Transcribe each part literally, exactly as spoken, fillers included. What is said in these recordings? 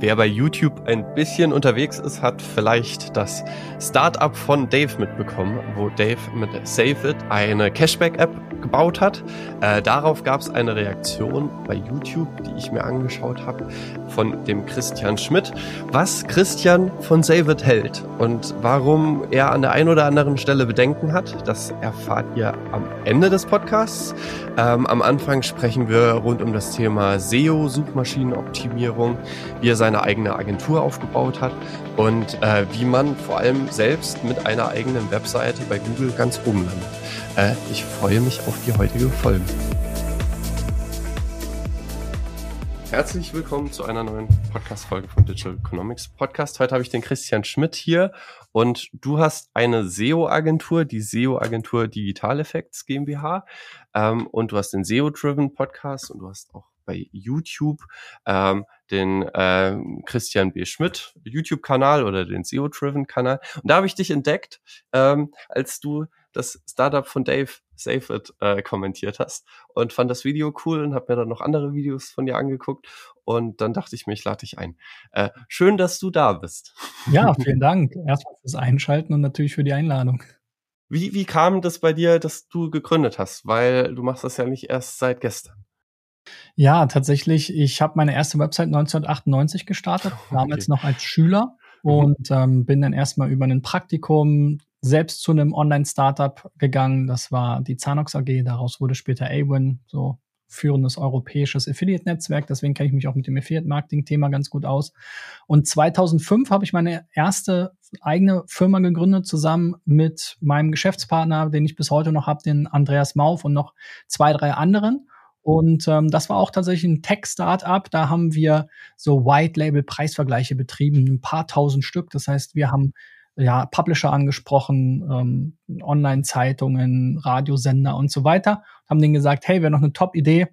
Wer bei YouTube ein bisschen unterwegs ist, hat vielleicht das Startup von Dave mitbekommen, wo Dave mit zave punkt it eine Cashback-App gebaut hat. Äh, darauf gab es eine Reaktion bei YouTube, die ich mir angeschaut habe, von dem Christian Schmidt, was Christian von zave punkt it hält und warum er an der einen oder anderen Stelle Bedenken hat. Das erfahrt ihr am Ende des Podcasts. Ähm, am Anfang sprechen wir rund um das Thema S E O, Suchmaschinenoptimierung, wie er seine eigene Agentur aufgebaut hat und äh, wie man vor allem selbst mit einer eigenen Webseite bei Google ganz oben landet. Äh, ich freue mich auf die heutige Folge. Herzlich willkommen zu einer neuen Podcast-Folge von Digital Economics Podcast. Heute habe ich den Christian Schmidt hier und du hast eine S E O-Agentur, die S E O-Agentur Digital Effects GmbH, ähm, und du hast den S E O-Driven Podcast und du hast auch bei YouTube ähm, den äh, Christian B. Schmidt YouTube-Kanal oder den S E O-Driven-Kanal. Und da habe ich dich entdeckt, ähm, als du das Startup von Dave zave punkt it äh, kommentiert hast und fand das Video cool und habe mir dann noch andere Videos von dir angeguckt und dann dachte ich mir, ich lade dich ein. Äh, schön, dass du da bist. Ja, vielen Dank. Erstmal fürs Einschalten und natürlich für die Einladung. Wie, wie kam das bei dir, dass du gegründet hast? Weil du machst das ja nicht erst seit gestern. Ja, tatsächlich. Ich habe meine erste Website neunzehnhundertachtundneunzig gestartet, damals okay. noch als Schüler und ähm, bin dann erstmal über ein Praktikum selbst zu einem Online-Startup gegangen. Das war die Zanox A G, daraus wurde später A W I N, so führendes europäisches Affiliate-Netzwerk. Deswegen kenne ich mich auch mit dem Affiliate-Marketing-Thema ganz gut aus. Und zweitausendfünf habe ich meine erste eigene Firma gegründet, zusammen mit meinem Geschäftspartner, den ich bis heute noch habe, den Andreas Mauf und noch zwei, drei anderen. Und ähm, das war auch tatsächlich ein Tech-Startup. Da haben wir so White-Label-Preisvergleiche betrieben, ein paar tausend Stück. Das heißt, wir haben ja Publisher angesprochen, ähm, Online-Zeitungen, Radiosender und so weiter. Haben denen gesagt, hey, wir haben noch eine Top-Idee.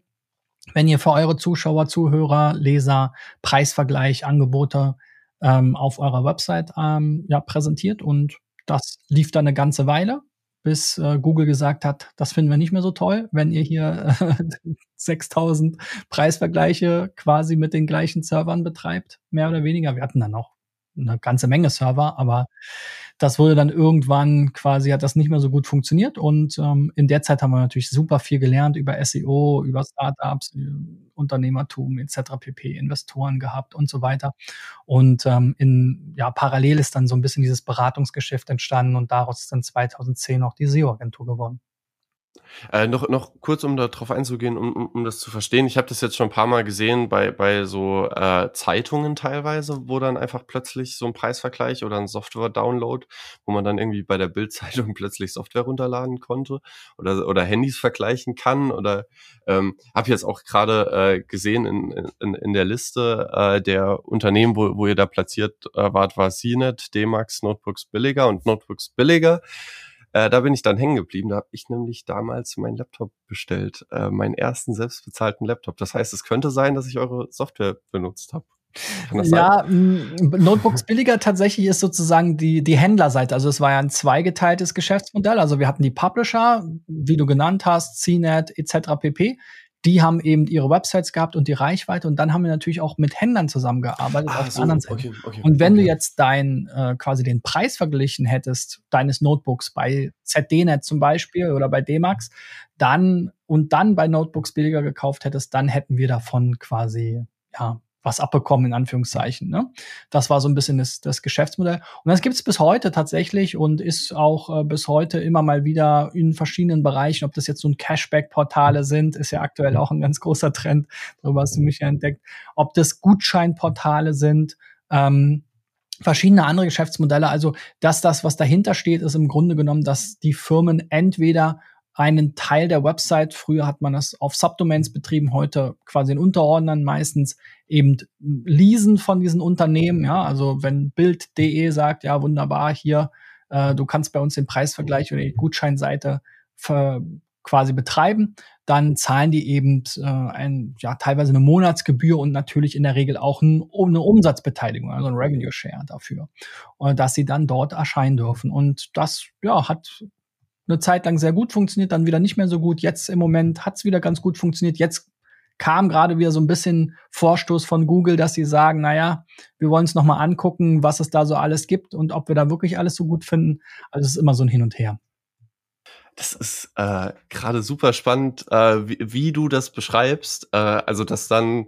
Wenn ihr für eure Zuschauer, Zuhörer, Leser, Preisvergleich, Angebote ähm, auf eurer Website ähm, ja, präsentiert. Und das lief dann eine ganze Weile, bis äh, Google gesagt hat, das finden wir nicht mehr so toll, wenn ihr hier äh, sechstausend Preisvergleiche quasi mit den gleichen Servern betreibt, mehr oder weniger. Wir hatten dann auch eine ganze Menge Server, aber das wurde dann irgendwann quasi, hat das nicht mehr so gut funktioniert und ähm, in der Zeit haben wir natürlich super viel gelernt über S E O, über Startups, Unternehmertum et cetera pp, Investoren gehabt und so weiter und ähm, in ja parallel ist dann so ein bisschen dieses Beratungsgeschäft entstanden und daraus ist dann zweitausendzehn auch die S E O-Agentur geworden. Äh, noch noch kurz, um darauf einzugehen, um, um um das zu verstehen. Ich habe das jetzt schon ein paar Mal gesehen bei bei so äh, Zeitungen teilweise, wo dann einfach plötzlich so ein Preisvergleich oder ein Software-Download, wo man dann irgendwie bei der Bild-Zeitung plötzlich Software runterladen konnte oder oder Handys vergleichen kann. Oder ähm, habe jetzt auch gerade äh, gesehen in, in in der Liste äh, der Unternehmen, wo wo ihr da platziert äh, wart, war C N E T, D-Max, Notebooks billiger und Notebooks billiger. Äh, da bin ich dann hängen geblieben. Da habe ich nämlich damals meinen Laptop bestellt, äh, meinen ersten selbstbezahlten Laptop. Das heißt, es könnte sein, dass ich eure Software benutzt habe. Ja, m- Notebooks billiger tatsächlich ist sozusagen die, die Händlerseite. Also es war ja ein zweigeteiltes Geschäftsmodell. Also wir hatten die Publisher, wie du genannt hast, C N E T et cetera pp. Die haben eben ihre Websites gehabt und die Reichweite und dann haben wir natürlich auch mit Händlern zusammengearbeitet ah, auf der so, anderen Seite. Okay, okay, und wenn okay. du jetzt dein äh, quasi den Preis verglichen hättest, deines Notebooks bei Z D Net zum Beispiel oder bei D-Max, dann und dann bei Notebooks billiger gekauft hättest, dann hätten wir davon quasi ja was abbekommen, in Anführungszeichen. Ne? Das war so ein bisschen das, das Geschäftsmodell. Und das gibt es bis heute tatsächlich und ist auch äh, bis heute immer mal wieder in verschiedenen Bereichen, ob das jetzt so ein Cashback-Portale sind, ist ja aktuell auch ein ganz großer Trend, darüber hast du mich ja entdeckt, ob das Gutscheinportale sind, ähm, verschiedene andere Geschäftsmodelle. Also dass das, was dahinter steht, ist im Grunde genommen, dass die Firmen entweder einen Teil der Website, früher hat man das auf Subdomains betrieben, heute quasi in Unterordnern meistens, eben leasen von diesen Unternehmen. Ja, also wenn Bild punkt de sagt, ja wunderbar, hier, äh, du kannst bei uns den Preisvergleich oder die Gutscheinseite ver- quasi betreiben, dann zahlen die eben äh, ein, ja, teilweise eine Monatsgebühr und natürlich in der Regel auch ein, eine Umsatzbeteiligung, also ein Revenue Share dafür, dass sie dann dort erscheinen dürfen. Und das ja hat eine Zeit lang sehr gut funktioniert, dann wieder nicht mehr so gut. Jetzt im Moment hat es wieder ganz gut funktioniert. Jetzt kam gerade wieder so ein bisschen Vorstoß von Google, dass sie sagen, naja, wir wollen uns nochmal angucken, was es da so alles gibt und ob wir da wirklich alles so gut finden. Also es ist immer so ein Hin und Her. Das ist äh, gerade super spannend, äh, wie, wie du das beschreibst. Äh, also dass dann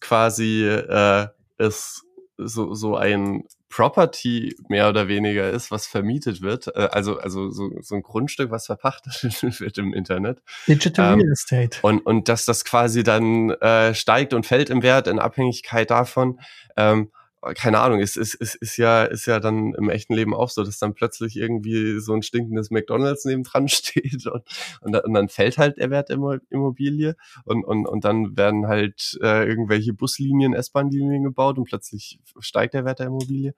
quasi äh, es so, so ein Property mehr oder weniger ist, was vermietet wird, also also so, so ein Grundstück, was verpachtet wird im Internet. Digital ähm, Real Estate. Und und dass das quasi dann äh, steigt und fällt im Wert in Abhängigkeit davon. Ähm, keine Ahnung, ist ist ist ist ja ist ja dann im echten Leben auch so, dass dann plötzlich irgendwie so ein stinkendes McDonald's nebendran steht und und, und dann fällt halt der Wert der Immobilie und und und dann werden halt äh, irgendwelche Buslinien, S-Bahn-Linien gebaut und plötzlich steigt der Wert der Immobilie.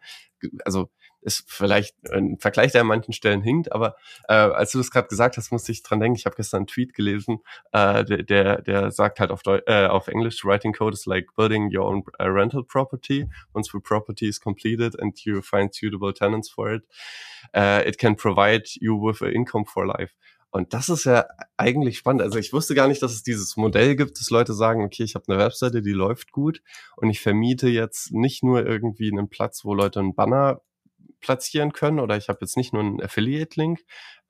Also ist vielleicht ein Vergleich, der an manchen Stellen hinkt, aber äh, als du das gerade gesagt hast, musste ich dran denken. Ich habe gestern einen Tweet gelesen, äh, der, der der sagt halt auf Deu- äh, auf Englisch, writing code is like building your own uh, rental property. Once the property is completed and you find suitable tenants for it, uh, it can provide you with an income for life. Und das ist ja eigentlich spannend. Also ich wusste gar nicht, dass es dieses Modell gibt, dass Leute sagen, okay, ich habe eine Webseite, die läuft gut und ich vermiete jetzt nicht nur irgendwie einen Platz, wo Leute einen Banner platzieren können oder ich habe jetzt nicht nur einen Affiliate-Link,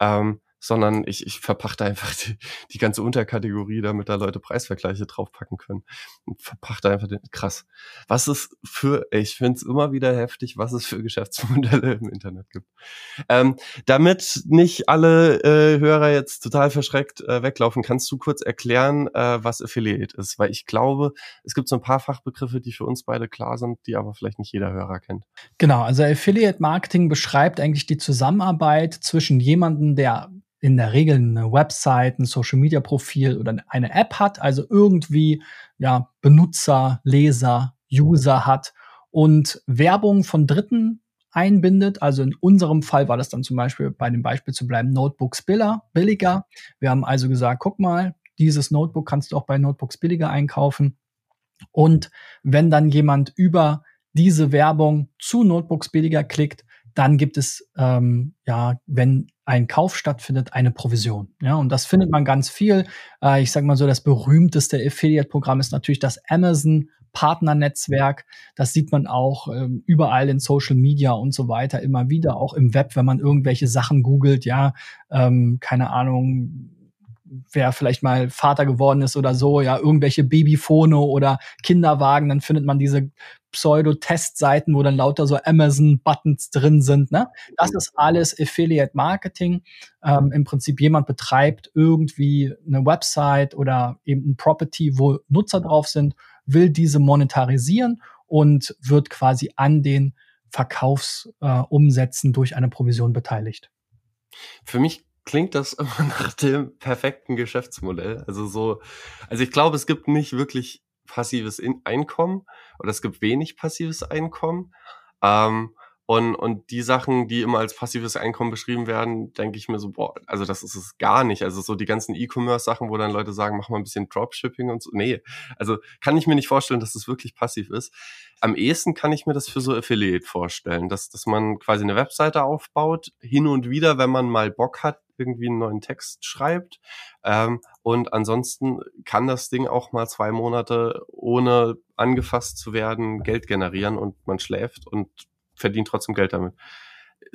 ähm, sondern ich, ich verpachte einfach die, die ganze Unterkategorie, damit da Leute Preisvergleiche draufpacken können. Und verpachte einfach den, krass. Was es für, ich finde es immer wieder heftig, was es für Geschäftsmodelle im Internet gibt. Ähm, damit nicht alle äh, Hörer jetzt total verschreckt äh, weglaufen, kannst du kurz erklären, äh, was Affiliate ist? Weil ich glaube, es gibt so ein paar Fachbegriffe, die für uns beide klar sind, die aber vielleicht nicht jeder Hörer kennt. Genau, also Affiliate-Marketing beschreibt eigentlich die Zusammenarbeit zwischen jemandem, der in der Regel eine Website, ein Social-Media-Profil oder eine App hat, also irgendwie ja Benutzer, Leser, User hat und Werbung von Dritten einbindet. Also in unserem Fall war das dann zum Beispiel, bei dem Beispiel zu bleiben, Notebooks billiger. Wir haben also gesagt, guck mal, dieses Notebook kannst du auch bei Notebooks billiger einkaufen. Und wenn dann jemand über diese Werbung zu Notebooks billiger klickt, dann gibt es, ähm, ja, wenn ein Kauf stattfindet, eine Provision. Ja, und das findet man ganz viel. Äh, ich sage mal so, das berühmteste Affiliate-Programm ist natürlich das Amazon-Partner-Netzwerk. Das sieht man auch ähm, überall in Social Media und so weiter immer wieder, auch im Web, wenn man irgendwelche Sachen googelt. Ja, ähm, keine Ahnung, wer vielleicht mal Vater geworden ist oder so, ja, irgendwelche Babyfone oder Kinderwagen, dann findet man diese Pseudo-Testseiten, wo dann lauter so Amazon-Buttons drin sind, ne? Das ist alles Affiliate-Marketing. Ähm, im Prinzip jemand betreibt irgendwie eine Website oder eben ein Property, wo Nutzer drauf sind, will diese monetarisieren und wird quasi an den Verkaufsumsätzen äh, durch eine Provision beteiligt. Für mich klingt das immer nach dem perfekten Geschäftsmodell. Also so, also ich glaube, es gibt nicht wirklich passives Einkommen oder es gibt wenig passives Einkommen. Ähm, und, und die Sachen, die immer als passives Einkommen beschrieben werden, denke ich mir so, boah, also das ist es gar nicht. Also so die ganzen E-Commerce-Sachen, wo dann Leute sagen, mach mal ein bisschen Dropshipping und so. Nee, also kann ich mir nicht vorstellen, dass das wirklich passiv ist. Am ehesten kann ich mir das für so Affiliate vorstellen, dass, dass man quasi eine Webseite aufbaut, hin und wieder, wenn man mal Bock hat, irgendwie einen neuen Text schreibt. Ähm, und ansonsten kann das Ding auch mal zwei Monate ohne angefasst zu werden Geld generieren und man schläft und verdient trotzdem Geld damit.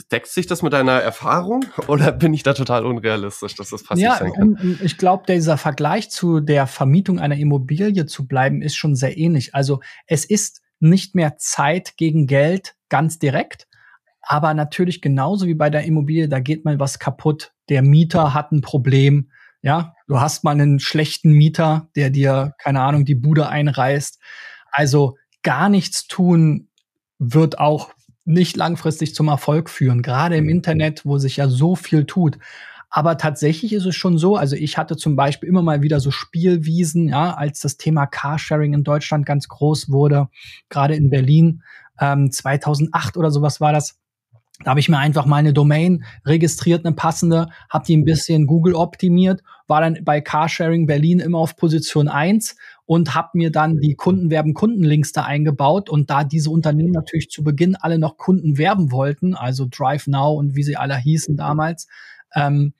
Deckt sich das mit deiner Erfahrung oder bin ich da total unrealistisch, dass das passiv ja, sein kann? Um, ich glaube, dieser Vergleich zu der Vermietung einer Immobilie zu bleiben, ist schon sehr ähnlich. Also es ist nicht mehr Zeit gegen Geld ganz direkt, aber natürlich genauso wie bei der Immobilie, da geht mal was kaputt. Der Mieter hat ein Problem. Ja, du hast mal einen schlechten Mieter, der dir, keine Ahnung, die Bude einreißt. Also gar nichts tun wird auch nicht langfristig zum Erfolg führen, gerade im Internet, wo sich ja so viel tut. Aber tatsächlich ist es schon so, also ich hatte zum Beispiel immer mal wieder so Spielwiesen, ja, als das Thema Carsharing in Deutschland ganz groß wurde, gerade in Berlin, ähm, zweitausendacht oder sowas war das. Da habe ich mir einfach mal eine Domain registriert, eine passende, habe die ein bisschen Google optimiert, war dann bei Carsharing Berlin immer auf Position eins und habe mir dann die Kundenwerben-Kundenlinks da eingebaut. Und da diese Unternehmen natürlich zu Beginn alle noch Kunden werben wollten, also DriveNow und wie sie alle hießen damals, ähm,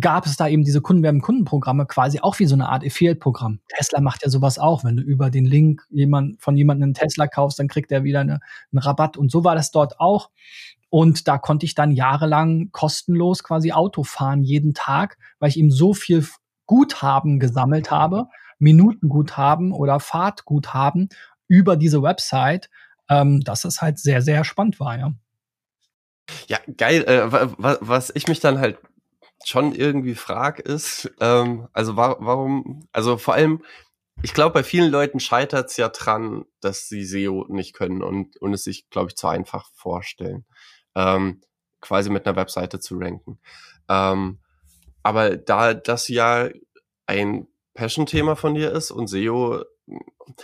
gab es da eben diese Kundenwerben-Kundenprogramme quasi auch wie so eine Art Affiliate-Programm. Tesla macht ja sowas auch. Wenn du über den Link jemand, von jemandem einen Tesla kaufst, dann kriegt er wieder eine, einen Rabatt. Und so war das dort auch. Und da konnte ich dann jahrelang kostenlos quasi Auto fahren, jeden Tag, weil ich eben so viel Guthaben gesammelt habe, Minutenguthaben oder Fahrtguthaben über diese Website, ähm, dass es halt sehr, sehr spannend war, ja. Ja, geil. Äh, wa- wa- was ich mich dann halt schon irgendwie frag ist, ähm, also wa- warum, also vor allem, ich glaube, bei vielen Leuten scheitert es ja dran, dass sie S E O nicht können und, und es sich, glaube ich, zu einfach vorstellen, ähm, quasi mit einer Webseite zu ranken. Ähm, aber da das ja ein Passion-Thema von dir ist und S E O,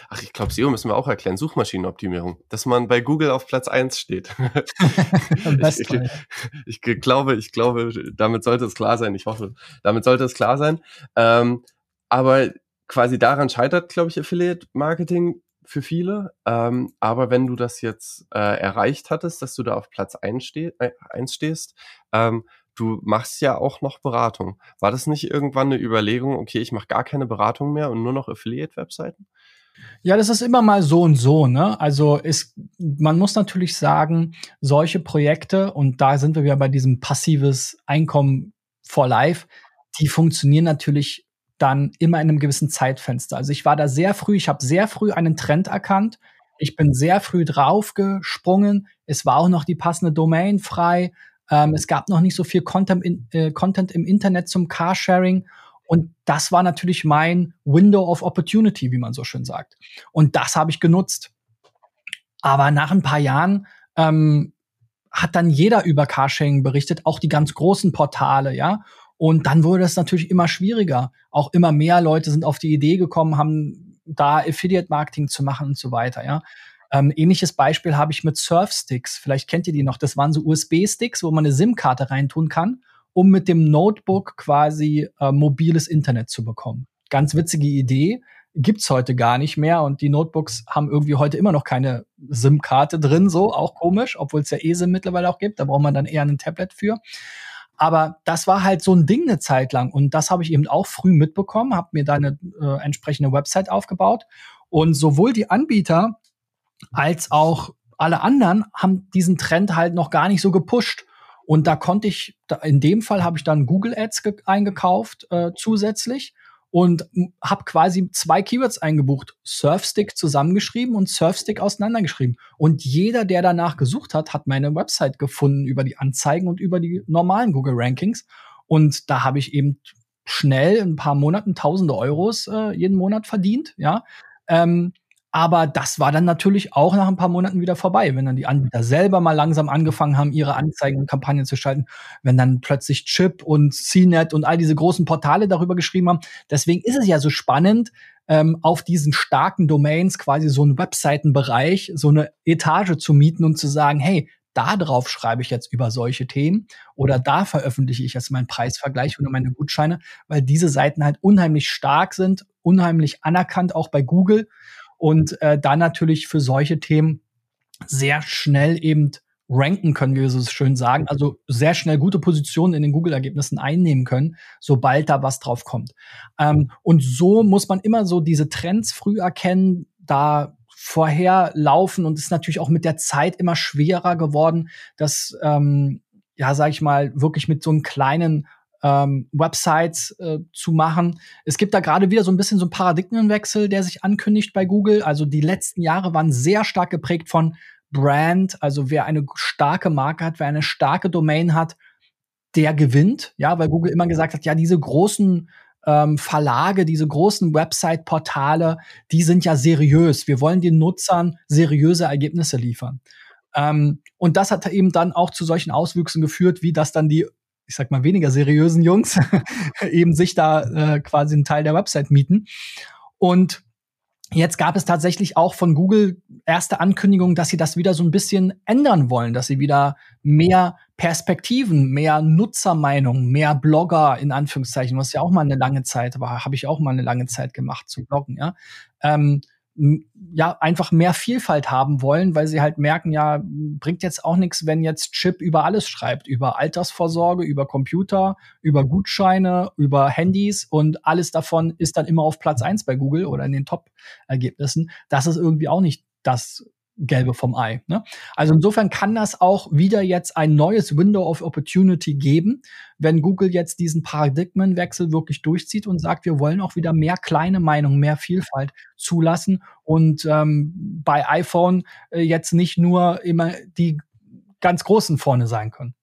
ach, ich glaube, S E O müssen wir auch erklären, Suchmaschinenoptimierung, dass man bei Google auf Platz eins steht. ich, ich, ich, ich glaube, ich glaube, damit sollte es klar sein, ich hoffe, damit sollte es klar sein. Ähm, aber quasi daran scheitert, glaube ich, Affiliate-Marketing für viele. Ähm, aber wenn du das jetzt äh, erreicht hattest, dass du da auf Platz eins ste- äh, stehst, ähm, du machst ja auch noch Beratung. War das nicht irgendwann eine Überlegung, okay, ich mache gar keine Beratung mehr und nur noch Affiliate-Webseiten? Ja, das ist immer mal so und so, ne? Also ist, man muss natürlich sagen, solche Projekte, und da sind wir wieder bei diesem passives Einkommen for Life, die funktionieren natürlich dann immer in einem gewissen Zeitfenster. Also ich war da sehr früh, ich habe sehr früh einen Trend erkannt, ich bin sehr früh draufgesprungen, es war auch noch die passende Domain frei, Ähm, es gab noch nicht so viel Content, in, äh, Content im Internet zum Carsharing. Und das war natürlich mein Window of Opportunity, wie man so schön sagt. Und das habe ich genutzt. Aber nach ein paar Jahren ähm, hat dann jeder über Carsharing berichtet, auch die ganz großen Portale, ja. Und dann wurde es natürlich immer schwieriger. Auch immer mehr Leute sind auf die Idee gekommen, haben da Affiliate-Marketing zu machen und so weiter, ja. Ähm, ähnliches Beispiel habe ich mit Surfsticks. Vielleicht kennt ihr die noch. Das waren so U S B-Sticks, wo man eine SIM-Karte reintun kann, um mit dem Notebook quasi äh, mobiles Internet zu bekommen. Ganz witzige Idee. Gibt's heute gar nicht mehr. Und die Notebooks haben irgendwie heute immer noch keine SIM-Karte drin. So, auch komisch, obwohl es ja eSIM mittlerweile auch gibt. Da braucht man dann eher ein Tablet für. Aber das war halt so ein Ding eine Zeit lang. Und das habe ich eben auch früh mitbekommen. Habe mir da eine äh, entsprechende Website aufgebaut. Und sowohl die Anbieter als auch alle anderen haben diesen Trend halt noch gar nicht so gepusht. Und da konnte ich, in dem Fall habe ich dann Google Ads ge- eingekauft äh, zusätzlich und habe quasi zwei Keywords eingebucht, Surfstick zusammengeschrieben und Surfstick auseinandergeschrieben. Und jeder, der danach gesucht hat, hat meine Website gefunden über die Anzeigen und über die normalen Google Rankings. Und da habe ich eben schnell in ein paar Monaten tausende Euros äh, jeden Monat verdient, ja. Ähm, Aber das war dann natürlich auch nach ein paar Monaten wieder vorbei, wenn dann die Anbieter selber mal langsam angefangen haben, ihre Anzeigen und Kampagnen zu schalten, wenn dann plötzlich Chip und C N E T und all diese großen Portale darüber geschrieben haben. Deswegen ist es ja so spannend, ähm, auf diesen starken Domains quasi so einen Webseitenbereich, so eine Etage zu mieten und zu sagen, hey, da drauf schreibe ich jetzt über solche Themen oder da veröffentliche ich jetzt meinen Preisvergleich oder meine Gutscheine, weil diese Seiten halt unheimlich stark sind, unheimlich anerkannt, auch bei Google. Und äh, dann natürlich für solche Themen sehr schnell eben ranken können, wie wir so schön sagen. Also sehr schnell gute Positionen in den Google-Ergebnissen einnehmen können, sobald da was drauf kommt. Ähm, und so muss man immer so diese Trends früh erkennen, da vorherlaufen. Und es ist natürlich auch mit der Zeit immer schwerer geworden, dass, ähm, ja, sag ich mal, wirklich mit so einem kleinen Ähm, Websites äh, zu machen. Es gibt da gerade wieder so ein bisschen so einen Paradigmenwechsel, der sich ankündigt bei Google. Also die letzten Jahre waren sehr stark geprägt von Brand. Also wer eine starke Marke hat, wer eine starke Domain hat, der gewinnt. Ja, weil Google immer gesagt hat, ja, diese großen ähm, Verlage, diese großen Website-Portale, die sind ja seriös. Wir wollen den Nutzern seriöse Ergebnisse liefern. Ähm, und das hat eben dann auch zu solchen Auswüchsen geführt, wie dass dann die ich sag mal, weniger seriösen Jungs, eben sich da äh, quasi einen Teil der Website mieten. Und jetzt gab es tatsächlich auch von Google erste Ankündigungen, dass sie das wieder so ein bisschen ändern wollen, dass sie wieder mehr Perspektiven, mehr Nutzermeinung, mehr Blogger in Anführungszeichen, was ja auch mal eine lange Zeit war, habe ich auch mal eine lange Zeit gemacht zu bloggen, ja, ähm, ja einfach mehr Vielfalt haben wollen, weil sie halt merken, ja, bringt jetzt auch nichts, wenn jetzt Chip über alles schreibt, über Altersvorsorge, über Computer, über Gutscheine, über Handys, und alles davon ist dann immer auf Platz eins bei Google oder in den Top-Ergebnissen. Das ist irgendwie auch nicht das Gelbe vom Ei, ne? Also insofern kann das auch wieder jetzt ein neues Window of Opportunity geben, wenn Google jetzt diesen Paradigmenwechsel wirklich durchzieht und sagt, wir wollen auch wieder mehr kleine Meinung, mehr Vielfalt zulassen und ähm, bei iPhone äh, jetzt nicht nur immer die ganz Großen vorne sein können.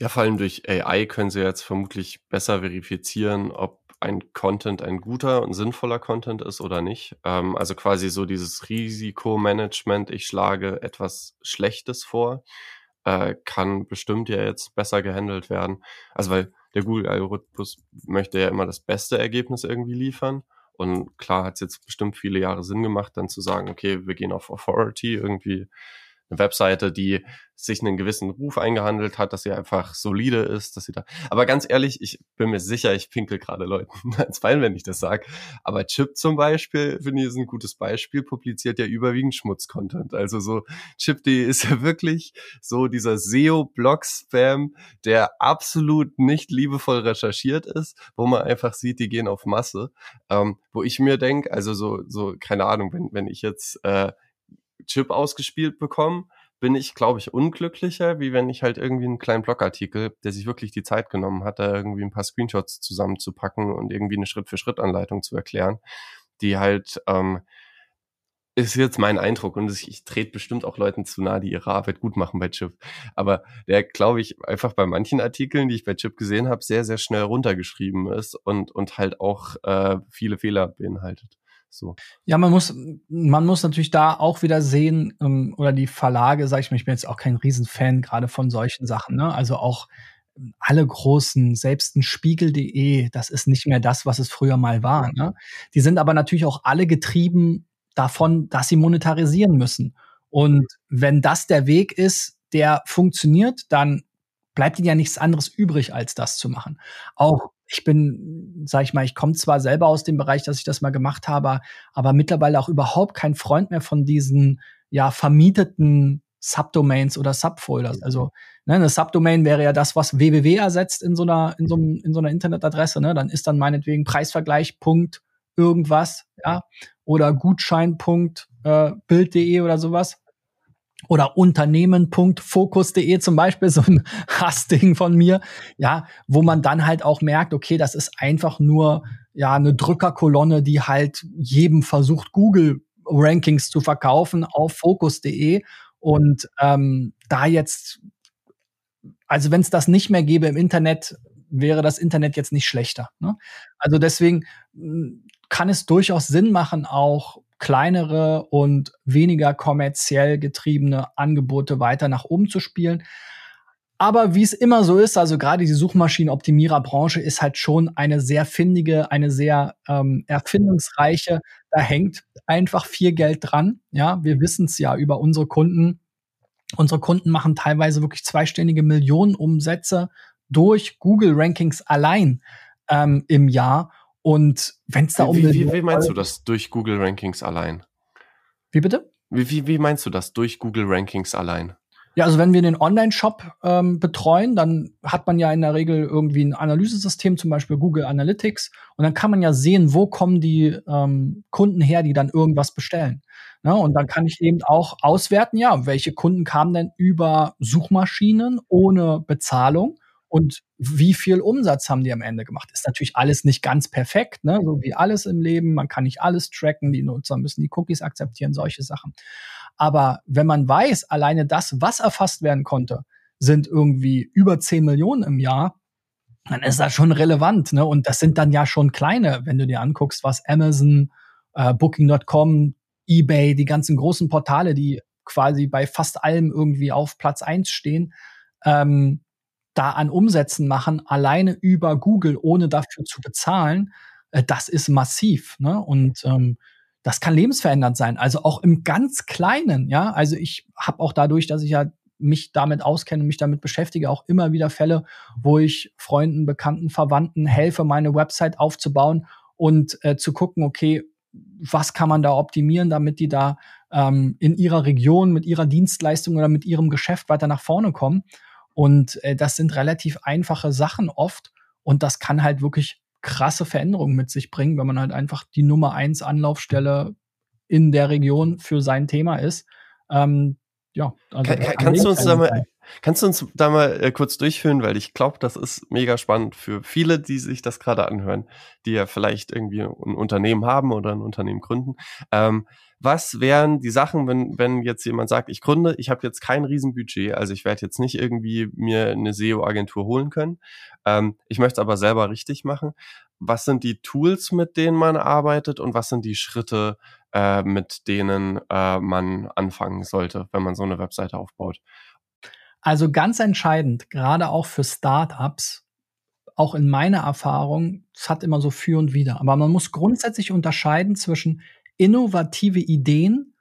Ja, vor allem durch A I können sie jetzt vermutlich besser verifizieren, ob ein Content ein guter und sinnvoller Content ist oder nicht. Ähm, also quasi so dieses Risikomanagement, ich schlage etwas Schlechtes vor, äh, kann bestimmt ja jetzt besser gehandelt werden. Also weil der Google-Algorithmus möchte ja immer das beste Ergebnis irgendwie liefern. Und klar hat es jetzt bestimmt viele Jahre Sinn gemacht, dann zu sagen, okay, wir gehen auf Authority, irgendwie eine Webseite, die sich einen gewissen Ruf eingehandelt hat, dass sie einfach solide ist, dass sie da. Aber ganz ehrlich, ich bin mir sicher, ich pinkel gerade Leuten ans Bein, wenn ich das sage. Aber Chip zum Beispiel, finde ich, ist ein gutes Beispiel, publiziert ja überwiegend Schmutzcontent. Also so Chip Punkt D E ist ja wirklich so dieser S E O-Blog-Spam, der absolut nicht liebevoll recherchiert ist, wo man einfach sieht, die gehen auf Masse. Ähm, wo ich mir denke, also so, so, keine Ahnung, wenn, wenn ich jetzt äh, Chip ausgespielt bekommen, bin ich, glaube ich, unglücklicher, wie wenn ich halt irgendwie einen kleinen Blogartikel, der sich wirklich die Zeit genommen hat, da irgendwie ein paar Screenshots zusammenzupacken und irgendwie eine Schritt-für-Schritt-Anleitung zu erklären, die halt, ähm, ist jetzt mein Eindruck, und ich, ich trete bestimmt auch Leuten zu nahe, die ihre Arbeit gut machen bei Chip, aber der, glaube ich, einfach bei manchen Artikeln, die ich bei Chip gesehen habe, sehr, sehr schnell runtergeschrieben ist und, und halt auch äh, viele Fehler beinhaltet. So. Ja, man muss man muss natürlich da auch wieder sehen, ähm, oder die Verlage, sag ich mal, ich bin jetzt auch kein Riesenfan gerade von solchen Sachen, ne? Also auch alle großen, selbst ein Spiegel Punkt D E, das ist nicht mehr das, was es früher mal war, ne? Die sind aber natürlich auch alle getrieben davon, dass sie monetarisieren müssen. Und wenn das der Weg ist, der funktioniert, dann bleibt ihnen ja nichts anderes übrig, als das zu machen. Auch ich bin, sag ich mal, ich komme zwar selber aus dem Bereich, dass ich das mal gemacht habe, aber mittlerweile auch überhaupt kein Freund mehr von diesen, ja, vermieteten Subdomains oder Subfolders. Also, ne, eine Subdomain wäre ja das, was www ersetzt in so einer, in so, in so einer Internetadresse, ne? Dann ist dann meinetwegen Preisvergleich Punkt irgendwas, ja, oder Gutschein Punkt äh, Bild Punkt D E oder sowas. Oder Unternehmen Punkt Fokus Punkt D E zum Beispiel, so ein Hassding von mir, ja, wo man dann halt auch merkt, okay, das ist einfach nur, ja, eine Drückerkolonne, die halt jedem versucht, Google-Rankings zu verkaufen auf Fokus Punkt D E. Und ähm, da jetzt, also wenn es das nicht mehr gäbe im Internet, wäre das Internet jetzt nicht schlechter, ne? Also deswegen kann es durchaus Sinn machen, auch kleinere und weniger kommerziell getriebene Angebote weiter nach oben zu spielen. Aber wie es immer so ist, also gerade die Suchmaschinenoptimiererbranche ist halt schon eine sehr findige, eine sehr ähm, erfindungsreiche. Da hängt einfach viel Geld dran. Ja, wir wissen es ja über unsere Kunden. Unsere Kunden machen teilweise wirklich zweistellige Millionenumsätze durch Google-Rankings allein ähm, im Jahr. Und wenn es da um. Wie, wie, wie meinst du das durch Google Rankings allein? Wie bitte? Wie, wie, wie meinst du das durch Google Rankings allein? Ja, also wenn wir den Online-Shop ähm, betreuen, dann hat man ja in der Regel irgendwie ein Analysesystem, zum Beispiel Google Analytics. Und dann kann man ja sehen, wo kommen die ähm, Kunden her, die dann irgendwas bestellen. Ne? Und dann kann ich eben auch auswerten, ja, welche Kunden kamen denn über Suchmaschinen ohne Bezahlung. Und wie viel Umsatz haben die am Ende gemacht? Ist natürlich alles nicht ganz perfekt, ne? So wie alles im Leben. Man kann nicht alles tracken. Die Nutzer müssen die Cookies akzeptieren, solche Sachen. Aber wenn man weiß, alleine das, was erfasst werden konnte, sind irgendwie über zehn Millionen im Jahr, dann ist das schon relevant, ne? Und das sind dann ja schon kleine, wenn du dir anguckst, was Amazon, äh, Booking Punkt com, eBay, die ganzen großen Portale, die quasi bei fast allem irgendwie auf Platz eins stehen, ähm, da an Umsätzen machen, alleine über Google, ohne dafür zu bezahlen, das ist massiv, ne? Und ähm, das kann lebensverändernd sein. Also auch im ganz Kleinen, ja. Also ich habe auch dadurch, dass ich ja mich damit auskenne, mich damit beschäftige, auch immer wieder Fälle, wo ich Freunden, Bekannten, Verwandten helfe, meine Website aufzubauen und äh, zu gucken, okay, was kann man da optimieren, damit die da ähm, in ihrer Region mit ihrer Dienstleistung oder mit ihrem Geschäft weiter nach vorne kommen. Und äh, das sind relativ einfache Sachen oft. Und das kann halt wirklich krasse Veränderungen mit sich bringen, wenn man halt einfach die Nummer eins Anlaufstelle in der Region für sein Thema ist. Ähm, ja, also kann, kannst, du uns da mal, kannst du uns da mal äh, kurz durchführen, weil ich glaube, das ist mega spannend für viele, die sich das gerade anhören, die ja vielleicht irgendwie ein Unternehmen haben oder ein Unternehmen gründen. Ähm, was wären die Sachen, wenn wenn jetzt jemand sagt, ich gründe, ich habe jetzt kein Riesenbudget, also ich werde jetzt nicht irgendwie mir eine S E O-Agentur holen können, ähm, ich möchte es aber selber richtig machen. Was sind die Tools, mit denen man arbeitet, und was sind die Schritte, äh, mit denen äh, man anfangen sollte, wenn man so eine Webseite aufbaut? Also ganz entscheidend, gerade auch für Startups, auch in meiner Erfahrung, es hat immer so für und wider, aber man muss grundsätzlich unterscheiden zwischen innovative Ideen,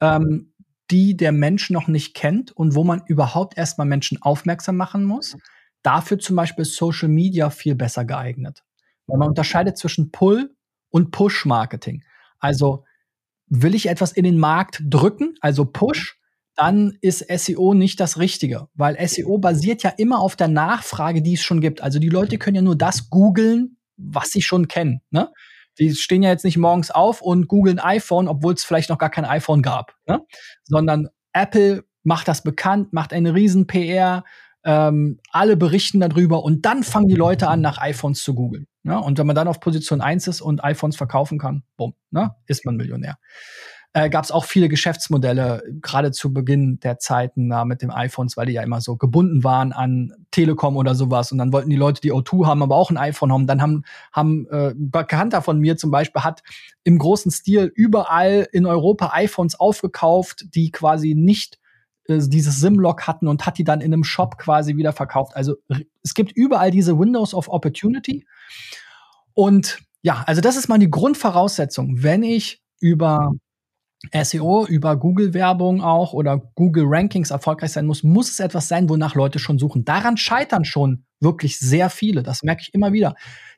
ähm, die der Mensch noch nicht kennt und wo man überhaupt erstmal Menschen aufmerksam machen muss. Dafür zum Beispiel ist Social Media viel besser geeignet. Weil man unterscheidet zwischen Pull- und Push-Marketing. Also will ich etwas in den Markt drücken, also Push, dann ist S E O nicht das Richtige. Weil S E O basiert ja immer auf der Nachfrage, die es schon gibt. Also die Leute können ja nur das googeln, was sie schon kennen, ne? Die stehen ja jetzt nicht morgens auf und googeln iPhone, obwohl es vielleicht noch gar kein iPhone gab, ne? Sondern Apple macht das bekannt, macht eine riesen P R, ähm, alle berichten darüber und dann fangen die Leute an, nach iPhones zu googeln, ne? Und wenn man dann auf Position eins ist und iPhones verkaufen kann, bumm, ne? Ist man Millionär. Äh, gab es auch viele Geschäftsmodelle, gerade zu Beginn der Zeiten na, mit den iPhones, weil die ja immer so gebunden waren an Telekom oder sowas. Und dann wollten die Leute, die O zwei haben, aber auch ein iPhone haben. Dann haben, haben äh, ein Bekannter von mir zum Beispiel hat im großen Stil überall in Europa iPhones aufgekauft, die quasi nicht äh, dieses SIM-Lock hatten, und hat die dann in einem Shop quasi wieder verkauft. Also es gibt überall diese Windows of Opportunity. Und ja, also das ist mal die Grundvoraussetzung. Wenn ich über S E O, über Google-Werbung auch oder Google-Rankings erfolgreich sein muss, muss es etwas sein, wonach Leute schon suchen. Daran scheitern schon wirklich sehr viele. Das merke ich immer wieder.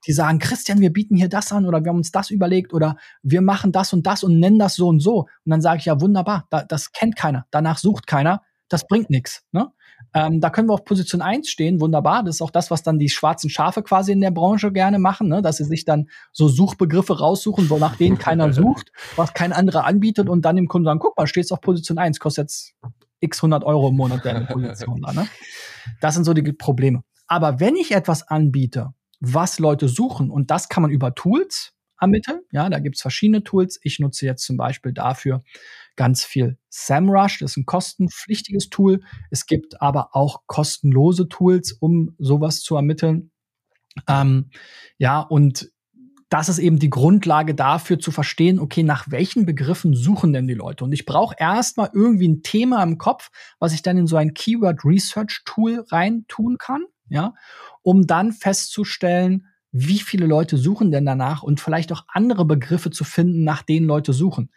Die sagen, Christian, wir bieten hier das an oder wir haben uns das überlegt oder wir machen das und das und nennen das so und so. Und dann sage ich, ja wunderbar, da, das kennt keiner, danach sucht keiner, das bringt nichts, ne? Ähm, da können wir auf Position eins stehen, wunderbar. Das ist auch das, was dann die schwarzen Schafe quasi in der Branche gerne machen, ne? Dass sie sich dann so Suchbegriffe raussuchen, wonach denen keiner sucht, was kein anderer anbietet, und dann dem Kunden sagen, guck mal, steht's auf Position eins, kostet jetzt x hundert Euro im Monat deine Position da, ne? Das sind so die Probleme. Aber wenn ich etwas anbiete, was Leute suchen, und das kann man über Tools ermitteln, ja, da gibt's verschiedene Tools. Ich nutze jetzt zum Beispiel dafür ganz viel SEMrush, das ist ein kostenpflichtiges Tool. Es gibt aber auch kostenlose Tools, um sowas zu ermitteln. Ähm, ja, und das ist eben die Grundlage dafür, zu verstehen, okay, nach welchen Begriffen suchen denn die Leute? Und ich brauche erstmal irgendwie ein Thema im Kopf, was ich dann in so ein Keyword-Research-Tool reintun kann, ja, um dann festzustellen, wie viele Leute suchen denn danach und vielleicht auch andere Begriffe zu finden, nach denen Leute suchen.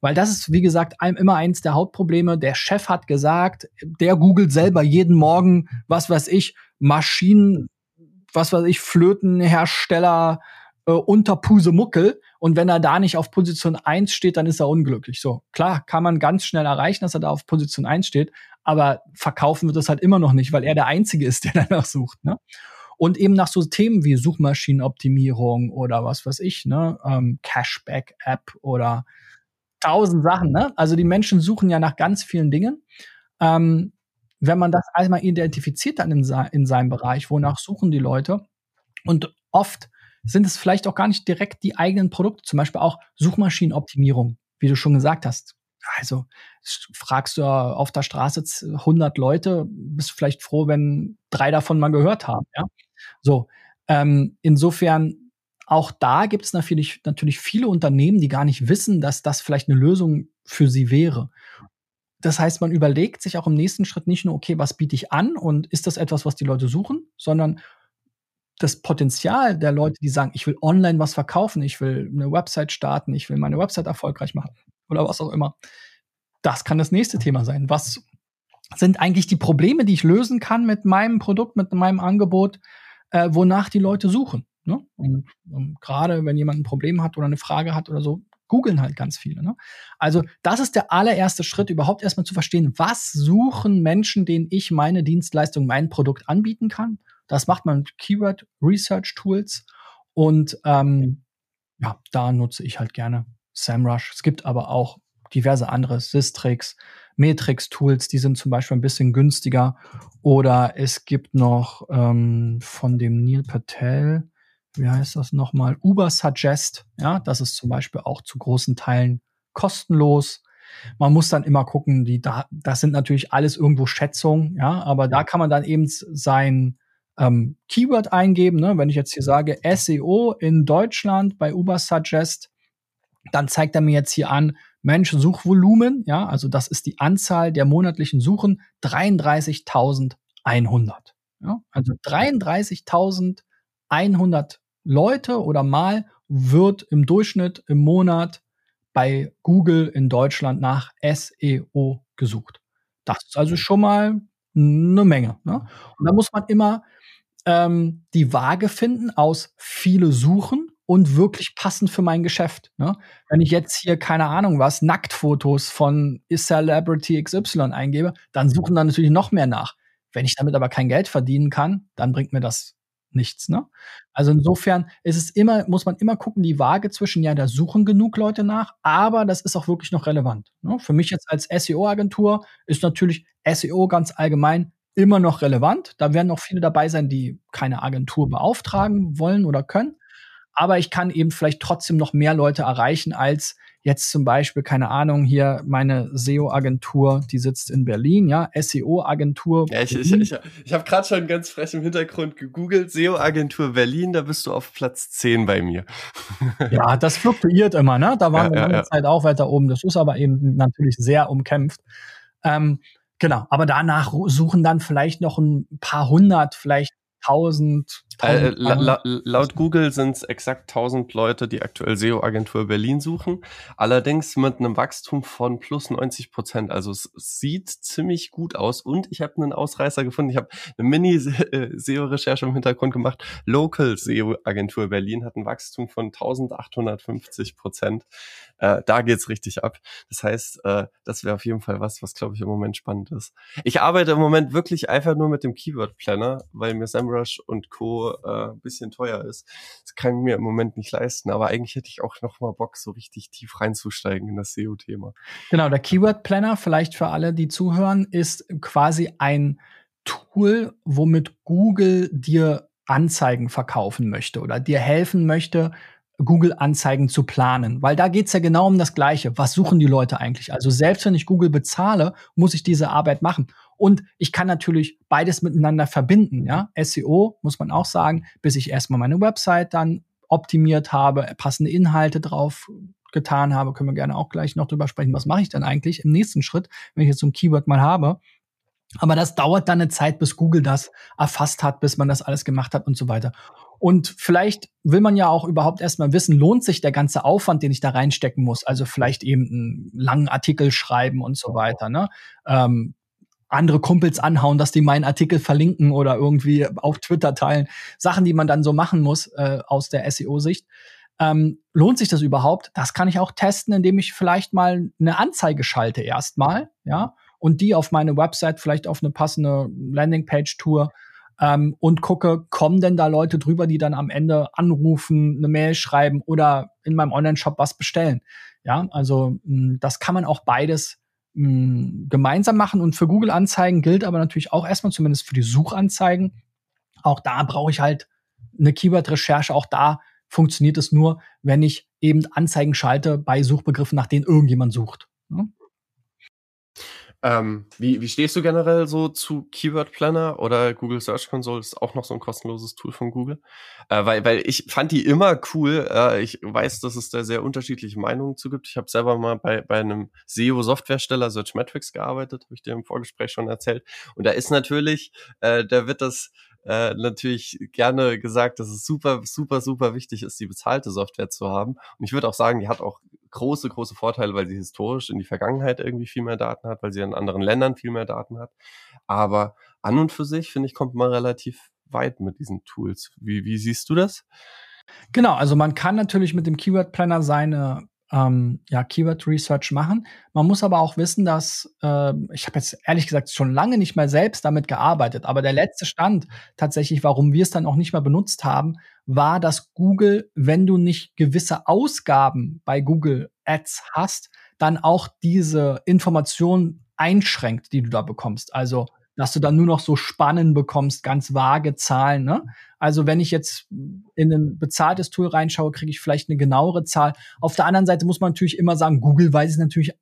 Weil das ist, wie gesagt, einem immer eins der Hauptprobleme. Der Chef hat gesagt, der googelt selber jeden Morgen, was weiß ich, Maschinen, was weiß ich, Flötenhersteller, äh, Unterpusemuckel. Und wenn er da nicht auf Position eins steht, dann ist er unglücklich. So, klar, kann man ganz schnell erreichen, dass er da auf Position eins steht. Aber verkaufen wird das halt immer noch nicht, weil er der Einzige ist, der danach sucht, ne? Und eben nach so Themen wie Suchmaschinenoptimierung oder was weiß ich, ne, ähm, Cashback-App oder tausend Sachen, ne? Also die Menschen suchen ja nach ganz vielen Dingen. Ähm, wenn man das einmal identifiziert dann in, se- in seinem Bereich, wonach suchen die Leute, und oft sind es vielleicht auch gar nicht direkt die eigenen Produkte, zum Beispiel auch Suchmaschinenoptimierung, wie du schon gesagt hast. Also fragst du auf der Straße hundert Leute, bist du vielleicht froh, wenn drei davon mal gehört haben, ja? So, ähm, insofern, auch da gibt es natürlich, natürlich viele Unternehmen, die gar nicht wissen, dass das vielleicht eine Lösung für sie wäre. Das heißt, man überlegt sich auch im nächsten Schritt nicht nur, okay, was biete ich an und ist das etwas, was die Leute suchen, sondern das Potenzial der Leute, die sagen, ich will online was verkaufen, ich will eine Website starten, ich will meine Website erfolgreich machen oder was auch immer. Das kann das nächste Thema sein. Was sind eigentlich die Probleme, die ich lösen kann mit meinem Produkt, mit meinem Angebot, äh, wonach die Leute suchen, ne? Und, und gerade wenn jemand ein Problem hat oder eine Frage hat oder so, googeln halt ganz viele. Ne? Also das ist der allererste Schritt, überhaupt erstmal zu verstehen, was suchen Menschen, denen ich meine Dienstleistung, mein Produkt anbieten kann. Das macht man mit Keyword-Research-Tools und ähm, ja, da nutze ich halt gerne SEMrush. Es gibt aber auch diverse andere, Sistrix, Metrix-Tools, die sind zum Beispiel ein bisschen günstiger. Oder es gibt noch ähm, von dem Neil Patel, wie heißt das nochmal, UberSuggest. Ja, das ist zum Beispiel auch zu großen Teilen kostenlos. Man muss dann immer gucken, die da, das sind natürlich alles irgendwo Schätzungen, ja, aber da kann man dann eben sein ähm, Keyword eingeben. Ne? Wenn ich jetzt hier sage, S E O in Deutschland bei UberSuggest, dann zeigt er mir jetzt hier an, Mensch, Suchvolumen, ja, also das ist die Anzahl der monatlichen Suchen, dreiunddreißigtausendeinhundert. Ja? Also dreiunddreißigtausendeinhundert Leute oder Mal wird im Durchschnitt im Monat bei Google in Deutschland nach S E O gesucht. Das ist also schon mal eine Menge. Ne? Und da muss man immer ähm, die Waage finden aus viele Suchen und wirklich passend für mein Geschäft. Ne? Wenn ich jetzt hier, keine Ahnung was, Nacktfotos von Celebrity X Y eingebe, dann suchen dann natürlich noch mehr nach. Wenn ich damit aber kein Geld verdienen kann, dann bringt mir das nichts. Ne? Also insofern ist es immer, muss man immer gucken, die Waage zwischen, ja, da suchen genug Leute nach, aber das ist auch wirklich noch relevant. Ne? Für mich jetzt als S E O-Agentur ist natürlich S E O ganz allgemein immer noch relevant. Da werden noch viele dabei sein, die keine Agentur beauftragen wollen oder können. Aber ich kann eben vielleicht trotzdem noch mehr Leute erreichen als jetzt zum Beispiel, keine Ahnung, hier meine S E O-Agentur, die sitzt in Berlin, ja, S E O-Agentur. Ja, ich ich, ich, ich habe gerade schon ganz frech im Hintergrund gegoogelt, S E O-Agentur Berlin, da bist du auf Platz zehn bei mir. Ja, das fluktuiert immer, ne? Da waren ja, wir lange ja, ja. Zeit auch weiter oben. Das ist aber eben natürlich sehr umkämpft. Ähm, genau, aber danach suchen dann vielleicht noch ein paar hundert, vielleicht tausend. Äh, la, la, laut Google sind es exakt tausend Leute, die aktuell S E O-Agentur Berlin suchen. Allerdings mit einem Wachstum von plus neunzig Prozent. Also es sieht ziemlich gut aus. Und ich habe einen Ausreißer gefunden. Ich habe eine Mini-S E O-Recherche im Hintergrund gemacht. Local S E O-Agentur Berlin hat ein Wachstum von eintausendachthundertfünfzig Prozent. Äh, da geht's richtig ab. Das heißt, äh, das wäre auf jeden Fall was, was, glaube ich, im Moment spannend ist. Ich arbeite im Moment wirklich einfach nur mit dem Keyword-Planner, weil mir SEMrush und Co. ein bisschen teuer ist. Das kann ich mir im Moment nicht leisten, aber eigentlich hätte ich auch noch mal Bock, so richtig tief reinzusteigen in das S E O-Thema. Genau, der Keyword Planner, vielleicht für alle, die zuhören, ist quasi ein Tool, womit Google dir Anzeigen verkaufen möchte oder dir helfen möchte, Google-Anzeigen zu planen. Weil da geht es ja genau um das Gleiche. Was suchen die Leute eigentlich? Also selbst wenn ich Google bezahle, muss ich diese Arbeit machen. Und ich kann natürlich beides miteinander verbinden. Ja? S E O, muss man auch sagen, bis ich erstmal meine Website dann optimiert habe, passende Inhalte drauf getan habe, können wir gerne auch gleich noch drüber sprechen, was mache ich dann eigentlich im nächsten Schritt, wenn ich jetzt so ein Keyword mal habe. Aber das dauert dann eine Zeit, bis Google das erfasst hat, bis man das alles gemacht hat und so weiter. Und vielleicht will man ja auch überhaupt erstmal wissen, lohnt sich der ganze Aufwand, den ich da reinstecken muss? Also vielleicht eben einen langen Artikel schreiben und so weiter, ne? Ähm, andere Kumpels anhauen, dass die meinen Artikel verlinken oder irgendwie auf Twitter teilen. Sachen, die man dann so machen muss äh, aus der S E O-Sicht. Ähm, lohnt sich das überhaupt? Das kann ich auch testen, indem ich vielleicht mal eine Anzeige schalte erstmal, ja, und die auf meine Website, vielleicht auf eine passende Landingpage-Tour ähm, und gucke, kommen denn da Leute drüber, die dann am Ende anrufen, eine Mail schreiben oder in meinem Online-Shop was bestellen. Ja, also mh, das kann man auch beides mh, gemeinsam machen. Und für Google-Anzeigen gilt aber natürlich auch erstmal, zumindest für die Suchanzeigen, auch da brauche ich halt eine Keyword-Recherche, auch da funktioniert es nur, wenn ich eben Anzeigen schalte bei Suchbegriffen, nach denen irgendjemand sucht. Ne? Ähm, wie, wie stehst du generell so zu Keyword Planner oder Google Search Console? Ist auch noch so ein kostenloses Tool von Google. Äh, weil, weil ich fand die immer cool. Äh, ich weiß, dass es da sehr unterschiedliche Meinungen zu gibt. Ich habe selber mal bei, bei einem S E O-Softwaresteller Search Metrics gearbeitet, habe ich dir im Vorgespräch schon erzählt. Und da ist natürlich, äh, da wird das Äh, natürlich gerne gesagt, dass es super, super, super wichtig ist, die bezahlte Software zu haben. Und ich würde auch sagen, die hat auch große, große Vorteile, weil sie historisch in die Vergangenheit irgendwie viel mehr Daten hat, weil sie in anderen Ländern viel mehr Daten hat. Aber an und für sich, finde ich, kommt man relativ weit mit diesen Tools. Wie, wie siehst du das? Genau, also man kann natürlich mit dem Keyword Planner seine ähm, ja, Keyword Research machen. Man muss aber auch wissen, dass äh, ich habe jetzt ehrlich gesagt schon lange nicht mehr selbst damit gearbeitet, aber der letzte Stand tatsächlich, warum wir es dann auch nicht mehr benutzt haben, war, dass Google, wenn du nicht gewisse Ausgaben bei Google Ads hast, dann auch diese Informationen einschränkt, die du da bekommst. Also, dass du dann nur noch so Spannen bekommst, ganz vage Zahlen, ne? Also wenn ich jetzt in ein bezahltes Tool reinschaue, kriege ich vielleicht eine genauere Zahl. Auf der anderen Seite muss man natürlich immer sagen, Google weiß es natürlich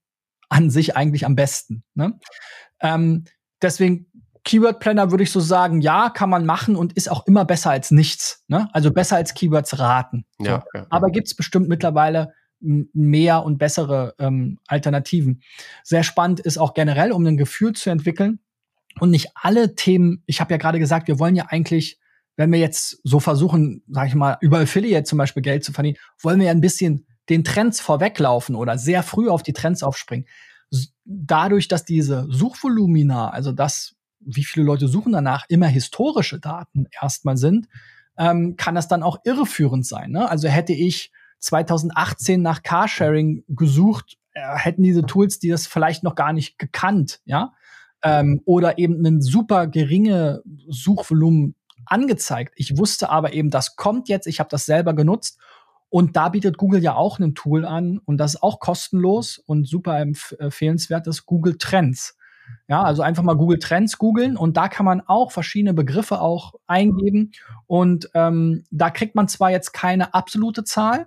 an sich eigentlich am besten, ne? Ähm, deswegen Keyword Planner würde ich so sagen, ja, kann man machen und ist auch immer besser als nichts, ne? Also besser als Keywords raten. Ja, so. ja, Aber gibt es bestimmt mittlerweile mehr und bessere ähm, Alternativen. Sehr spannend ist auch generell, um ein Gefühl zu entwickeln, und nicht alle Themen, ich habe ja gerade gesagt, wir wollen ja eigentlich, wenn wir jetzt so versuchen, sage ich mal, über Affiliate zum Beispiel Geld zu verdienen, wollen wir ja ein bisschen den Trends vorweglaufen oder sehr früh auf die Trends aufspringen. Dadurch, dass diese Suchvolumina, also das, wie viele Leute suchen danach, immer historische Daten erstmal sind, ähm, kann das dann auch irreführend sein, ne? Also hätte ich zweitausendachtzehn nach Carsharing gesucht, äh, hätten diese Tools, die das vielleicht noch gar nicht gekannt, ja, Ähm, oder eben ein super geringe Suchvolumen angezeigt. Ich wusste aber eben, das kommt jetzt, ich habe das selber genutzt und da bietet Google ja auch ein Tool an und das ist auch kostenlos und super empf- empfehlenswert, das Google Trends. Ja, also einfach mal Google Trends googeln und da kann man auch verschiedene Begriffe auch eingeben und ähm, da kriegt man zwar jetzt keine absolute Zahl,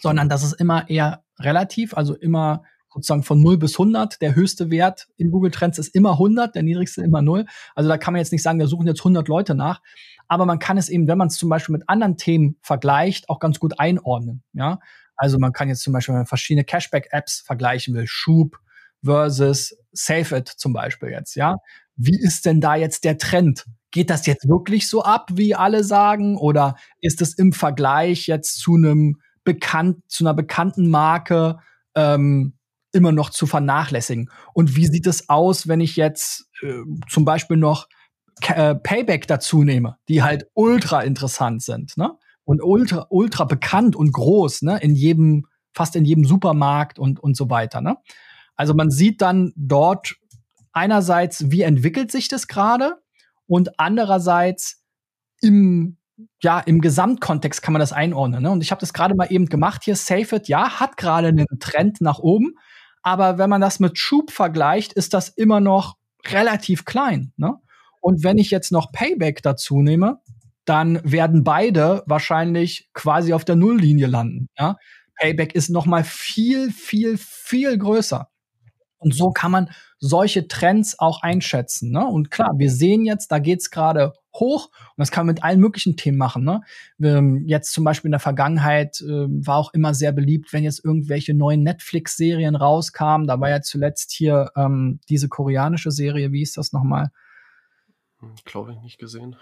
sondern das ist immer eher relativ, also immer sozusagen von null bis hundert, der höchste Wert in Google Trends ist immer hundert, der niedrigste immer null. Also da kann man jetzt nicht sagen, da suchen jetzt hundert Leute nach. Aber man kann es eben, wenn man es zum Beispiel mit anderen Themen vergleicht, auch ganz gut einordnen. Ja, also man kann jetzt zum Beispiel verschiedene Cashback-Apps vergleichen will, Shoop versus zave punkt it zum Beispiel jetzt. Ja, wie ist denn da jetzt der Trend? Geht das jetzt wirklich so ab, wie alle sagen? Oder ist es im Vergleich jetzt zu einem bekannt, zu einer bekannten Marke, ähm, immer noch zu vernachlässigen? Und wie sieht es aus, wenn ich jetzt äh, zum Beispiel noch K- äh, Payback dazu nehme, die halt ultra interessant sind, ne? Und ultra, ultra bekannt und groß, ne? In jedem, fast in jedem Supermarkt und, und so weiter, ne? Also man sieht dann dort einerseits, wie entwickelt sich das gerade und andererseits im ja, im Gesamtkontext kann man das einordnen, ne? Und ich habe das gerade mal eben gemacht hier, zave punkt it, ja, hat gerade einen Trend nach oben, aber wenn man das mit Schub vergleicht, ist das immer noch relativ klein, ne? Und wenn ich jetzt noch Payback dazu nehme, dann werden beide wahrscheinlich quasi auf der Nulllinie landen, ja? Payback ist noch mal viel, viel, viel größer. Und so kann man solche Trends auch einschätzen, ne? Und klar, wir sehen jetzt, da geht's gerade hoch und das kann man mit allen möglichen Themen machen, ne? Ähm, jetzt zum Beispiel in der Vergangenheit äh, war auch immer sehr beliebt, wenn jetzt irgendwelche neuen Netflix-Serien rauskamen. Da war ja zuletzt hier ähm, diese koreanische Serie, wie hieß das nochmal? Ich glaube, ich nicht gesehen.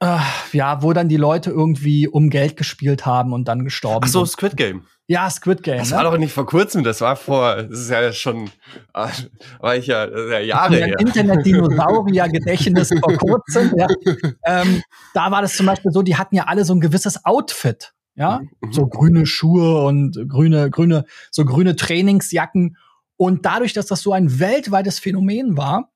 Äh, ja, wo dann die Leute irgendwie um Geld gespielt haben und dann gestorben sind. Ach so, Squid Game. Ja, Squid Game. Das war doch nicht vor kurzem, das war vor, das ist ja schon, war ich ja, ja Jahre her. Internet-Dinosaurier-Gedächtnis vor kurzem, ja. Ähm, da war das zum Beispiel so, die hatten ja alle so ein gewisses Outfit, ja, mhm. so grüne Schuhe und grüne, grüne, so grüne Trainingsjacken. Und dadurch, dass das so ein weltweites Phänomen war,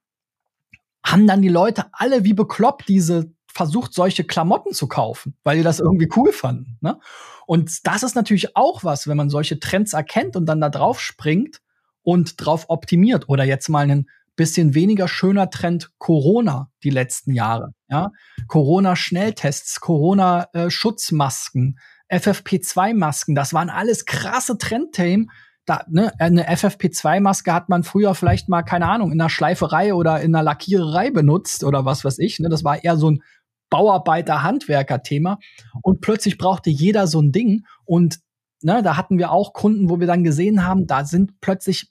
haben dann die Leute alle wie bekloppt diese versucht, solche Klamotten zu kaufen, weil die das irgendwie cool fanden, ne? Und das ist natürlich auch was, wenn man solche Trends erkennt und dann da drauf springt und drauf optimiert. Oder jetzt mal ein bisschen weniger schöner Trend Corona die letzten Jahre, ja? Corona-Schnelltests, Corona-Schutzmasken, F F P zwei Masken, das waren alles krasse Trendthemen. Da, ne, eine F F P zwei Maske hat man früher vielleicht mal, keine Ahnung, in einer Schleiferei oder in einer Lackiererei benutzt oder was weiß ich, ne? Das war eher so ein Bauarbeiter-Handwerker-Thema und plötzlich brauchte jeder so ein Ding und ne, da hatten wir auch Kunden, wo wir dann gesehen haben, da sind plötzlich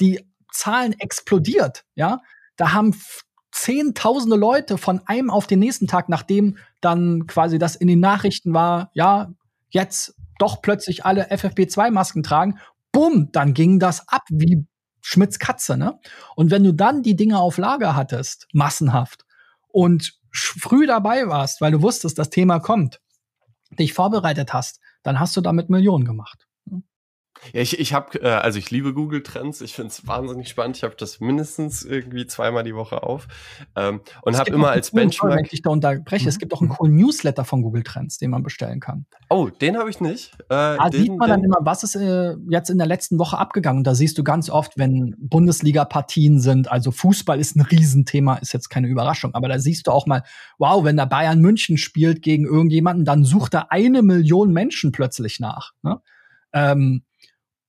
die Zahlen explodiert, ja, da haben f- zehntausende Leute von einem auf den nächsten Tag, nachdem dann quasi das in den Nachrichten war, ja, jetzt doch plötzlich alle F F P zwei Masken tragen, bumm, dann ging das ab wie Schmitz Katze, ne? Und wenn du dann die Dinge auf Lager hattest, massenhaft, und früh dabei warst, weil du wusstest, das Thema kommt, dich vorbereitet hast, dann hast du damit Millionen gemacht. Ja, ich, ich habe, äh, also ich liebe Google Trends, ich finde es wahnsinnig spannend, ich habe das mindestens irgendwie zweimal die Woche auf ähm, und habe immer als Benchmark... Wenn ich da unterbreche, mhm. es gibt auch einen coolen Newsletter von Google Trends, den man bestellen kann. Oh, den habe ich nicht. Äh, da den, sieht man dann immer, was ist äh, jetzt in der letzten Woche abgegangen, und da siehst du ganz oft, wenn Bundesliga-Partien sind, also Fußball ist ein Riesenthema, ist jetzt keine Überraschung, aber da siehst du auch mal, wow, wenn da Bayern München spielt gegen irgendjemanden, dann sucht da eine Million Menschen plötzlich nach, ne? Ähm,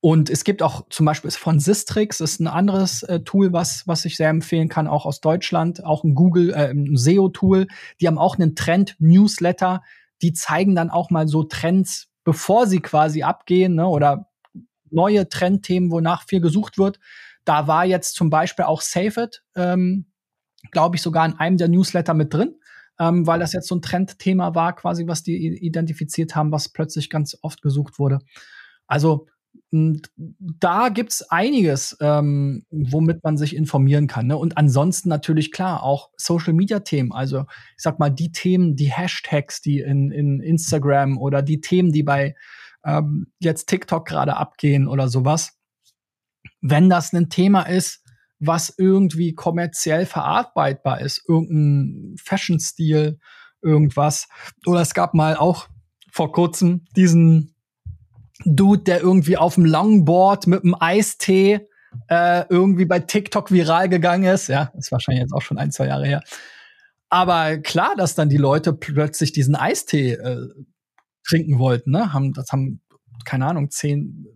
Und es gibt auch zum Beispiel von Sistrix, ist ein anderes äh, Tool, was was ich sehr empfehlen kann, auch aus Deutschland, auch ein Google äh, S E O-Tool. Die haben auch einen Trend-Newsletter, die zeigen dann auch mal so Trends, bevor sie quasi abgehen, ne, oder neue Trendthemen, wonach viel gesucht wird. Da war jetzt zum Beispiel auch zave punkt it, ähm, glaube ich, sogar in einem der Newsletter mit drin, ähm, weil das jetzt so ein Trendthema war, quasi, was die identifiziert haben, was plötzlich ganz oft gesucht wurde. Also da gibt's einiges, ähm, womit man sich informieren kann, ne? Und ansonsten natürlich klar auch Social-Media-Themen. Also ich sag mal, die Themen, die Hashtags, die in, in Instagram oder die Themen, die bei ähm, jetzt TikTok gerade abgehen oder sowas. Wenn das ein Thema ist, was irgendwie kommerziell verarbeitbar ist, irgendein Fashion-Stil, irgendwas. Oder es gab mal auch vor kurzem diesen Dude, der irgendwie auf dem Longboard mit einem Eistee äh, irgendwie bei TikTok viral gegangen ist. Ja, ist wahrscheinlich jetzt auch schon ein, zwei Jahre her. Aber klar, dass dann die Leute plötzlich diesen Eistee äh, trinken wollten, ne? Haben, das haben, keine Ahnung, zehn,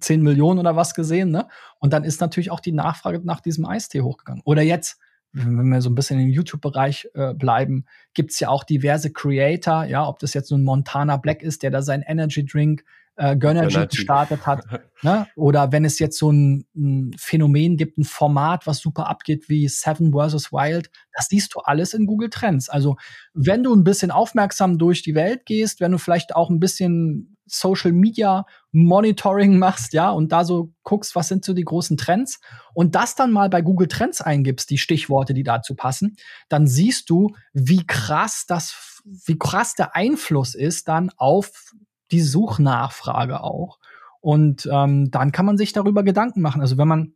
zehn Millionen oder was gesehen, ne? Und dann ist natürlich auch die Nachfrage nach diesem Eistee hochgegangen. Oder jetzt, wenn wir so ein bisschen im YouTube-Bereich äh, bleiben, gibt's ja auch diverse Creator, ja, ob das jetzt nun Montana Black ist, der da seinen Energy Drink äh, Gönnergy gestartet hat, ne? Oder wenn es jetzt so ein, ein Phänomen gibt, ein Format, was super abgeht, wie Seven versus. Wild, das siehst du alles in Google Trends. Also wenn du ein bisschen aufmerksam durch die Welt gehst, wenn du vielleicht auch ein bisschen Social Media Monitoring machst, ja, und da so guckst, was sind so die großen Trends, und das dann mal bei Google Trends eingibst, die Stichworte, die dazu passen, dann siehst du, wie krass das, wie krass der Einfluss ist dann auf die Suchnachfrage auch. Und ähm, dann kann man sich darüber Gedanken machen. Also wenn man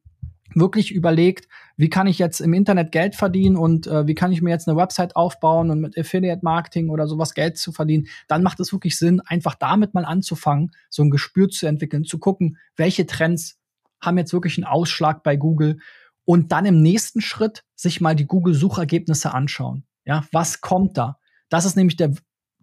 wirklich überlegt, wie kann ich jetzt im Internet Geld verdienen und äh, wie kann ich mir jetzt eine Website aufbauen und mit Affiliate-Marketing oder sowas Geld zu verdienen, dann macht es wirklich Sinn, einfach damit mal anzufangen, so ein Gespür zu entwickeln, zu gucken, welche Trends haben jetzt wirklich einen Ausschlag bei Google, und dann im nächsten Schritt sich mal die Google-Suchergebnisse anschauen. Ja, was kommt da? Das ist nämlich der,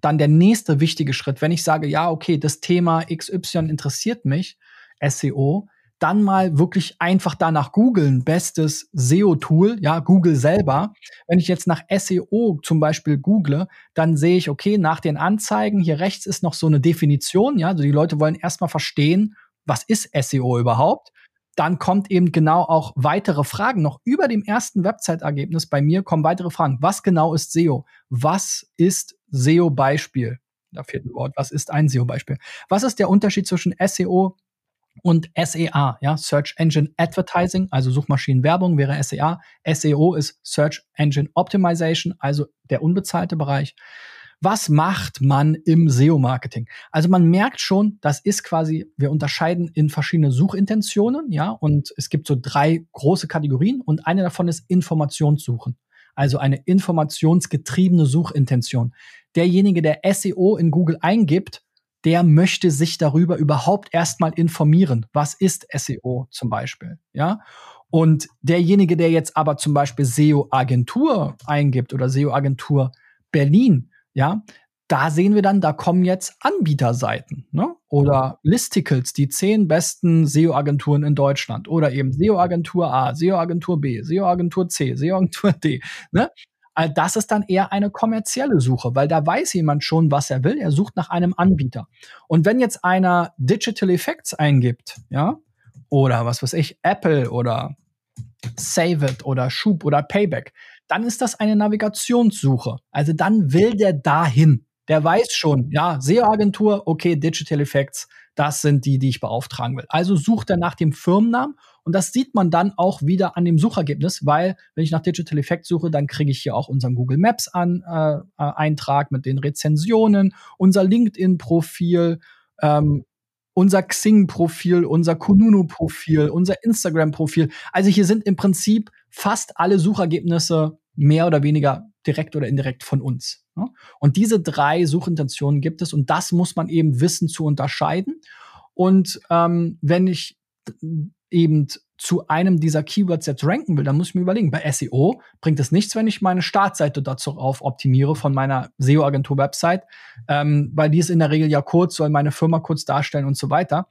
dann der nächste wichtige Schritt. Wenn ich sage, ja, okay, das Thema X Y interessiert mich, S E O, dann mal wirklich einfach danach googeln, bestes S E O-Tool, ja, Google selber. Wenn ich jetzt nach S E O zum Beispiel google, dann sehe ich, okay, nach den Anzeigen, hier rechts ist noch so eine Definition, ja, also die Leute wollen erstmal verstehen, was ist S E O überhaupt? Dann kommt eben genau auch weitere Fragen. Noch über dem ersten Website-Ergebnis bei mir kommen weitere Fragen. Was genau ist S E O? Was ist S E O-Beispiel? Da fehlt ein Wort. Was ist ein S E O-Beispiel? Was ist der Unterschied zwischen S E O und S E A, ja, Search Engine Advertising, also Suchmaschinenwerbung wäre S E A. S E O ist Search Engine Optimization, also der unbezahlte Bereich. Was macht man im S E O-Marketing? Also man merkt schon, das ist quasi, wir unterscheiden in verschiedene Suchintentionen, ja, und es gibt so drei große Kategorien, und eine davon ist Informationssuchen, also eine informationsgetriebene Suchintention. Derjenige, der S E O in Google eingibt, der möchte sich darüber überhaupt erstmal informieren. Was ist S E O zum Beispiel? Ja? Und derjenige, der jetzt aber zum Beispiel S E O-Agentur eingibt oder S E O-Agentur Berlin, ja, da sehen wir dann, da kommen jetzt Anbieterseiten, ne? Oder Listicles, die zehn besten S E O-Agenturen in Deutschland, oder eben S E O-Agentur A, S E O-Agentur B, S E O-Agentur C, S E O-Agentur D, ne? Das ist dann eher eine kommerzielle Suche, weil da weiß jemand schon, was er will. Er sucht nach einem Anbieter. Und wenn jetzt einer Digital Effects eingibt, ja, oder was weiß ich, Apple oder zave punkt it oder Shoop oder Payback, dann ist das eine Navigationssuche. Also dann will der dahin. Der weiß schon, ja, S E O-Agentur, okay, Digital Effects, das sind die, die ich beauftragen will. Also sucht er nach dem Firmennamen. Und das sieht man dann auch wieder an dem Suchergebnis, weil wenn ich nach Digital Effect suche, dann kriege ich hier auch unseren Google Maps an, äh, Eintrag mit den Rezensionen, unser LinkedIn-Profil, ähm, unser Xing-Profil, unser Kununu-Profil, unser Instagram-Profil. Also hier sind im Prinzip fast alle Suchergebnisse mehr oder weniger direkt oder indirekt von uns. Ne? Und diese drei Suchintentionen gibt es und das muss man eben wissen zu unterscheiden. Und ähm, wenn ich eben zu einem dieser Keywords jetzt ranken will, dann muss ich mir überlegen, bei S E O bringt es nichts, wenn ich meine Startseite dazu rauf optimiere von meiner S E O-Agentur-Website, ähm, weil die ist in der Regel ja kurz, soll meine Firma kurz darstellen und so weiter.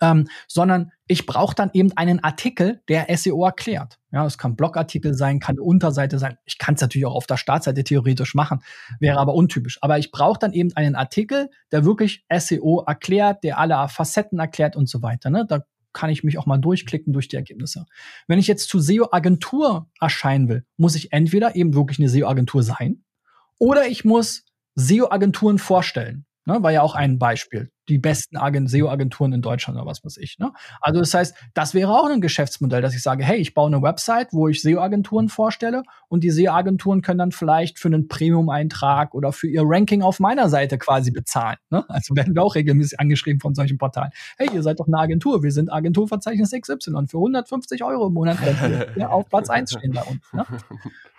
Ähm, sondern ich brauche dann eben einen Artikel, der S E O erklärt. Ja, das kann ein Blogartikel sein, kann eine Unterseite sein. Ich kann es natürlich auch auf der Startseite theoretisch machen, wäre aber untypisch. Aber ich brauche dann eben einen Artikel, der wirklich S E O erklärt, der alle Facetten erklärt und so weiter. Ne? Da kann ich mich auch mal durchklicken durch die Ergebnisse. Wenn ich jetzt zu S E O-Agentur erscheinen will, muss ich entweder eben wirklich eine S E O-Agentur sein oder ich muss S E O-Agenturen vorstellen. Ne, war ja auch ein Beispiel. Die besten S E O-Agenturen in Deutschland oder was weiß ich. Ne? Also das heißt, das wäre auch ein Geschäftsmodell, dass ich sage, hey, ich baue eine Website, wo ich S E O-Agenturen vorstelle und die S E O-Agenturen können dann vielleicht für einen Premium-Eintrag oder für ihr Ranking auf meiner Seite quasi bezahlen. Ne? Also werden wir auch regelmäßig angeschrieben von solchen Portalen. Hey, ihr seid doch eine Agentur. Wir sind Agenturverzeichnis X Y für hundertfünfzig Euro im Monat, wenn wir auf Platz eins stehen bei uns. Ne?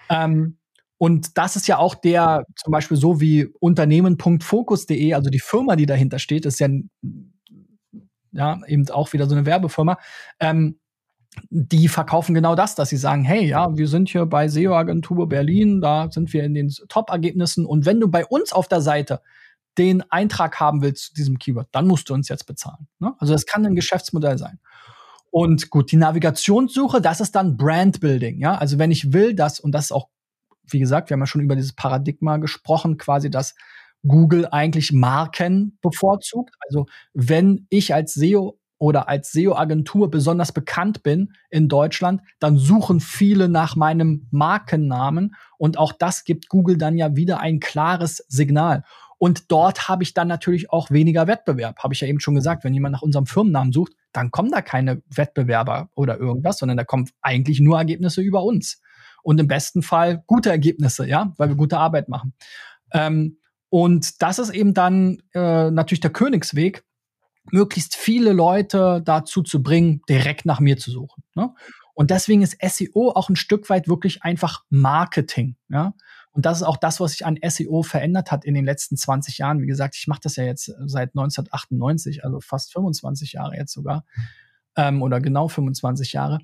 Ähm, Und das ist ja auch der, zum Beispiel so wie unternehmen punkt fokus punkt de, also die Firma, die dahinter steht, ist ja, ja eben auch wieder so eine Werbefirma, ähm, die verkaufen genau das, dass sie sagen, hey, ja, wir sind hier bei S E O-Agentur Berlin, da sind wir in den Top-Ergebnissen und wenn du bei uns auf der Seite den Eintrag haben willst zu diesem Keyword, dann musst du uns jetzt bezahlen. Ne? Also das kann ein Geschäftsmodell sein. Und gut, die Navigationssuche, das ist dann Brandbuilding. Ja? Also wenn ich will, dass, und das ist auch, wie gesagt, wir haben ja schon über dieses Paradigma gesprochen, quasi, dass Google eigentlich Marken bevorzugt. Also wenn ich als S E O oder als S E O-Agentur besonders bekannt bin in Deutschland, dann suchen viele nach meinem Markennamen. Und auch das gibt Google dann ja wieder ein klares Signal. Und dort habe ich dann natürlich auch weniger Wettbewerb. Habe ich ja eben schon gesagt, wenn jemand nach unserem Firmennamen sucht, dann kommen da keine Wettbewerber oder irgendwas, sondern da kommen eigentlich nur Ergebnisse über uns. Und im besten Fall gute Ergebnisse, ja, weil wir gute Arbeit machen. Ähm, und das ist eben dann äh, natürlich der Königsweg, möglichst viele Leute dazu zu bringen, direkt nach mir zu suchen. Ne? Und deswegen ist S E O auch ein Stück weit wirklich einfach Marketing. Ja? Und das ist auch das, was sich an S E O verändert hat in den letzten zwanzig Jahren. Wie gesagt, ich mache das ja jetzt seit neunzehnhundertachtundneunzig, also fast fünfundzwanzig Jahre jetzt sogar. Ähm, oder genau fünfundzwanzig Jahre.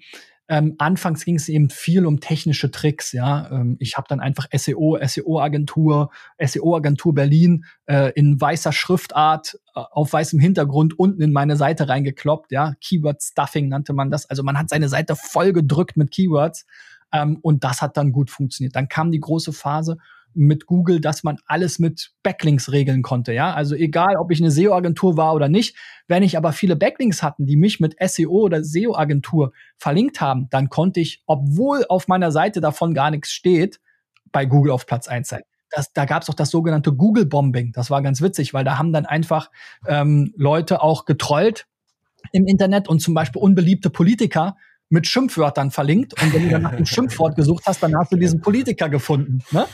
Ähm, anfangs ging es eben viel um technische Tricks, ja. Ähm, ich habe dann einfach S E O, S E O-Agentur, S E O-Agentur Berlin äh, in weißer Schriftart äh, auf weißem Hintergrund unten in meine Seite reingekloppt, ja. Keyword-Stuffing nannte man das. Also man hat seine Seite voll gedrückt mit Keywords ähm, und das hat dann gut funktioniert. Dann kam die große Phase mit Google, dass man alles mit Backlinks regeln konnte, ja. Also egal, ob ich eine S E O-Agentur war oder nicht, wenn ich aber viele Backlinks hatten, die mich mit S E O oder S E O-Agentur verlinkt haben, dann konnte ich, obwohl auf meiner Seite davon gar nichts steht, bei Google auf Platz eins sein. Das, da gab es auch das sogenannte Google-Bombing. Das war ganz witzig, weil da haben dann einfach ähm, Leute auch getrollt im Internet und zum Beispiel unbeliebte Politiker mit Schimpfwörtern verlinkt und wenn du dann nach dem Schimpfwort gesucht hast, dann hast du diesen Politiker gefunden. Ne?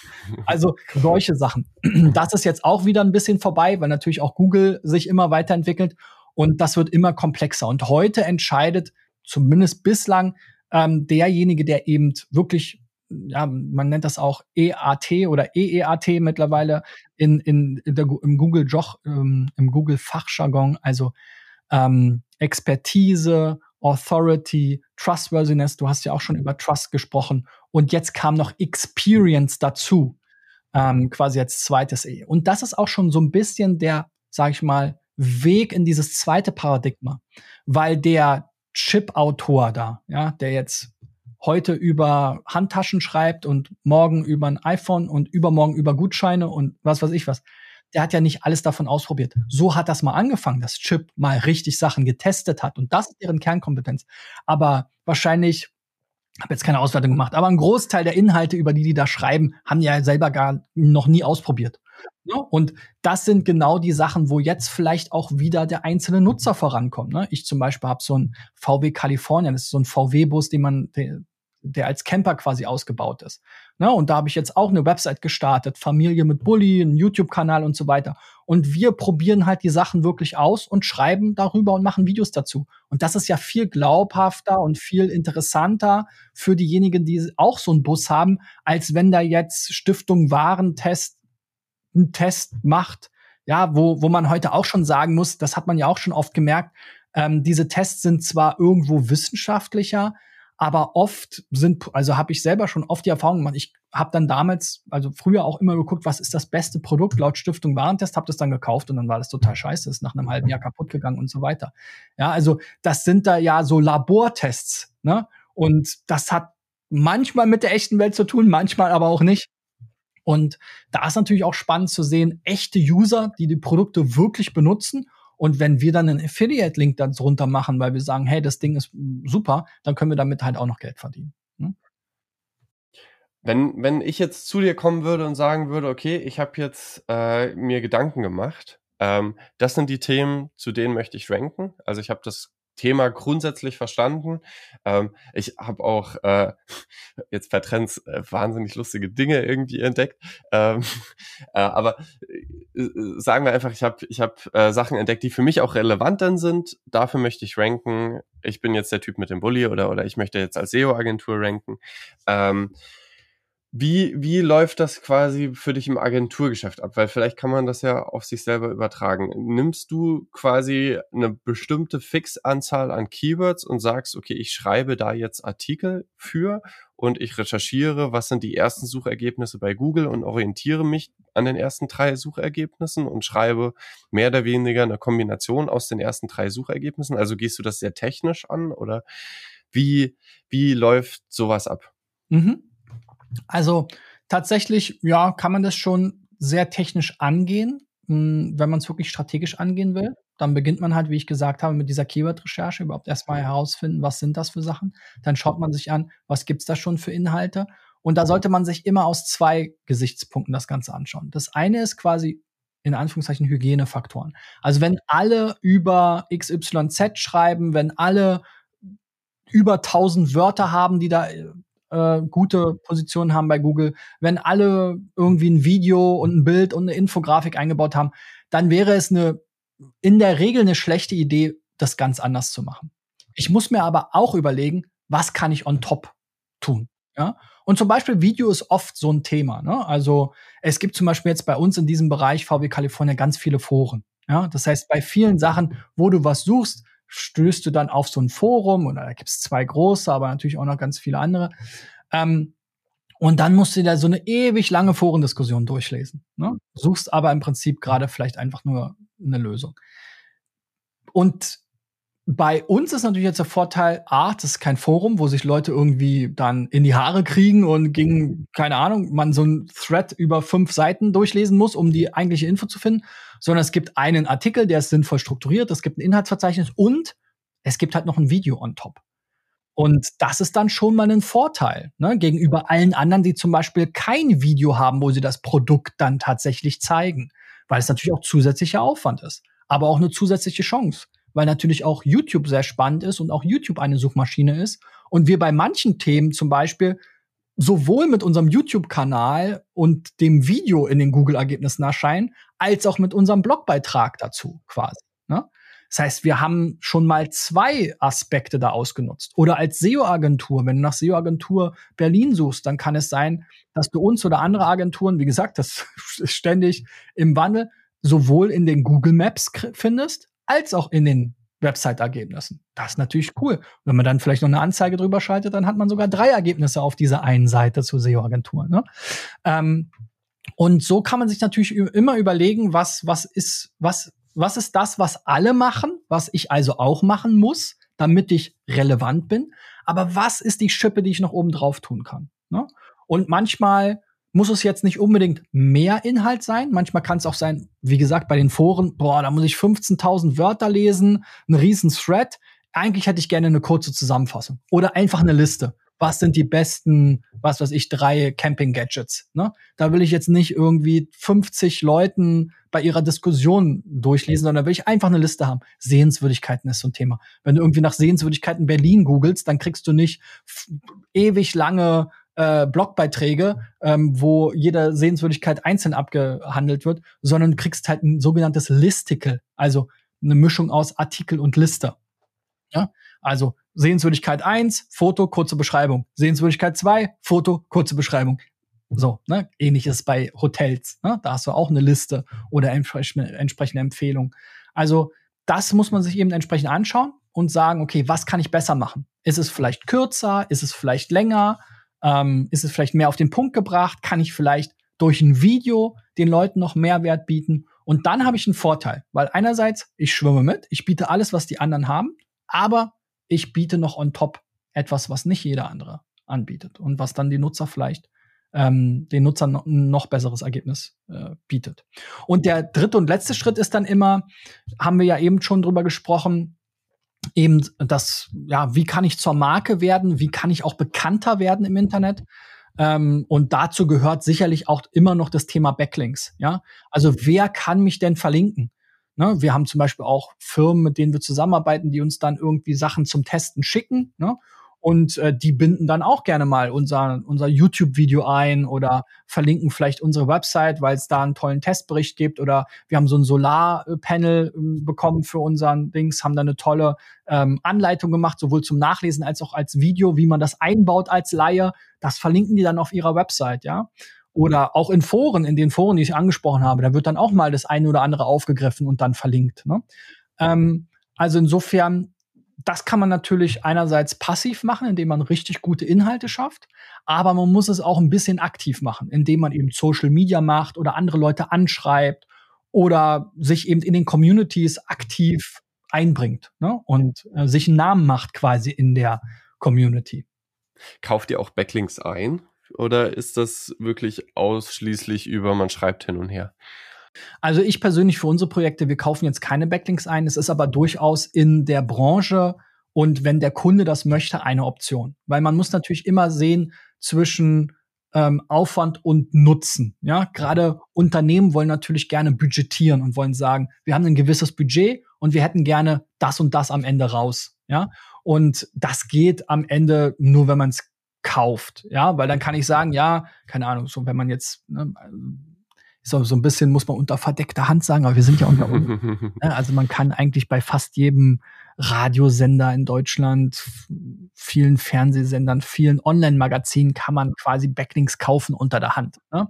Also solche Sachen. Das ist jetzt auch wieder ein bisschen vorbei, weil natürlich auch Google sich immer weiterentwickelt und das wird immer komplexer. Und heute entscheidet zumindest bislang ähm, derjenige, der eben wirklich, ja, man nennt das auch E A T oder E E A T mittlerweile in, in, in der, im Google-Joch, ähm, im Google-Fachjargon, also ähm, Expertise, Authority, Trustworthiness, du hast ja auch schon über Trust gesprochen. Und jetzt kam noch Experience dazu, ähm, quasi als zweites E. Und das ist auch schon so ein bisschen der, sag ich mal, Weg in dieses zweite Paradigma. Weil der Chip-Autor da, ja, der jetzt heute über Handtaschen schreibt und morgen über ein iPhone und übermorgen über Gutscheine und was weiß ich was, der hat ja nicht alles davon ausprobiert. So hat das mal angefangen, dass Chip mal richtig Sachen getestet hat. Und das ist deren Kernkompetenz. Aber wahrscheinlich, habe jetzt keine Auswertung gemacht, aber ein Großteil der Inhalte, über die die da schreiben, haben die ja selber gar noch nie ausprobiert. Ja, und das sind genau die Sachen, wo jetzt vielleicht auch wieder der einzelne Nutzer vorankommt. Ne? Ich zum Beispiel habe so einen V W Kalifornien, das ist so ein V W-Bus, den man der als Camper quasi ausgebaut ist. Na, und da habe ich jetzt auch eine Website gestartet, Familie mit Bulli, einen YouTube-Kanal und so weiter. Und wir probieren halt die Sachen wirklich aus und schreiben darüber und machen Videos dazu. Und das ist ja viel glaubhafter und viel interessanter für diejenigen, die auch so einen Bus haben, als wenn da jetzt Stiftung Warentest einen Test macht, ja, wo, wo man heute auch schon sagen muss, das hat man ja auch schon oft gemerkt, ähm, diese Tests sind zwar irgendwo wissenschaftlicher, aber oft sind, also habe ich selber schon oft die Erfahrung gemacht, ich habe dann damals, also früher auch immer geguckt, was ist das beste Produkt laut Stiftung Warentest, habe das dann gekauft und dann war das total scheiße, ist nach einem halben Jahr kaputt gegangen und so weiter. Ja, also das sind da ja so Labortests, ne? Und das hat manchmal mit der echten Welt zu tun, manchmal aber auch nicht. Und da ist natürlich auch spannend zu sehen, echte User, die die Produkte wirklich benutzen. Und wenn wir dann einen Affiliate-Link da drunter machen, weil wir sagen, hey, das Ding ist super, dann können wir damit halt auch noch Geld verdienen. Hm? Wenn, wenn ich jetzt zu dir kommen würde und sagen würde, okay, ich habe jetzt äh, mir Gedanken gemacht, ähm, das sind die Themen, zu denen möchte ich ranken. Also ich habe das Thema grundsätzlich verstanden. Ähm, ich habe auch äh, jetzt bei Trends äh, wahnsinnig lustige Dinge irgendwie entdeckt. Ähm, äh, aber äh, sagen wir einfach, ich habe ich hab, äh, Sachen entdeckt, die für mich auch relevant dann sind. Dafür möchte ich ranken. Ich bin jetzt der Typ mit dem Bulli oder oder ich möchte jetzt als S E O-Agentur ranken. Ähm, wie, wie läuft das quasi für dich im Agenturgeschäft ab? Weil vielleicht kann man das ja auf sich selber übertragen. Nimmst du quasi eine bestimmte Fixanzahl an Keywords und sagst, okay, ich schreibe da jetzt Artikel für und ich recherchiere, was sind die ersten Suchergebnisse bei Google und orientiere mich an den ersten drei Suchergebnissen und schreibe mehr oder weniger eine Kombination aus den ersten drei Suchergebnissen. Also gehst du das sehr technisch an oder wie, wie läuft sowas ab? Mhm. Also tatsächlich, ja, kann man das schon sehr technisch angehen. Wenn man es wirklich strategisch angehen will, dann beginnt man halt, wie ich gesagt habe, mit dieser Keyword-Recherche, überhaupt erstmal herausfinden, was sind das für Sachen. Dann schaut man sich an, was gibt es da schon für Inhalte. Und da sollte man sich immer aus zwei Gesichtspunkten das Ganze anschauen. Das eine ist quasi, in Anführungszeichen, Hygienefaktoren. Also wenn alle über X Y Z schreiben, wenn alle über tausend Wörter haben, die da Äh, gute Positionen haben bei Google, wenn alle irgendwie ein Video und ein Bild und eine Infografik eingebaut haben, dann wäre es eine, in der Regel eine schlechte Idee, das ganz anders zu machen. Ich muss mir aber auch überlegen, was kann ich on top tun? Ja? Und zum Beispiel Video ist oft so ein Thema. Ne? Also es gibt zum Beispiel jetzt bei uns in diesem Bereich V W Kalifornien ganz viele Foren. Ja? Das heißt, bei vielen Sachen, wo du was suchst, stößt du dann auf so ein Forum und da gibt es zwei große, aber natürlich auch noch ganz viele andere. Ähm, und dann musst du da so eine ewig lange Forendiskussion durchlesen. Ne? Suchst aber im Prinzip gerade vielleicht einfach nur eine Lösung. Und bei uns ist natürlich jetzt der Vorteil, A, das ist kein Forum, wo sich Leute irgendwie dann in die Haare kriegen und gegen, keine Ahnung, man so einen Thread über fünf Seiten durchlesen muss, um die eigentliche Info zu finden, sondern es gibt einen Artikel, der ist sinnvoll strukturiert, es gibt ein Inhaltsverzeichnis und es gibt halt noch ein Video on top. Und das ist dann schon mal ein Vorteil, ne, gegenüber allen anderen, die zum Beispiel kein Video haben, wo sie das Produkt dann tatsächlich zeigen, weil es natürlich auch zusätzlicher Aufwand ist, aber auch eine zusätzliche Chance. Weil natürlich auch YouTube sehr spannend ist und auch YouTube eine Suchmaschine ist. Und wir bei manchen Themen zum Beispiel sowohl mit unserem YouTube-Kanal und dem Video in den Google-Ergebnissen erscheinen, als auch mit unserem Blogbeitrag dazu quasi. Ne? Das heißt, wir haben schon mal zwei Aspekte da ausgenutzt. Oder als S E O-Agentur, wenn du nach S E O-Agentur Berlin suchst, dann kann es sein, dass du uns oder andere Agenturen, wie gesagt, das ist ständig im Wandel, sowohl in den Google Maps findest, als auch in den Website-Ergebnissen. Das ist natürlich cool. Wenn man dann vielleicht noch eine Anzeige drüber schaltet, dann hat man sogar drei Ergebnisse auf dieser einen Seite zur S E O-Agentur. Ne? Ähm, und so kann man sich natürlich immer überlegen, was, was ist, was, was ist das, was alle machen, was ich also auch machen muss, damit ich relevant bin. Aber was ist die Schippe, die ich noch oben drauf tun kann? Ne? Und manchmal muss es jetzt nicht unbedingt mehr Inhalt sein. Manchmal kann es auch sein, wie gesagt, bei den Foren, boah, da muss ich fünfzehntausend Wörter lesen, einen riesen Thread. Eigentlich hätte ich gerne eine kurze Zusammenfassung oder einfach eine Liste. was sind die besten, was weiß ich, drei Camping-Gadgets. Ne? Da will ich jetzt nicht irgendwie fünfzig Leuten bei ihrer Diskussion durchlesen, sondern da will ich einfach eine Liste haben. Sehenswürdigkeiten ist so ein Thema. Wenn du irgendwie nach Sehenswürdigkeiten Berlin googelst, dann kriegst du nicht ewig lange Äh, Blogbeiträge, ähm, wo jede Sehenswürdigkeit einzeln abgehandelt wird, sondern du kriegst halt ein sogenanntes Listicle, also eine Mischung aus Artikel und Liste. Ja? Also Sehenswürdigkeit eins, Foto, kurze Beschreibung. Sehenswürdigkeit zwei, Foto, kurze Beschreibung. So, ne? Ähnlich ist es bei Hotels. Ne? Da hast du auch eine Liste oder entsprechende, entsprechende Empfehlung. Also das muss man sich eben entsprechend anschauen und sagen, okay, was kann ich besser machen? Ist es vielleicht kürzer? Ist es vielleicht länger? Ähm, ist es vielleicht mehr auf den Punkt gebracht? Kann ich vielleicht durch ein Video den Leuten noch Mehrwert bieten? Und dann habe ich einen Vorteil, weil einerseits, ich schwimme mit, ich biete alles, was die anderen haben, aber ich biete noch on top etwas, was nicht jeder andere anbietet und was dann die Nutzer vielleicht, ähm, den Nutzern noch ein noch besseres Ergebnis äh, bietet. Und der dritte und letzte Schritt ist dann immer, haben wir ja eben schon drüber gesprochen, eben das, ja, wie kann ich zur Marke werden, wie kann ich auch bekannter werden im Internet? Ähm, und dazu gehört sicherlich auch immer noch das Thema Backlinks, ja. Also wer kann mich denn verlinken? Ne? Wir haben zum Beispiel auch Firmen, mit denen wir zusammenarbeiten, die uns dann irgendwie Sachen zum Testen schicken, ne? Und äh, die binden dann auch gerne mal unser, unser YouTube-Video ein oder verlinken vielleicht unsere Website, weil es da einen tollen Testbericht gibt. Oder wir haben so ein Solarpanel äh, bekommen für unseren Dings, haben da eine tolle ähm, Anleitung gemacht, sowohl zum Nachlesen als auch als Video, wie man das einbaut als Laie. Das verlinken die dann auf ihrer Website, ja. Oder auch in Foren, in den Foren, die ich angesprochen habe, da wird dann auch mal das eine oder andere aufgegriffen und dann verlinkt. Ne? Ähm, also insofern, das kann man natürlich einerseits passiv machen, indem man richtig gute Inhalte schafft, aber man muss es auch ein bisschen aktiv machen, indem man eben Social Media macht oder andere Leute anschreibt oder sich eben in den Communities aktiv einbringt, ne? Und äh, sich einen Namen macht quasi in der Community. Kauft ihr auch Backlinks ein oder ist das wirklich ausschließlich über man schreibt hin und her? Also ich persönlich für unsere Projekte, wir kaufen jetzt keine Backlinks ein. Es ist aber durchaus in der Branche und wenn der Kunde das möchte, eine Option. Weil man muss natürlich immer sehen zwischen ähm, Aufwand und Nutzen. Ja, gerade Unternehmen wollen natürlich gerne budgetieren und wollen sagen, wir haben ein gewisses Budget und wir hätten gerne das und das am Ende raus. Ja, und das geht am Ende nur, wenn man es kauft. Ja, weil dann kann ich sagen, ja, keine Ahnung, so wenn man jetzt, ne, So, so ein bisschen muss man unter verdeckter Hand sagen, aber wir sind ja unter uns. Also man kann eigentlich bei fast jedem Radiosender in Deutschland, vielen Fernsehsendern, vielen Online-Magazinen kann man quasi Backlinks kaufen unter der Hand. Ne?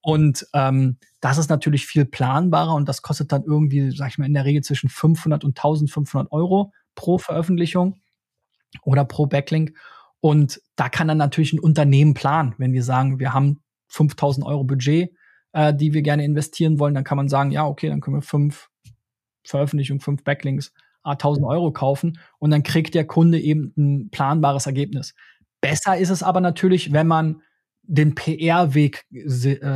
Und ähm, das ist natürlich viel planbarer und das kostet dann irgendwie, sag ich mal, in der Regel zwischen fünfhundert und eintausendfünfhundert Euro pro Veröffentlichung oder pro Backlink. Und da kann dann natürlich ein Unternehmen planen, wenn wir sagen, wir haben fünftausend Euro Budget, die wir gerne investieren wollen, dann kann man sagen, ja, okay, dann können wir fünf Veröffentlichungen, fünf Backlinks, tausend Euro kaufen und dann kriegt der Kunde eben ein planbares Ergebnis. Besser ist es aber natürlich, wenn man den P R-Weg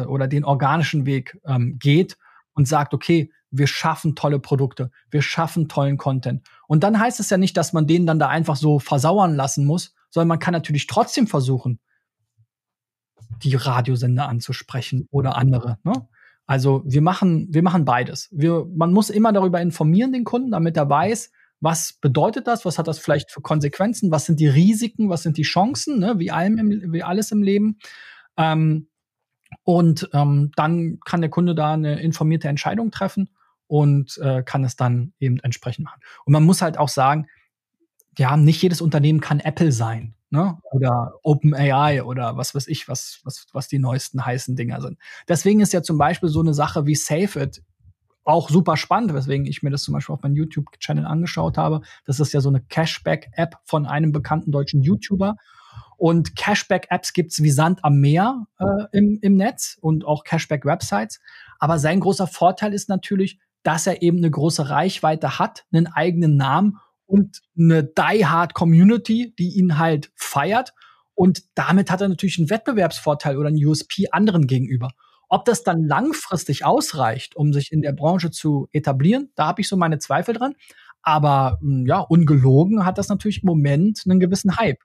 oder den organischen Weg ähm, geht und sagt, okay, wir schaffen tolle Produkte, wir schaffen tollen Content. Und dann heißt es ja nicht, dass man den dann da einfach so versauern lassen muss, sondern man kann natürlich trotzdem versuchen, die Radiosender anzusprechen oder andere. Ne? Also wir machen, wir machen beides. Wir, man muss immer darüber informieren, den Kunden, damit er weiß, was bedeutet das, was hat das vielleicht für Konsequenzen, was sind die Risiken, was sind die Chancen, ne? Wie allem im, wie alles im Leben. Ähm, und ähm, dann kann der Kunde da eine informierte Entscheidung treffen und äh, kann es dann eben entsprechend machen. Und man muss halt auch sagen, ja, nicht jedes Unternehmen kann Apple sein. Ne? Oder OpenAI oder was weiß ich, was, was, was die neuesten heißen Dinger sind. Deswegen ist ja zum Beispiel so eine Sache wie zave punkt it auch super spannend, weswegen ich mir das zum Beispiel auf meinem YouTube-Channel angeschaut habe. Das ist ja so eine Cashback-App von einem bekannten deutschen YouTuber. Und Cashback-Apps gibt's wie Sand am Meer äh, im, im Netz und auch Cashback-Websites. Aber sein großer Vorteil ist natürlich, dass er eben eine große Reichweite hat, einen eigenen Namen und eine Die-Hard-Community, die ihn halt feiert. Und damit hat er natürlich einen Wettbewerbsvorteil oder einen U S P anderen gegenüber. Ob das dann langfristig ausreicht, um sich in der Branche zu etablieren, da habe ich so meine Zweifel dran. Aber ja, ungelogen hat das natürlich im Moment einen gewissen Hype.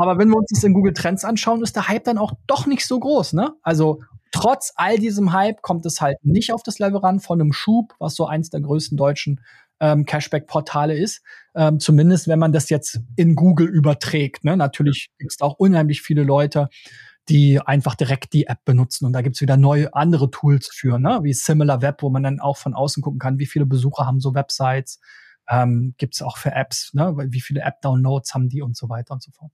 Aber wenn wir uns das in Google Trends anschauen, ist der Hype dann auch doch nicht so groß, ne? Also trotz all diesem Hype kommt es halt nicht auf das Level ran von einem Shoop, was so eins der größten deutschen ähm, Cashback-Portale ist. Ähm, zumindest, wenn man das jetzt in Google überträgt, ne? Natürlich gibt es auch unheimlich viele Leute, die einfach direkt die App benutzen. Und da gibt es wieder neue, andere Tools für, ne? Wie Similar Web, wo man dann auch von außen gucken kann, wie viele Besucher haben so Websites, ähm, gibt es auch für Apps, ne? Wie viele App-Downloads haben die und so weiter und so fort.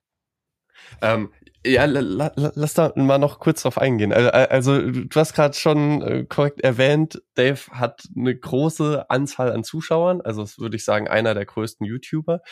Ähm, ja, la, la, lass da mal noch kurz drauf eingehen. Also, also du hast gerade schon äh, korrekt erwähnt, Dave hat eine große Anzahl an Zuschauern, also das würde ich sagen, einer der größten YouTuber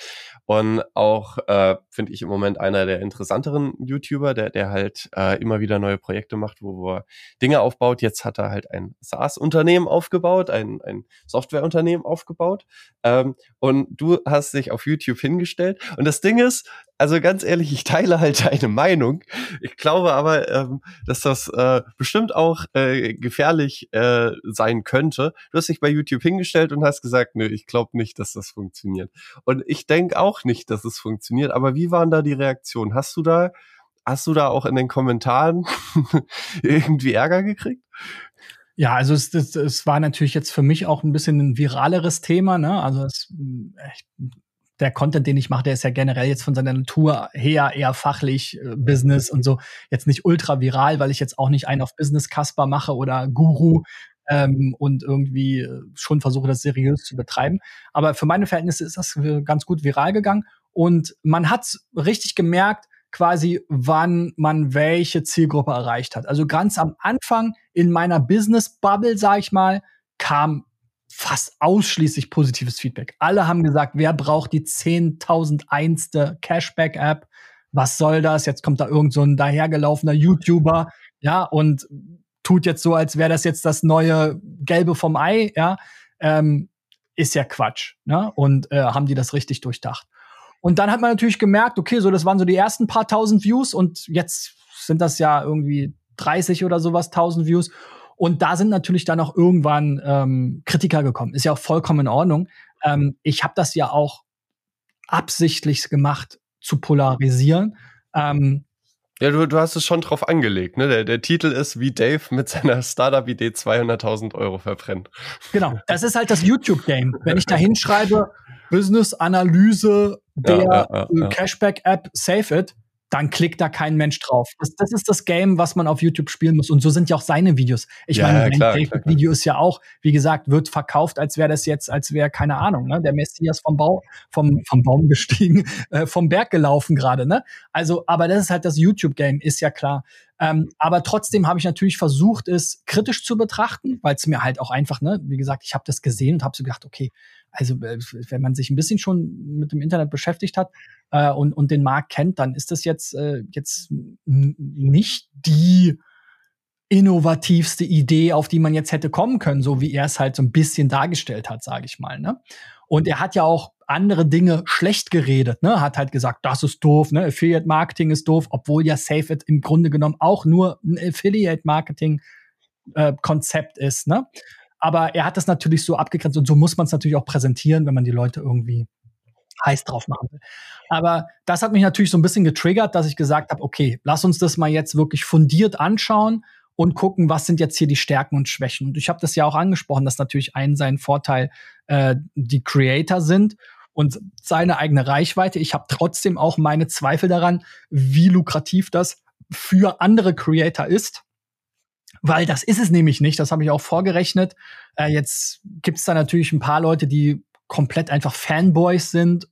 und auch, äh, finde ich im Moment, einer der interessanteren YouTuber, der, der halt äh, immer wieder neue Projekte macht, wo, wo er Dinge aufbaut. Jetzt hat er halt ein SaaS-Unternehmen aufgebaut, ein, ein Softwareunternehmen aufgebaut, ähm, und du hast dich auf YouTube hingestellt und das Ding ist, also ganz ehrlich, ich teile halt deine Meinung. Ich glaube aber, ähm, dass das äh, bestimmt auch äh, gefährlich äh, sein könnte. Du hast dich bei YouTube hingestellt und hast gesagt, nö, ich glaube nicht, dass das funktioniert. Und ich denke auch nicht, dass es funktioniert. Aber wie waren da die Reaktionen? Hast du da, hast du da auch in den Kommentaren irgendwie Ärger gekriegt? Ja, also es, es, es war natürlich jetzt für mich auch ein bisschen ein viraleres Thema, ne? Also es, ich, der Content, den ich mache, der ist ja generell jetzt von seiner Natur her eher fachlich, äh, Business und so, jetzt nicht ultra viral, weil ich jetzt auch nicht einen auf Business-Kasper mache oder Guru ähm, und irgendwie schon versuche, das seriös zu betreiben. Aber für meine Verhältnisse ist das ganz gut viral gegangen und man hat's richtig gemerkt, quasi, wann man welche Zielgruppe erreicht hat. Also ganz am Anfang in meiner Business-Bubble, sag ich mal, kam fast ausschließlich positives Feedback. Alle haben gesagt, wer braucht die zehntausendeinste Cashback-App? Was soll das? Jetzt kommt da irgend so ein dahergelaufener YouTuber, ja, und tut jetzt so, als wäre das jetzt das neue Gelbe vom Ei, ja. Ähm, ist ja Quatsch, ne? Und äh, haben die das richtig durchdacht. Und dann hat man natürlich gemerkt, okay, so, das waren so die ersten paar tausend Views und jetzt sind das ja irgendwie dreißig oder sowas, tausend Views. Und da sind natürlich dann auch irgendwann ähm, Kritiker gekommen. Ist ja auch vollkommen in Ordnung. Ähm, ich habe das ja auch absichtlich gemacht, zu polarisieren. Ähm, ja, du, du hast es schon drauf angelegt, ne? Der, der Titel ist, wie Dave mit seiner Startup-Idee zweihunderttausend Euro verbrennt. Genau, das ist halt das YouTube-Game. Wenn ich da hinschreibe, Business-Analyse der ja, ja, ja, Cashback-App, save it, dann klickt da kein Mensch drauf. Das, das ist das Game, was man auf YouTube spielen muss. Und so sind ja auch seine Videos. Ich ja, meine, ja, klar, mein David-Video ist ja auch, wie gesagt, wird verkauft, als wäre das jetzt, als wäre, keine Ahnung, ne, der Messias vom, Bau, vom, vom Baum gestiegen, äh, vom Berg gelaufen gerade, ne? Also, aber das ist halt das YouTube-Game, ist ja klar. Ähm, aber trotzdem habe ich natürlich versucht, es kritisch zu betrachten, weil es mir halt auch einfach, ne, wie gesagt, ich habe das gesehen und habe so gedacht, okay, also wenn man sich ein bisschen schon mit dem Internet beschäftigt hat äh, und, und den Markt kennt, dann ist das jetzt, äh, jetzt n- nicht die innovativste Idee, auf die man jetzt hätte kommen können, so wie er es halt so ein bisschen dargestellt hat, sage ich mal, ne? Und er hat ja auch andere Dinge schlecht geredet, ne? Hat halt gesagt, das ist doof, ne? Affiliate-Marketing ist doof, obwohl ja Save It im Grunde genommen auch nur ein Affiliate-Marketing-Konzept äh, ist, ne? Aber er hat das natürlich so abgegrenzt und so muss man es natürlich auch präsentieren, wenn man die Leute irgendwie heiß drauf machen will. Aber das hat mich natürlich so ein bisschen getriggert, dass ich gesagt habe, okay, lass uns das mal jetzt wirklich fundiert anschauen und gucken, was sind jetzt hier die Stärken und Schwächen. Und ich habe das ja auch angesprochen, dass natürlich ein sein Vorteil äh, die Creator sind und seine eigene Reichweite. Ich habe trotzdem auch meine Zweifel daran, wie lukrativ das für andere Creator ist. Weil das ist es nämlich nicht, das habe ich auch vorgerechnet. Äh, jetzt gibt es da natürlich ein paar Leute, die komplett einfach Fanboys sind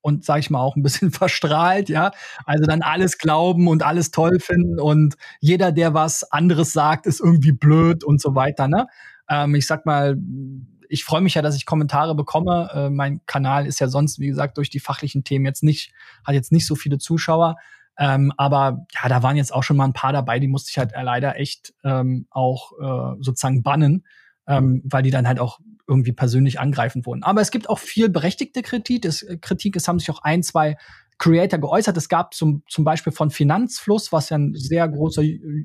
und, sag ich mal, auch ein bisschen verstrahlt, ja. Also dann alles glauben und alles toll finden und jeder, der was anderes sagt, ist irgendwie blöd und so weiter, ne? Ähm, ich sag mal, ich freue mich ja, dass ich Kommentare bekomme. Äh, mein Kanal ist ja sonst, wie gesagt, durch die fachlichen Themen jetzt nicht, hat jetzt nicht so viele Zuschauer. Ähm, aber ja, da waren jetzt auch schon mal ein paar dabei, die musste ich halt leider echt ähm, auch äh, sozusagen bannen, ähm, weil die dann halt auch irgendwie persönlich angreifend wurden. Aber es gibt auch viel berechtigte Kritik. Es, äh, Kritik, es haben sich auch ein, zwei Creator geäußert. Es gab zum, zum Beispiel von Finanzfluss, was ja ein sehr großer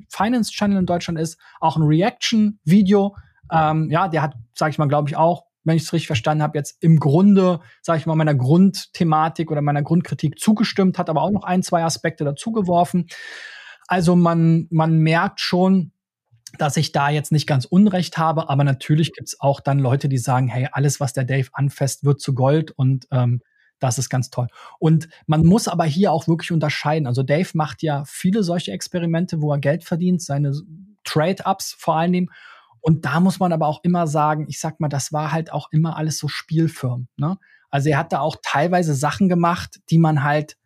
Finance-Channel in Deutschland ist, auch ein Reaction-Video. Ähm, ja, der hat, sag ich mal, glaube ich auch wenn ich es richtig verstanden habe, jetzt im Grunde, sage ich mal, meiner Grundthematik oder meiner Grundkritik zugestimmt, hat aber auch noch ein, zwei Aspekte dazugeworfen. Also man, man merkt schon, dass ich da jetzt nicht ganz Unrecht habe, aber natürlich gibt es auch dann Leute, die sagen, hey, alles, was der Dave anfasst, wird zu Gold und ähm, das ist ganz toll. Und man muss aber hier auch wirklich unterscheiden. Also Dave macht ja viele solche Experimente, wo er Geld verdient, seine Trade-Ups vor allen Dingen. Und da muss man aber auch immer sagen, ich sag mal, das war halt auch immer alles so Spielfirmen, ne? Also er hat da auch teilweise Sachen gemacht, die man halt,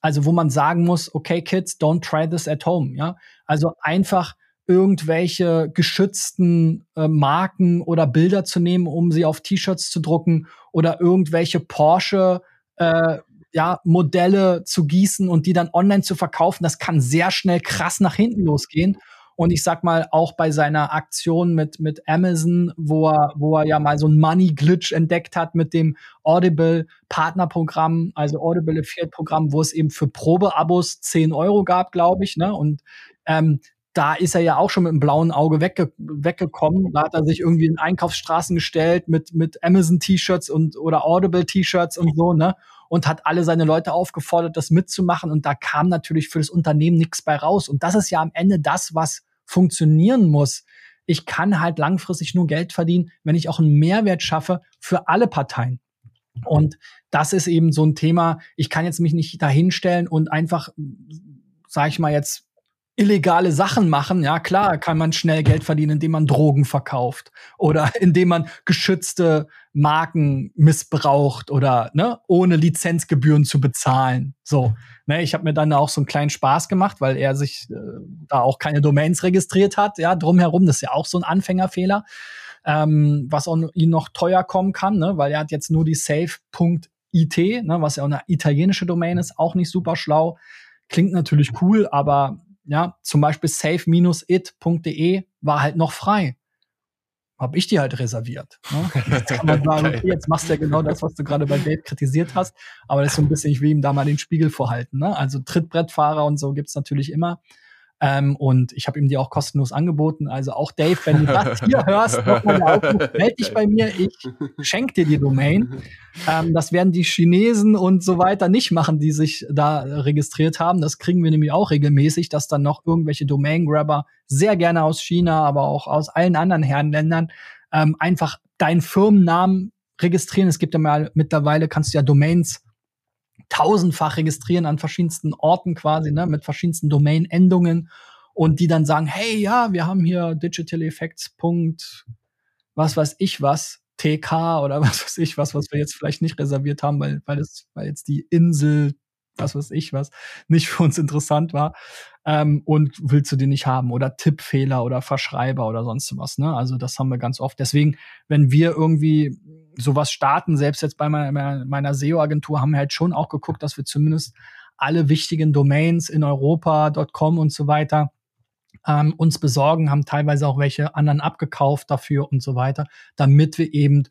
also wo man sagen muss, okay, Kids, don't try this at home, ja? Also einfach irgendwelche geschützten äh, Marken oder Bilder zu nehmen, um sie auf T-Shirts zu drucken oder irgendwelche Porsche äh, ja, Modelle zu gießen und die dann online zu verkaufen, das kann sehr schnell krass nach hinten losgehen. Und ich sag mal, auch bei seiner Aktion mit mit Amazon, wo er wo er ja mal so ein Money-Glitch entdeckt hat mit dem Audible-Partnerprogramm, also Audible-Affiliate-Programm, wo es eben für Probeabos zehn Euro gab, glaube ich, ne? Und ähm, da ist er ja auch schon mit einem blauen Auge wegge- weggekommen. Da hat er sich irgendwie in Einkaufsstraßen gestellt mit mit Amazon-T-Shirts und oder Audible-T-Shirts und so, ne? Und hat alle seine Leute aufgefordert, das mitzumachen. Und da kam natürlich für das Unternehmen nichts bei raus. Und das ist ja am Ende das, was funktionieren muss. Ich kann halt langfristig nur Geld verdienen, wenn ich auch einen Mehrwert schaffe für alle Parteien. Und das ist eben so ein Thema. Ich kann jetzt mich nicht dahinstellen und einfach, sag ich mal jetzt, illegale Sachen machen. Ja, klar, kann man schnell Geld verdienen, indem man Drogen verkauft oder indem man geschützte Marken missbraucht oder ne, ohne Lizenzgebühren zu bezahlen. So, ne, ich habe mir dann auch so einen kleinen Spaß gemacht, weil er sich äh, da auch keine Domains registriert hat. Ja, drumherum, das ist ja auch so ein Anfängerfehler, ähm, was auch ihn noch teuer kommen kann, ne, weil er hat jetzt nur die zave Punkt I T, ne, was ja auch eine italienische Domain ist, auch nicht super schlau. Klingt natürlich cool, aber ja, zum Beispiel zave Bindestrich it Punkt de war halt noch frei. Habe ich die halt reserviert. Ne? Jetzt kann man sagen, okay, jetzt machst du ja genau das, was du gerade bei Dave kritisiert hast. Aber das ist so ein bisschen, ich will ihm da mal den Spiegel vorhalten. Ne? Also Trittbrettfahrer und so gibt's natürlich immer. Ähm, und ich habe ihm die auch kostenlos angeboten. Also auch Dave, wenn du das hier hörst, nochmal der Aufruf, meld dich bei mir, ich schenke dir die Domain. Ähm, das werden die Chinesen und so weiter nicht machen, die sich da registriert haben. Das kriegen wir nämlich auch regelmäßig, dass dann noch irgendwelche Domain-Grabber sehr gerne aus China, aber auch aus allen anderen Herrenländern ähm, einfach deinen Firmennamen registrieren. Es gibt ja mal, mittlerweile kannst du ja Domains tausendfach registrieren an verschiedensten Orten quasi, ne, mit verschiedensten Domain-Endungen und die dann sagen, hey, ja, wir haben hier Digital Effects. Was weiß ich was, T K oder was weiß ich was, was wir jetzt vielleicht nicht reserviert haben, weil, weil, das, weil jetzt die Insel, was weiß ich was, nicht für uns interessant war, ähm, und willst du die nicht haben oder Tippfehler oder Verschreiber oder sonst was, ne, also das haben wir ganz oft. Deswegen, wenn wir irgendwie sowas starten, selbst jetzt bei meiner, meiner S E O-Agentur haben wir halt schon auch geguckt, dass wir zumindest alle wichtigen Domains in Europa, .com und so weiter ähm, uns besorgen, haben teilweise auch welche anderen abgekauft dafür und so weiter, damit wir eben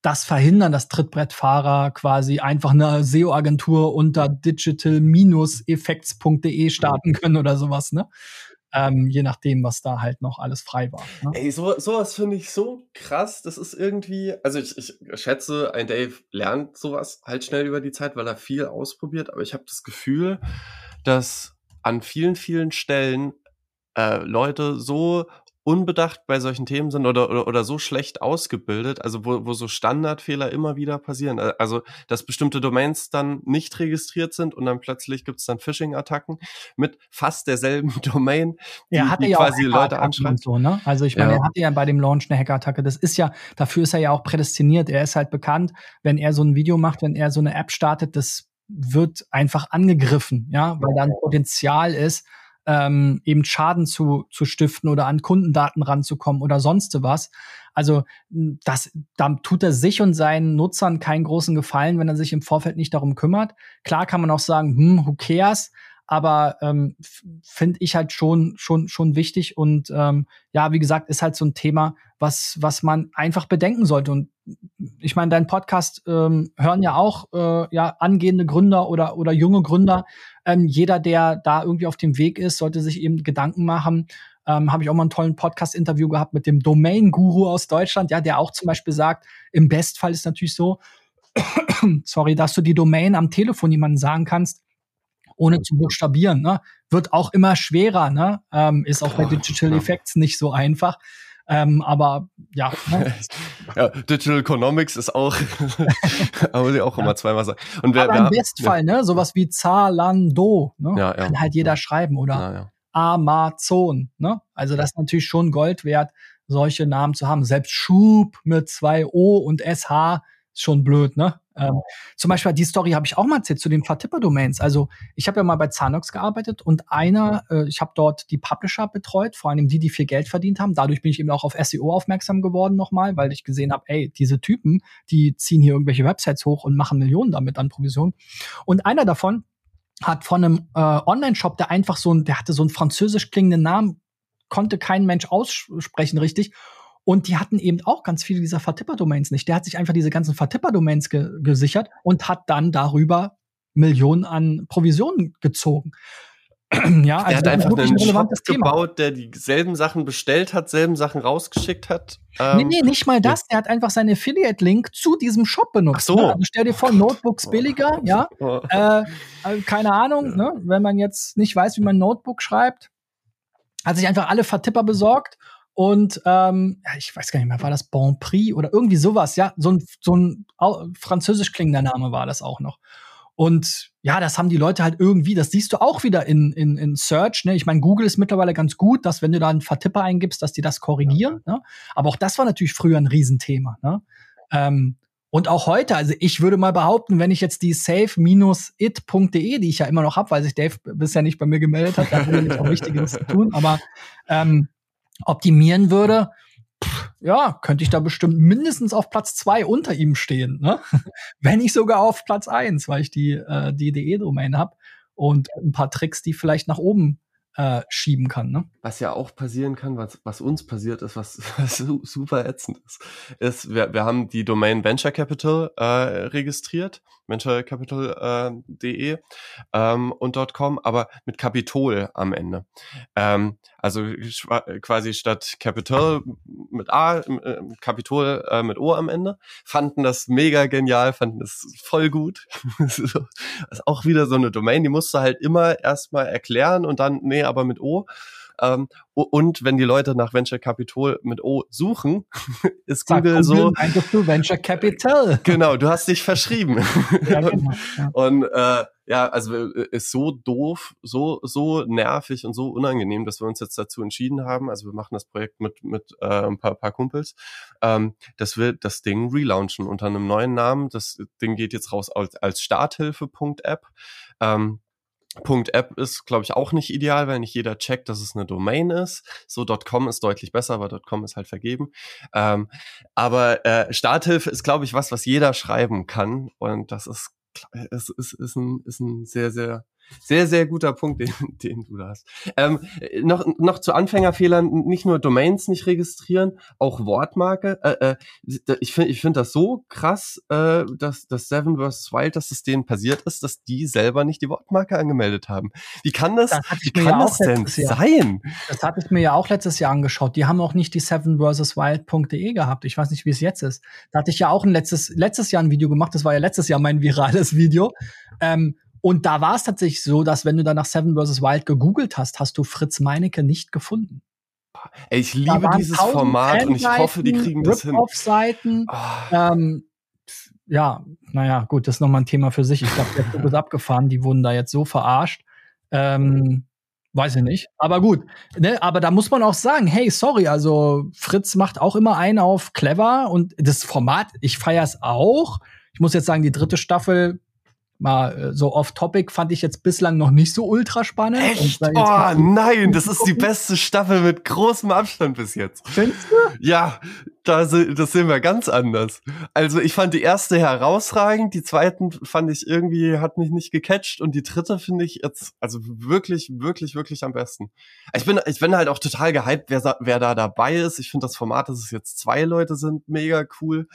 das verhindern, dass Trittbrettfahrer quasi einfach eine S E O-Agentur unter digital Bindestrich effects Punkt de starten können oder sowas, ne? Ähm, je nachdem, was da halt noch alles frei war. Ne? Ey, so, sowas finde ich so krass. Das ist irgendwie, also ich, ich schätze, ein Dave lernt sowas halt schnell über die Zeit, weil er viel ausprobiert. Aber ich habe das Gefühl, dass an vielen, vielen Stellen äh, Leute so unbedacht bei solchen Themen sind oder, oder, oder so schlecht ausgebildet, also wo, wo so Standardfehler immer wieder passieren. Also, dass bestimmte Domains dann nicht registriert sind und dann plötzlich gibt es dann Phishing-Attacken mit fast derselben Domain, die, ja, die quasi Leute anschreiben. So, ne? Also ich meine, ja. Er hatte ja bei dem Launch eine Hackerattacke. Das ist ja, dafür ist er ja auch prädestiniert. Er ist halt bekannt, wenn er so ein Video macht, wenn er so eine App startet, das wird einfach angegriffen, ja, weil da ein Potenzial ist, Ähm, eben Schaden zu, zu stiften oder an Kundendaten ranzukommen oder sonst was. Also das, da tut er sich und seinen Nutzern keinen großen Gefallen, wenn er sich im Vorfeld nicht darum kümmert. Klar kann man auch sagen, hm, who cares? Aber ähm, finde ich halt schon schon schon wichtig und ähm, ja, wie gesagt, ist halt so ein Thema, was was man einfach bedenken sollte. Und ich meine, deinen Podcast ähm, hören ja auch äh, ja angehende Gründer oder oder junge Gründer. Ähm, jeder, der da irgendwie auf dem Weg ist, sollte sich eben Gedanken machen, ähm, habe ich auch mal einen tollen Podcast-Interview gehabt mit dem Domain-Guru aus Deutschland, ja, der auch zum Beispiel sagt, im Bestfall ist natürlich so, sorry, dass du die Domain am Telefon jemandem sagen kannst, ohne zu buchstabieren, ne? Wird auch immer schwerer, ne? Ähm, ist auch bei Digital Effects nicht so einfach. Ähm, aber ja, ne? Ja. Digital Economics ist auch, aber die auch ja. immer zweimal sagen. Und wer, aber im wer, Bestfall, ja. ne, sowas wie Zalando, ne? Ja, ja. Kann halt jeder schreiben, oder ja, ja. Amazon, ne? Also das ist natürlich schon Gold wert, solche Namen zu haben. Selbst Shoop mit zwei O und S H ist schon blöd, ne? Ähm, zum Beispiel die Story habe ich auch mal erzählt zu den Vertipper-Domains. Also ich habe ja mal bei Zanox gearbeitet und einer, äh, ich habe dort die Publisher betreut, vor allem die, die viel Geld verdient haben. Dadurch bin ich eben auch auf S E O aufmerksam geworden nochmal, weil ich gesehen habe, ey, diese Typen, die ziehen hier irgendwelche Websites hoch und machen Millionen damit an Provisionen. Und einer davon hat von einem äh, Online-Shop, der einfach so ein, der hatte so einen französisch klingenden Namen, konnte kein Mensch aussprechen richtig. Und die hatten eben auch ganz viele dieser Vertipper-Domains nicht. Der hat sich einfach diese ganzen Vertipper-Domains ge- gesichert und hat dann darüber Millionen an Provisionen gezogen. Ja, also der hat einfach einen Shop gebaut, der dieselben Sachen bestellt hat, selben Sachen rausgeschickt hat. Ähm, nee, nee, nicht mal das. Der hat einfach seinen Affiliate-Link zu diesem Shop benutzt. Ach so. Ne? Also stell dir vor, Notebooks billiger, oh. ja. Oh. Äh, keine Ahnung, ja. ne? Wenn man jetzt nicht weiß, wie man Notebook schreibt, hat sich einfach alle Vertipper besorgt. Und ähm, ich weiß gar nicht mehr, war das Bon Prix oder irgendwie sowas, ja, so ein, so ein französisch klingender Name war das auch noch. Und ja, das haben die Leute halt irgendwie, das siehst du auch wieder in, in, in Search, ne? Ich meine, Google ist mittlerweile ganz gut, dass wenn du da einen Vertipper eingibst, dass die das korrigieren, ja. ne? Aber auch das war natürlich früher ein Riesenthema, ne? Ähm, und auch heute, also ich würde mal behaupten, wenn ich jetzt die save Bindestrich it Punkt de, die ich ja immer noch habe, weil sich Dave bisher nicht bei mir gemeldet hat, da würde ich auch Wichtiges zu tun, aber ähm, optimieren würde, pff, ja, könnte ich da bestimmt mindestens auf Platz zwei unter ihm stehen, ne? Wenn nicht sogar auf Platz eins, weil ich die äh, die D E-Domain habe und ein paar Tricks, die vielleicht nach oben äh, schieben kann, ne? Was ja auch passieren kann, was, was uns passiert ist, was, was super ätzend ist, ist, wir, wir haben die Domain Venture Capital äh, registriert, venture capital Punkt de äh, ähm, und .com, aber mit Kapitol am Ende. Ähm, also schwa- quasi statt Capital mit A, äh, Kapitol äh, mit O am Ende. Fanden das mega genial, fanden das voll gut. Das ist auch wieder so eine Domain, die musst du halt immer erstmal erklären und dann, nee, aber mit O. Ähm, und wenn die Leute nach Venture Capital mit O suchen, ist Google so, meintest du Venture Capital? Genau, du hast dich verschrieben. Ja, genau, ja. Und äh, ja, also ist so doof, so so nervig und so unangenehm, dass wir uns jetzt dazu entschieden haben. Also wir machen das Projekt mit mit äh, ein paar paar Kumpels, ähm, dass wir das Ding relaunchen unter einem neuen Namen. Das Ding geht jetzt raus als, als Starthilfe Punkt app. Ähm, Punkt .app ist, glaube ich, auch nicht ideal, weil nicht jeder checkt, dass es eine Domain ist. So .com ist deutlich besser, aber .com ist halt vergeben. Ähm, aber äh, Starthilfe ist, glaube ich, was, was jeder schreiben kann. Und das ist, es ist, ist ein, ist ein sehr, sehr, sehr, sehr guter Punkt, den, den du da hast. Ähm, noch, noch zu Anfängerfehlern: Nicht nur Domains nicht registrieren, auch Wortmarke. Äh, äh, ich finde, ich finde das so krass, äh, dass das Seven versus. Wild, dass es denen passiert ist, dass die selber nicht die Wortmarke angemeldet haben. Wie kann das? das wie kann ja das denn sein? Das hatte ich mir ja auch letztes Jahr angeschaut. Die haben auch nicht die Seven versus. Wild Punkt de gehabt. Ich weiß nicht, wie es jetzt ist. Da hatte ich ja auch ein letztes letztes Jahr ein Video gemacht. Das war ja letztes Jahr mein virales Video. Ähm, Und da war es tatsächlich so, dass wenn du dann nach Seven versus. Wild gegoogelt hast, hast du Fritz Meinecke nicht gefunden. Ey, ich liebe dieses Format und ich hoffe, die kriegen das hin. Rip-Off-Seiten, oh. ähm, ja, naja, gut, das ist nochmal ein Thema für sich. Ich glaube, der Zug ist abgefahren, die wurden da jetzt so verarscht. Ähm, weiß ich nicht, aber gut. Ne? Aber da muss man auch sagen, hey, sorry, also Fritz macht auch immer einen auf clever und das Format, ich feiere es auch. Ich muss jetzt sagen, die dritte Staffel mal so off-topic, fand ich jetzt bislang noch nicht so ultra spannend. Echt? Oh nein, das ist die beste Staffel mit großem Abstand bis jetzt. Findest du? Ja, das, das sehen wir ganz anders. Also ich fand die erste herausragend, die zweiten fand ich irgendwie, hat mich nicht gecatcht und die dritte finde ich jetzt, also wirklich, wirklich, wirklich am besten. Ich bin, ich bin halt auch total gehypt, wer, wer da dabei ist. Ich finde das Format, dass es jetzt zwei Leute sind, mega cool.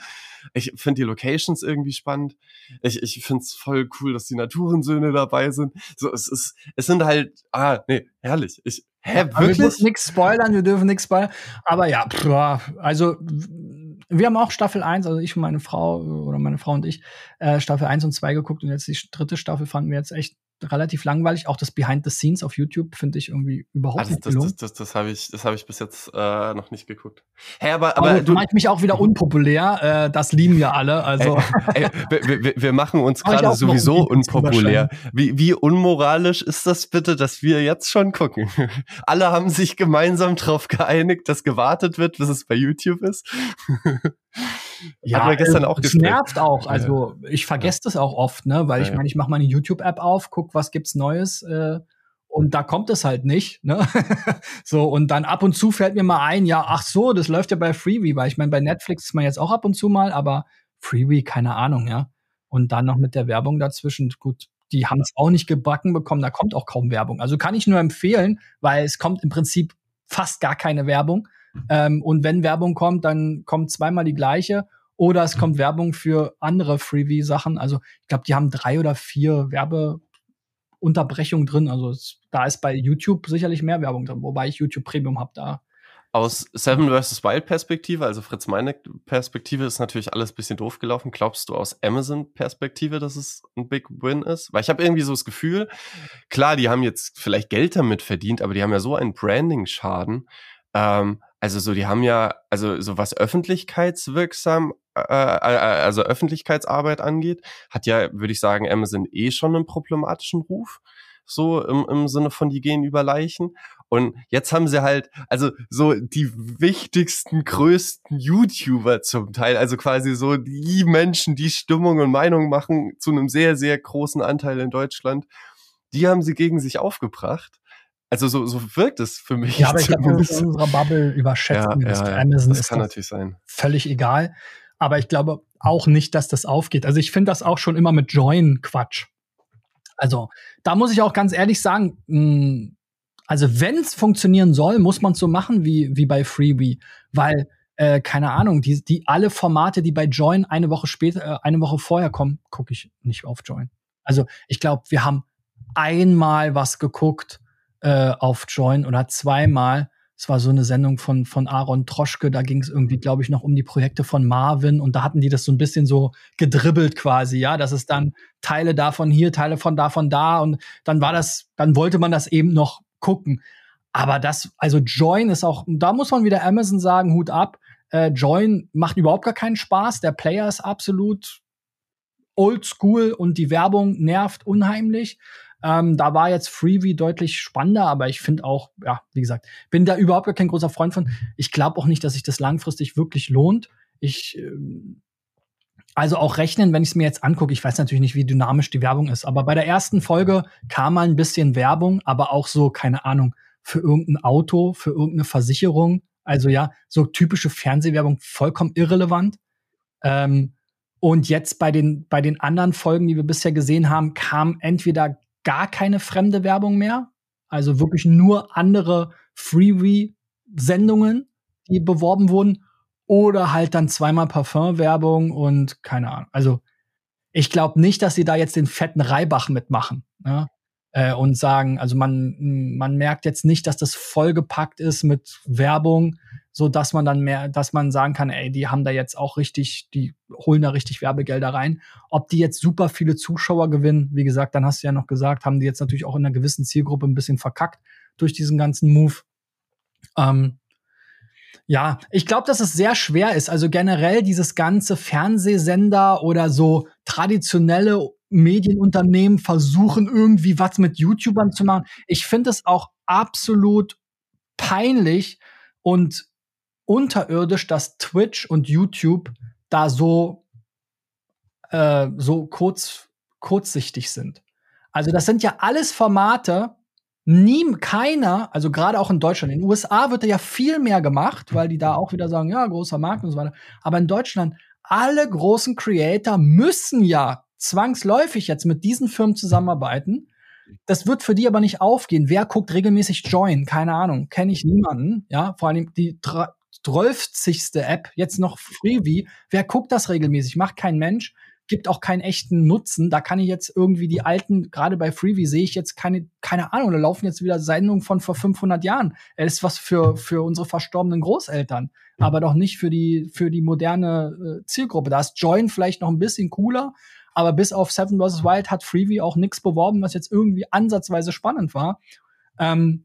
Ich finde die Locations irgendwie spannend. Ich, ich finde es voll cool. cool, dass die Naturensöhne dabei sind. So, es ist, es sind halt, ah, nee, herrlich. Ich, Hä, wirklich? Wir dürfen nichts spoilern, wir dürfen nichts spoilern. Aber ja, pff, also wir haben auch Staffel eins, also ich und meine Frau, oder meine Frau und ich, äh, Staffel eins und zwei geguckt, und jetzt die dritte Staffel fanden wir jetzt echt relativ langweilig. Auch das Behind the Scenes auf YouTube finde ich irgendwie überhaupt also, nicht das, gelungen. Das, das, das habe ich, das hab ich bis jetzt äh, noch nicht geguckt. Hey, aber, aber, aber du meinst mich auch wieder unpopulär. Äh, das lieben ja alle. Also. Ey, ey, wir, wir, wir machen uns gerade sowieso unpopulär. Wie, wie unmoralisch ist das bitte, dass wir jetzt schon gucken? Alle haben sich gemeinsam darauf geeinigt, dass gewartet wird, bis es bei YouTube ist. Ja, hat man gestern auch es nervt auch. Also ja. ich vergesse ja. das auch oft, ne, weil ja, ich meine, ich mache meine YouTube-App auf, guck, was gibt's Neues, äh, und da kommt es halt nicht, ne? So, und dann ab und zu fällt mir mal ein, ja, ach so, das läuft ja bei Freevee, weil ich meine, bei Netflix ist man jetzt auch ab und zu mal, aber Freevee, keine Ahnung, ja. Und dann noch mit der Werbung dazwischen, gut, die haben es auch nicht gebacken bekommen, da kommt auch kaum Werbung. Also kann ich nur empfehlen, weil es kommt im Prinzip fast gar keine Werbung. Ähm, und wenn Werbung kommt, dann kommt zweimal die gleiche, oder es kommt Werbung für andere Freevee-Sachen. Also ich glaube, die haben drei oder vier Werbeunterbrechungen drin. Also es, da ist bei YouTube sicherlich mehr Werbung drin, wobei ich YouTube Premium habe da. Aus Seven versus. Wild Perspektive, also Fritz Meineck Perspektive, ist natürlich alles ein bisschen doof gelaufen. Glaubst du aus Amazon Perspektive, dass es ein Big Win ist? Weil ich habe irgendwie so das Gefühl, klar, die haben jetzt vielleicht Geld damit verdient, aber die haben ja so einen Branding-Schaden. Ähm, Also so, die haben ja, also so was öffentlichkeitswirksam, äh, also Öffentlichkeitsarbeit angeht, hat ja, würde ich sagen, Amazon eh schon einen problematischen Ruf, so im, im Sinne von, die gehen über Leichen. Und jetzt haben sie halt, also so die wichtigsten, größten YouTuber zum Teil, also quasi so die Menschen, die Stimmung und Meinung machen, zu einem sehr, sehr großen Anteil in Deutschland, die haben sie gegen sich aufgebracht. Also so, so wirkt es für mich. Ja, aber ich glaube, wir müssen in unserer Bubble überschätzen. Ja, ja, Amazon das ist kann natürlich sein. Völlig egal. Aber ich glaube auch nicht, dass das aufgeht. Also ich finde das auch schon immer mit Join Quatsch. Also da muss ich auch ganz ehrlich sagen, mh, also wenn es funktionieren soll, muss man es so machen wie, wie bei Freevee. Weil, äh, keine Ahnung, die, die alle Formate, die bei Join eine Woche später, äh, eine Woche vorher kommen, gucke ich nicht auf Join. Also ich glaube, wir haben einmal was geguckt auf Join, oder zweimal. Es war so eine Sendung von von Aaron Troschke, da ging es irgendwie, glaube ich, noch um die Projekte von Marvin, und da hatten die das so ein bisschen so gedribbelt quasi, ja, dass es dann Teile davon hier, Teile von davon da, und dann war das, dann wollte man das eben noch gucken. Aber das, also Join ist auch, da muss man wieder Amazon sagen, Hut ab, äh, Join macht überhaupt gar keinen Spaß, der Player ist absolut oldschool und die Werbung nervt unheimlich. Ähm, da war jetzt Freevee deutlich spannender, aber ich finde auch, ja, wie gesagt, bin da überhaupt gar kein großer Freund von. Ich glaube auch nicht, dass sich das langfristig wirklich lohnt. Ich, ähm, also auch rechnen, wenn ich es mir jetzt angucke, ich weiß natürlich nicht, wie dynamisch die Werbung ist, aber bei der ersten Folge kam mal ein bisschen Werbung, aber auch so, keine Ahnung, für irgendein Auto, für irgendeine Versicherung. Also ja, so typische Fernsehwerbung, vollkommen irrelevant. Ähm, und jetzt bei den, bei den anderen Folgen, die wir bisher gesehen haben, kam entweder gar keine fremde Werbung mehr, also wirklich nur andere Freevee-Sendungen, die beworben wurden, oder halt dann zweimal Parfum-Werbung und keine Ahnung. Also ich glaube nicht, dass sie da jetzt den fetten Reibach mitmachen, ne? äh, und sagen, also man man merkt jetzt nicht, dass das vollgepackt ist mit Werbung, so dass man dann mehr, dass man sagen kann, ey, die haben da jetzt auch richtig, die holen da richtig Werbegelder rein. Ob die jetzt super viele Zuschauer gewinnen, wie gesagt, dann hast du ja noch gesagt, haben die jetzt natürlich auch in einer gewissen Zielgruppe ein bisschen verkackt durch diesen ganzen Move. Ähm, ja, ich glaube, dass es sehr schwer ist. Also generell dieses ganze Fernsehsender oder so traditionelle Medienunternehmen versuchen irgendwie was mit YouTubern zu machen. Ich finde es auch absolut peinlich und unterirdisch, dass Twitch und YouTube da so äh, so kurz, kurzsichtig sind. Also das sind ja alles Formate, nie, keiner, also gerade auch in Deutschland, in den U S A wird da ja viel mehr gemacht, weil die da auch wieder sagen, ja, großer Markt und so weiter. Aber in Deutschland, alle großen Creator müssen ja zwangsläufig jetzt mit diesen Firmen zusammenarbeiten. Das wird für die aber nicht aufgehen. Wer guckt regelmäßig Join? Keine Ahnung, kenne ich niemanden. Ja, vor allem die zwölfzigste App, jetzt noch Freevee. Wer guckt das regelmäßig? Macht kein Mensch. gibt auch keinen echten Nutzen. Da kann ich jetzt irgendwie die alten, gerade bei Freevee sehe ich jetzt keine, keine Ahnung, da laufen jetzt wieder Sendungen von vor fünfhundert Jahren. Das ist was für, für unsere verstorbenen Großeltern, aber doch nicht für die, für die moderne Zielgruppe. Da ist Join vielleicht noch ein bisschen cooler, aber bis auf Seven versus. Wild hat Freevee auch nichts beworben, was jetzt irgendwie ansatzweise spannend war. Ähm,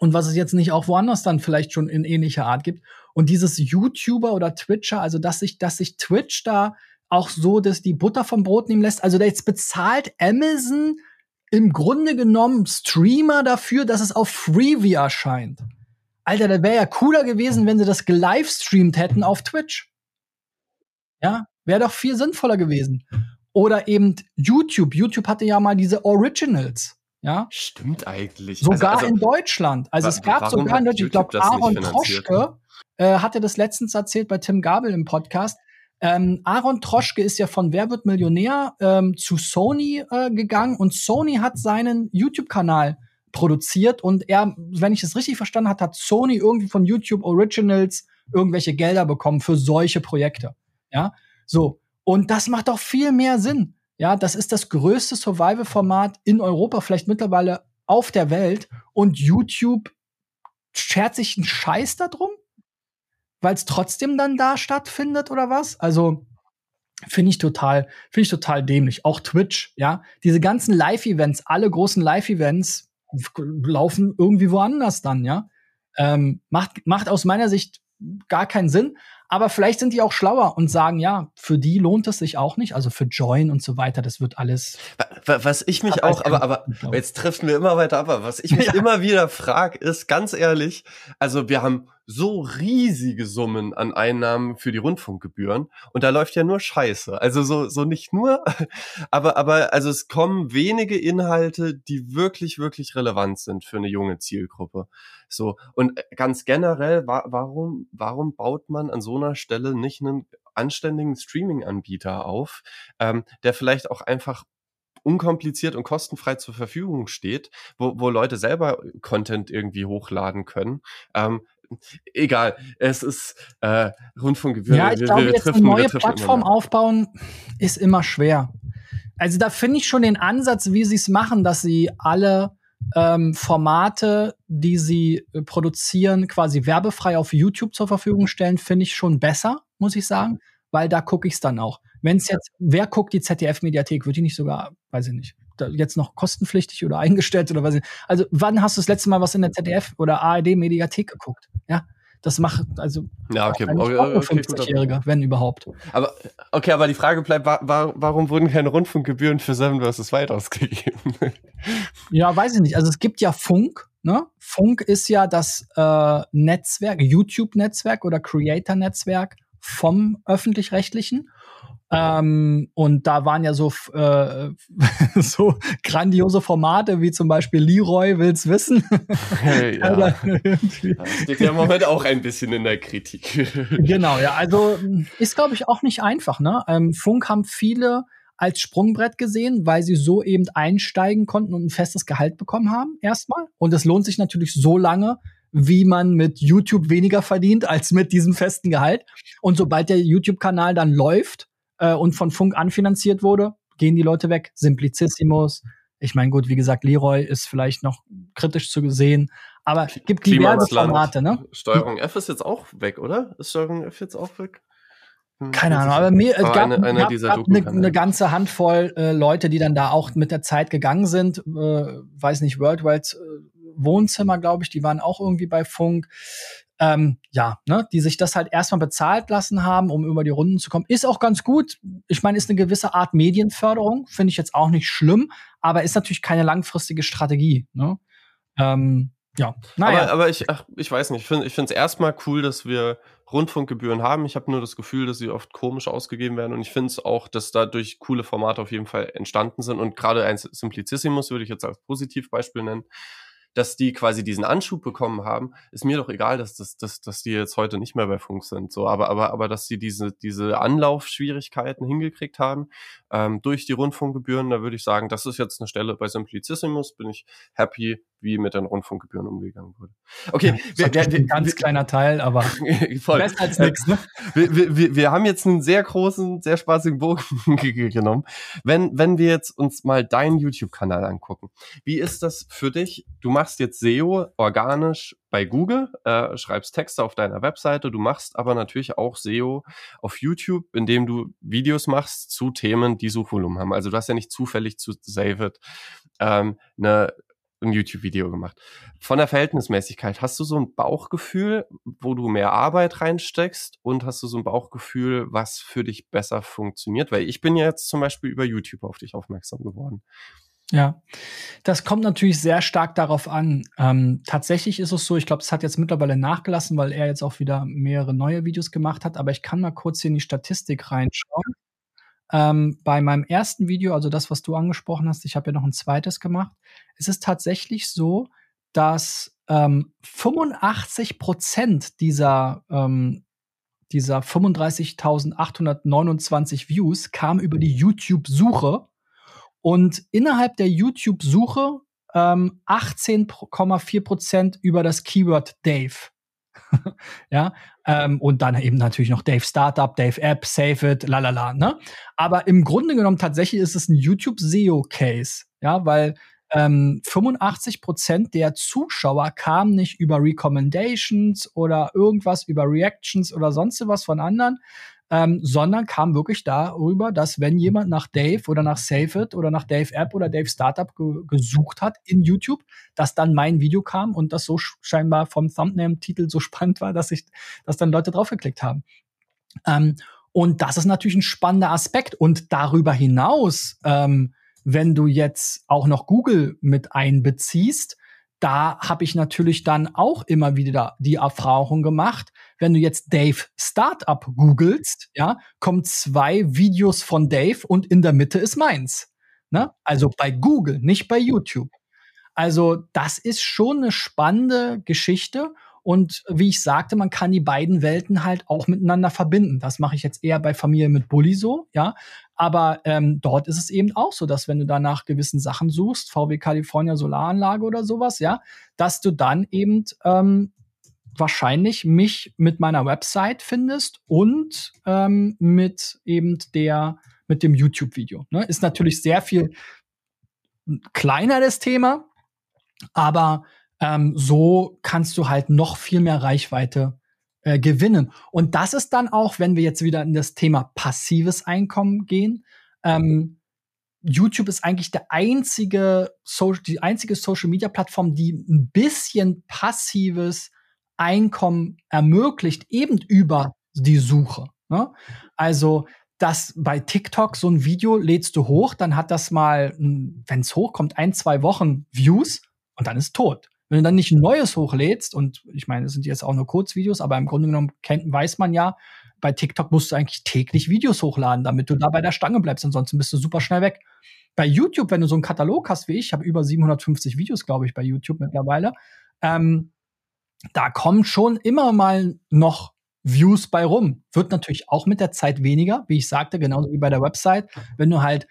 und was es jetzt nicht auch woanders dann vielleicht schon in ähnlicher Art gibt. Und dieses YouTuber oder Twitcher, also dass sich, dass sich Twitch da auch so, dass die Butter vom Brot nehmen lässt. Also jetzt bezahlt Amazon im Grunde genommen Streamer dafür, dass es auf Freevee erscheint. Alter, das wäre ja cooler gewesen, wenn sie das gelivestreamt hätten auf Twitch. Ja, wäre doch viel sinnvoller gewesen. Oder eben YouTube. YouTube hatte ja mal diese Originals. Ja? Stimmt eigentlich. Sogar also, also, in Deutschland. Also es gab sogar in Deutschland, ich glaube, Aaron Troschke äh, hatte das letztens erzählt bei Tim Gabel im Podcast. Ähm, Aaron Troschke ist ja von Wer wird Millionär ähm, zu Sony äh, gegangen und Sony hat seinen YouTube-Kanal produziert und er, wenn ich es richtig verstanden habe, hat Sony irgendwie von YouTube Originals irgendwelche Gelder bekommen für solche Projekte. Ja, so. Und das macht doch viel mehr Sinn. Ja, das ist das größte Survival-Format in Europa, vielleicht mittlerweile auf der Welt. Und YouTube schert sich einen Scheiß darum, weil es trotzdem dann da stattfindet oder was? Also finde ich total, finde ich total dämlich. Auch Twitch, ja, diese ganzen Live-Events, alle großen Live-Events laufen irgendwie woanders dann, ja. Ähm, macht macht aus meiner Sicht gar keinen Sinn. Aber vielleicht sind die auch schlauer und sagen, ja, für die lohnt es sich auch nicht. Also für Join und so weiter, das wird alles. Was ich mich auch, aber, aber jetzt treffen wir immer weiter ab, aber was ich mich ja. immer wieder frage, ist ganz ehrlich, also wir haben so riesige Summen an Einnahmen für die Rundfunkgebühren und da läuft ja nur Scheiße. Also so so nicht nur, aber aber also es kommen wenige Inhalte, die wirklich wirklich relevant sind für eine junge Zielgruppe. So, und ganz generell, wa- warum warum baut man an so einer Stelle nicht einen anständigen Streaming-Anbieter auf, ähm, der vielleicht auch einfach unkompliziert und kostenfrei zur Verfügung steht, wo wo Leute selber Content irgendwie hochladen können. Ähm, Egal, es ist äh, Rundfunkgebühren. Ja, ich wir, glaube, wir jetzt treffen, eine neue Plattform aufbauen, ist immer schwer. Also da finde ich schon den Ansatz, wie sie es machen, dass sie alle ähm, Formate, die sie äh, produzieren, quasi werbefrei auf YouTube zur Verfügung stellen, finde ich schon besser, muss ich sagen, weil da gucke ich es dann auch. Wenn es jetzt, wer guckt die Z D F-Mediathek? Wird die nicht sogar, weiß ich nicht, jetzt noch kostenpflichtig oder eingestellt oder was? Also wann hast du das letzte Mal was in der Z D F oder A R D-Mediathek geguckt? Ja, das macht also ja, okay. okay, okay fünfzigjährige, wenn überhaupt. Aber okay, aber die Frage bleibt, wa- warum wurden keine Rundfunkgebühren für Seven versus. Wild ausgegeben? Ja, weiß ich nicht. Also es gibt ja Funk. Ne? Funk ist ja das äh, Netzwerk, YouTube-Netzwerk oder Creator-Netzwerk vom Öffentlich-Rechtlichen. Ähm, und da waren ja so äh, so grandiose Formate wie zum Beispiel Leroy will's wissen. Hey, ja. Oder irgendwie. Das steht ja im Moment auch ein bisschen in der Kritik. Genau, ja, also ist, glaube ich, auch nicht einfach. Ne? Ähm, Funk haben viele als Sprungbrett gesehen, weil sie so eben einsteigen konnten und ein festes Gehalt bekommen haben erstmal. Und es lohnt sich natürlich so lange, wie man mit YouTube weniger verdient als mit diesem festen Gehalt. Und sobald der YouTube-Kanal dann läuft und von Funk anfinanziert wurde, gehen die Leute weg. Simplicissimus. Ich meine, gut, wie gesagt, Leroy ist vielleicht noch kritisch zu sehen, aber gibt diverse Formate, ne? Steuerung F ist jetzt auch weg, oder? Ist Steuerung F jetzt auch weg? Keine Ahnung, aber mir aber gab eine, eine gab, gab eine ganze Handvoll äh, Leute, die dann da auch mit der Zeit gegangen sind. Äh, weiß nicht, Worldwides äh, Wohnzimmer, glaube ich, die waren auch irgendwie bei Funk. Ähm, ja, ne, die sich das halt erstmal bezahlt lassen haben, um über die Runden zu kommen. Ist auch ganz gut. Ich meine, ist eine gewisse Art Medienförderung, finde ich jetzt auch nicht schlimm, aber ist natürlich keine langfristige Strategie. Ne? Ähm, ja, naja. Aber, aber ich, ach, ich weiß nicht, ich finde es erstmal cool, dass wir Rundfunkgebühren haben. Ich habe nur das Gefühl, dass sie oft komisch ausgegeben werden und ich finde es auch, dass dadurch coole Formate auf jeden Fall entstanden sind und gerade ein Simplicissimus würde ich jetzt als Positivbeispiel nennen. dass die quasi diesen Anschub bekommen haben, ist mir doch egal, dass, dass, dass, dass die jetzt heute nicht mehr bei Funk sind. So, aber, aber, aber dass sie diese, diese Anlaufschwierigkeiten hingekriegt haben, ähm, durch die Rundfunkgebühren, da würde ich sagen, das ist jetzt eine Stelle bei Simplicissimus, bin ich happy, wie mit den Rundfunkgebühren umgegangen wurde. Okay, ja, wir, wir, ein ganz wir, kleiner Teil, aber besser als nichts. Ne? Wir, wir, wir, wir haben jetzt einen sehr großen, sehr spaßigen Bogen genommen. Wenn, wenn wir jetzt uns mal deinen YouTube-Kanal angucken, wie ist das für dich? Du machst jetzt S E O organisch bei Google, äh, schreibst Texte auf deiner Webseite, du machst aber natürlich auch S E O auf YouTube, indem du Videos machst zu Themen, die Suchvolumen haben. Also du hast ja nicht zufällig zu Zave.it ähm, eine ein YouTube-Video gemacht. Von der Verhältnismäßigkeit, hast du so ein Bauchgefühl, wo du mehr Arbeit reinsteckst, und hast du so ein Bauchgefühl, was für dich besser funktioniert? Weil ich bin ja jetzt zum Beispiel über YouTube auf dich aufmerksam geworden. Ja, das kommt natürlich sehr stark darauf an. Ähm, tatsächlich ist es so, ich glaube, es hat jetzt mittlerweile nachgelassen, weil er jetzt auch wieder mehrere neue Videos gemacht hat, aber ich kann mal kurz hier in die Statistik reinschauen. Ähm, bei meinem ersten Video, also das, was du angesprochen hast, ich habe ja noch ein zweites gemacht, es ist tatsächlich so, dass ähm, fünfundachtzig Prozent dieser, ähm, dieser fünfunddreißigtausendachthundertneunundzwanzig Views kamen über die YouTube-Suche, und innerhalb der YouTube-Suche ähm, achtzehn Komma vier Prozent über das Keyword Dave. Ja, ähm, und dann eben natürlich noch Dave Startup, Dave App, Save It, lalala, ne? Aber im Grunde genommen tatsächlich ist es ein YouTube-S E O-Case, ja, weil ähm, fünfundachtzig Prozent der Zuschauer kamen nicht über Recommendations oder irgendwas, über Reactions oder sonst was von anderen, ähm, sondern kamen wirklich darüber, dass wenn jemand nach Dave oder nach Save It oder nach Dave App oder Dave Startup ge- gesucht hat in YouTube, dass dann mein Video kam und das so scheinbar vom Thumbnail-Titel so spannend war, dass ich, dass dann Leute draufgeklickt haben. Ähm, und das ist natürlich ein spannender Aspekt. Und darüber hinaus, ähm, wenn du jetzt auch noch Google mit einbeziehst, da habe ich natürlich dann auch immer wieder die Erfahrung gemacht, wenn du jetzt Dave Startup googelst, ja, kommen zwei Videos von Dave und in der Mitte ist meins. Ne? Also bei Google, nicht bei YouTube. Also das ist schon eine spannende Geschichte. Und wie ich sagte, man kann die beiden Welten halt auch miteinander verbinden. Das mache ich jetzt eher bei Familie mit Bulli so, ja. Aber ähm, dort ist es eben auch so, dass wenn du danach gewissen Sachen suchst, V W Kalifornien Solaranlage oder sowas, ja, dass du dann eben ähm, wahrscheinlich mich mit meiner Website findest und ähm, mit eben der, mit dem YouTube-Video. Ne? Ist natürlich sehr viel kleiner das Thema, aber Ähm, so kannst du halt noch viel mehr Reichweite äh, gewinnen. Und das ist dann auch, wenn wir jetzt wieder in das Thema passives Einkommen gehen, ähm, YouTube ist eigentlich der einzige so- die einzige Social-Media-Plattform, die ein bisschen passives Einkommen ermöglicht, eben über die Suche. Ne? Also dass bei TikTok so ein Video lädst du hoch, dann hat das mal, wenn es hochkommt, ein, zwei Wochen Views und dann ist tot. Wenn du dann nicht ein neues hochlädst, und ich meine, das sind jetzt auch nur Kurzvideos, aber im Grunde genommen kennt, weiß man ja, bei TikTok musst du eigentlich täglich Videos hochladen, damit du da bei der Stange bleibst, ansonsten bist du super schnell weg. Bei YouTube, wenn du so einen Katalog hast wie ich, ich habe über siebenhundertfünfzig Videos, glaube ich, bei YouTube mittlerweile, ähm, da kommen schon immer mal noch Views bei rum. Wird natürlich auch mit der Zeit weniger, wie ich sagte, genauso wie bei der Website. Wenn du halt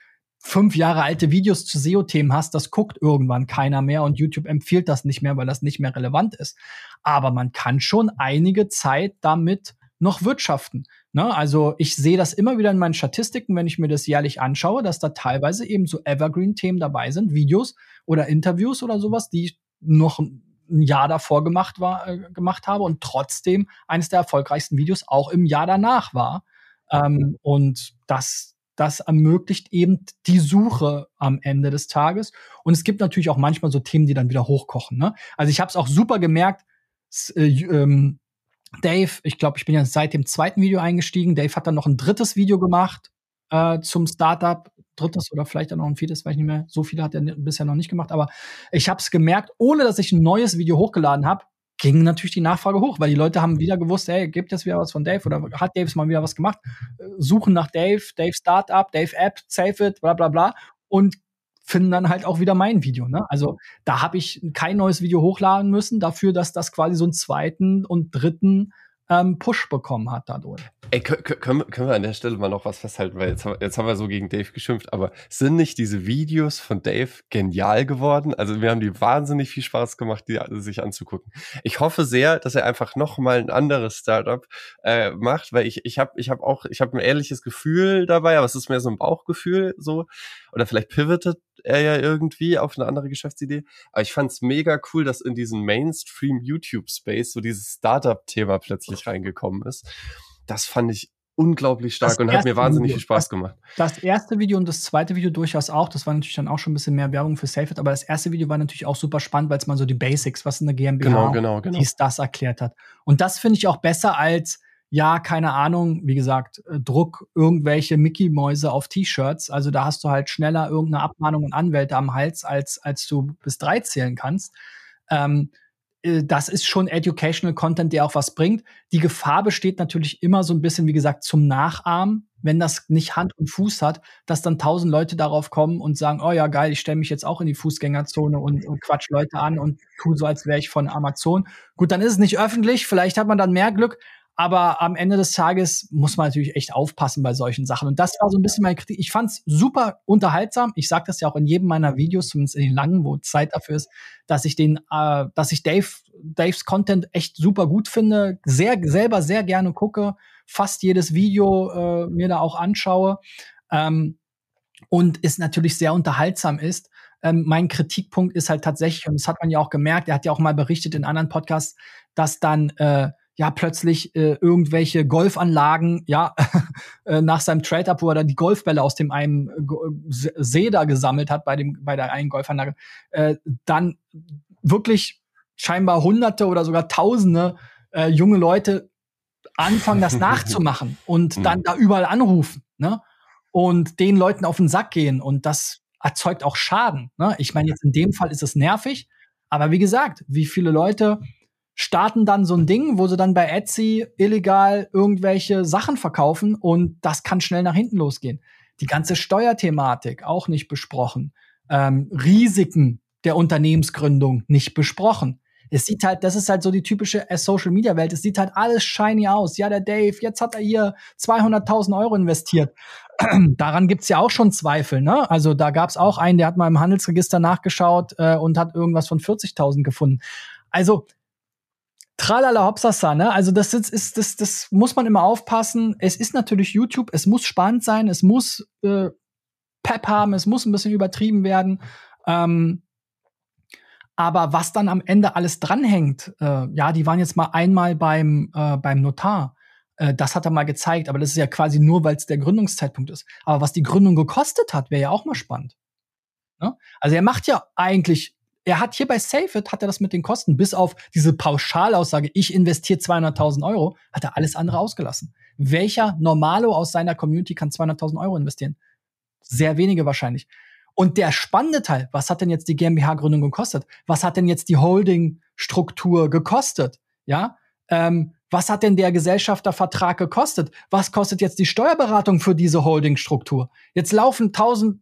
fünf Jahre alte Videos zu S E O-Themen hast, das guckt irgendwann keiner mehr und YouTube empfiehlt das nicht mehr, weil das nicht mehr relevant ist. Aber man kann schon einige Zeit damit noch wirtschaften. Ne? Also ich sehe das immer wieder in meinen Statistiken, wenn ich mir das jährlich anschaue, dass da teilweise eben so Evergreen-Themen dabei sind, Videos oder Interviews oder sowas, die ich noch ein Jahr davor gemacht, war, äh, gemacht habe und trotzdem eines der erfolgreichsten Videos auch im Jahr danach war. Ähm, und das Das ermöglicht eben die Suche am Ende des Tages. Und es gibt natürlich auch manchmal so Themen, die dann wieder hochkochen. Ne? Also ich habe es auch super gemerkt, äh, ähm, Dave, ich glaube, ich bin ja seit dem zweiten Video eingestiegen. Dave hat dann noch ein drittes Video gemacht äh, zum Startup. Drittes oder vielleicht dann noch ein viertes, weiß ich nicht mehr. So viele hat er bisher noch nicht gemacht. Aber ich habe es gemerkt, ohne dass ich ein neues Video hochgeladen habe, ging natürlich die Nachfrage hoch, weil die Leute haben wieder gewusst, hey, gibt es wieder was von Dave oder hat Dave mal wieder was gemacht? Suchen nach Dave, Dave Startup, Dave App, Save It, bla bla bla. Und finden dann halt auch wieder mein Video. Ne? Also da habe ich kein neues Video hochladen müssen dafür, dass das quasi so einen zweiten und dritten ähm, Push bekommen hat dadurch. Ey, können, können wir an der Stelle mal noch was festhalten, weil jetzt haben, jetzt haben wir so gegen Dave geschimpft, aber sind nicht diese Videos von Dave genial geworden? Also wir haben die wahnsinnig viel Spaß gemacht, die sich anzugucken. Ich hoffe sehr, dass er einfach nochmal ein anderes Startup äh, macht, weil ich ich habe ich hab auch, ich habe ein ehrliches Gefühl dabei, aber es ist mehr so ein Bauchgefühl so, oder vielleicht pivotet er ja irgendwie auf eine andere Geschäftsidee, aber ich fand's mega cool, dass in diesen Mainstream-YouTube-Space so dieses Startup-Thema plötzlich reingekommen ist. Das fand ich unglaublich stark und hat mir wahnsinnig Video, viel Spaß das, gemacht. Das erste Video und das zweite Video durchaus auch, das war natürlich dann auch schon ein bisschen mehr Werbung für Safe, aber das erste Video war natürlich auch super spannend, weil es mal so die Basics, was in der GmbH genau, genau, genau. dies, das erklärt hat. Und das finde ich auch besser als, ja, keine Ahnung, wie gesagt, Druck irgendwelche Mickey-Mäuse auf T-Shirts, also da hast du halt schneller irgendeine Abmahnung und Anwälte am Hals, als, als du bis drei zählen kannst. Ähm, Das ist schon educational Content, der auch was bringt. Die Gefahr besteht natürlich immer so ein bisschen, wie gesagt, zum Nachahmen, wenn das nicht Hand und Fuß hat, dass dann tausend Leute darauf kommen und sagen, oh ja, geil, ich stelle mich jetzt auch in die Fußgängerzone und, und quatsch Leute an und tu so, als wäre ich von Amazon. Gut, dann ist es nicht öffentlich, vielleicht hat man dann mehr Glück, aber am Ende des Tages muss man natürlich echt aufpassen bei solchen Sachen. Und das war so ein bisschen meine Kritik. Ich fand's super unterhaltsam. Ich sage das ja auch in jedem meiner Videos, zumindest in den langen, wo Zeit dafür ist, dass ich den, äh, dass ich Dave, Daves Content echt super gut finde, sehr selber sehr gerne gucke, fast jedes Video äh, mir da auch anschaue ähm, und es natürlich sehr unterhaltsam ist. Ähm, mein Kritikpunkt ist halt tatsächlich, und das hat man ja auch gemerkt, er hat ja auch mal berichtet in anderen Podcasts, dass dann äh, ja plötzlich äh, irgendwelche Golfanlagen, ja, äh, nach seinem Trade-Up, wo er da die Golfbälle aus dem einen äh, See da gesammelt hat, bei dem bei der einen Golfanlage, äh, dann wirklich scheinbar Hunderte oder sogar Tausende äh, junge Leute anfangen, das nachzumachen und dann da überall anrufen, ne? Und den Leuten auf den Sack gehen. Und das erzeugt auch Schaden, ne? Ich meine, jetzt in dem Fall ist es nervig, aber wie gesagt, wie viele Leute starten dann so ein Ding, wo sie dann bei Etsy illegal irgendwelche Sachen verkaufen und das kann schnell nach hinten losgehen. Die ganze Steuerthematik auch nicht besprochen. Ähm, Risiken der Unternehmensgründung nicht besprochen. Es sieht halt, das ist halt so die typische Social-Media-Welt. Es sieht halt alles shiny aus. Ja, der Dave, jetzt hat er hier zweihunderttausend Euro investiert. Daran gibt's ja auch schon Zweifel, ne? Also da gab's auch einen, der hat mal im Handelsregister nachgeschaut äh, und hat irgendwas von vierzigtausend gefunden. Also tralala hopsasa, ne? Also das ist, ist das, das muss man immer aufpassen. Es ist natürlich YouTube, es muss spannend sein, es muss äh, Pep haben, es muss ein bisschen übertrieben werden. Ähm, aber was dann am Ende alles dranhängt, äh, ja, die waren jetzt mal einmal beim äh, beim Notar. Äh, das hat er mal gezeigt, aber das ist ja quasi nur, weil es der Gründungszeitpunkt ist. Aber was die Gründung gekostet hat, wäre ja auch mal spannend. Ne? Also er macht ja eigentlich Er hat hier bei Save.it, hat er das mit den Kosten, bis auf diese Pauschalaussage, ich investiere zweihunderttausend Euro, hat er alles andere ausgelassen. Welcher Normalo aus seiner Community kann zweihunderttausend Euro investieren? Sehr wenige wahrscheinlich. Und der spannende Teil, was hat denn jetzt die GmbH-Gründung gekostet? Was hat denn jetzt die Holding-Struktur gekostet? Ja, ähm, was hat denn der Gesellschaftervertrag gekostet? Was kostet jetzt die Steuerberatung für diese Holding-Struktur? Jetzt laufen tausend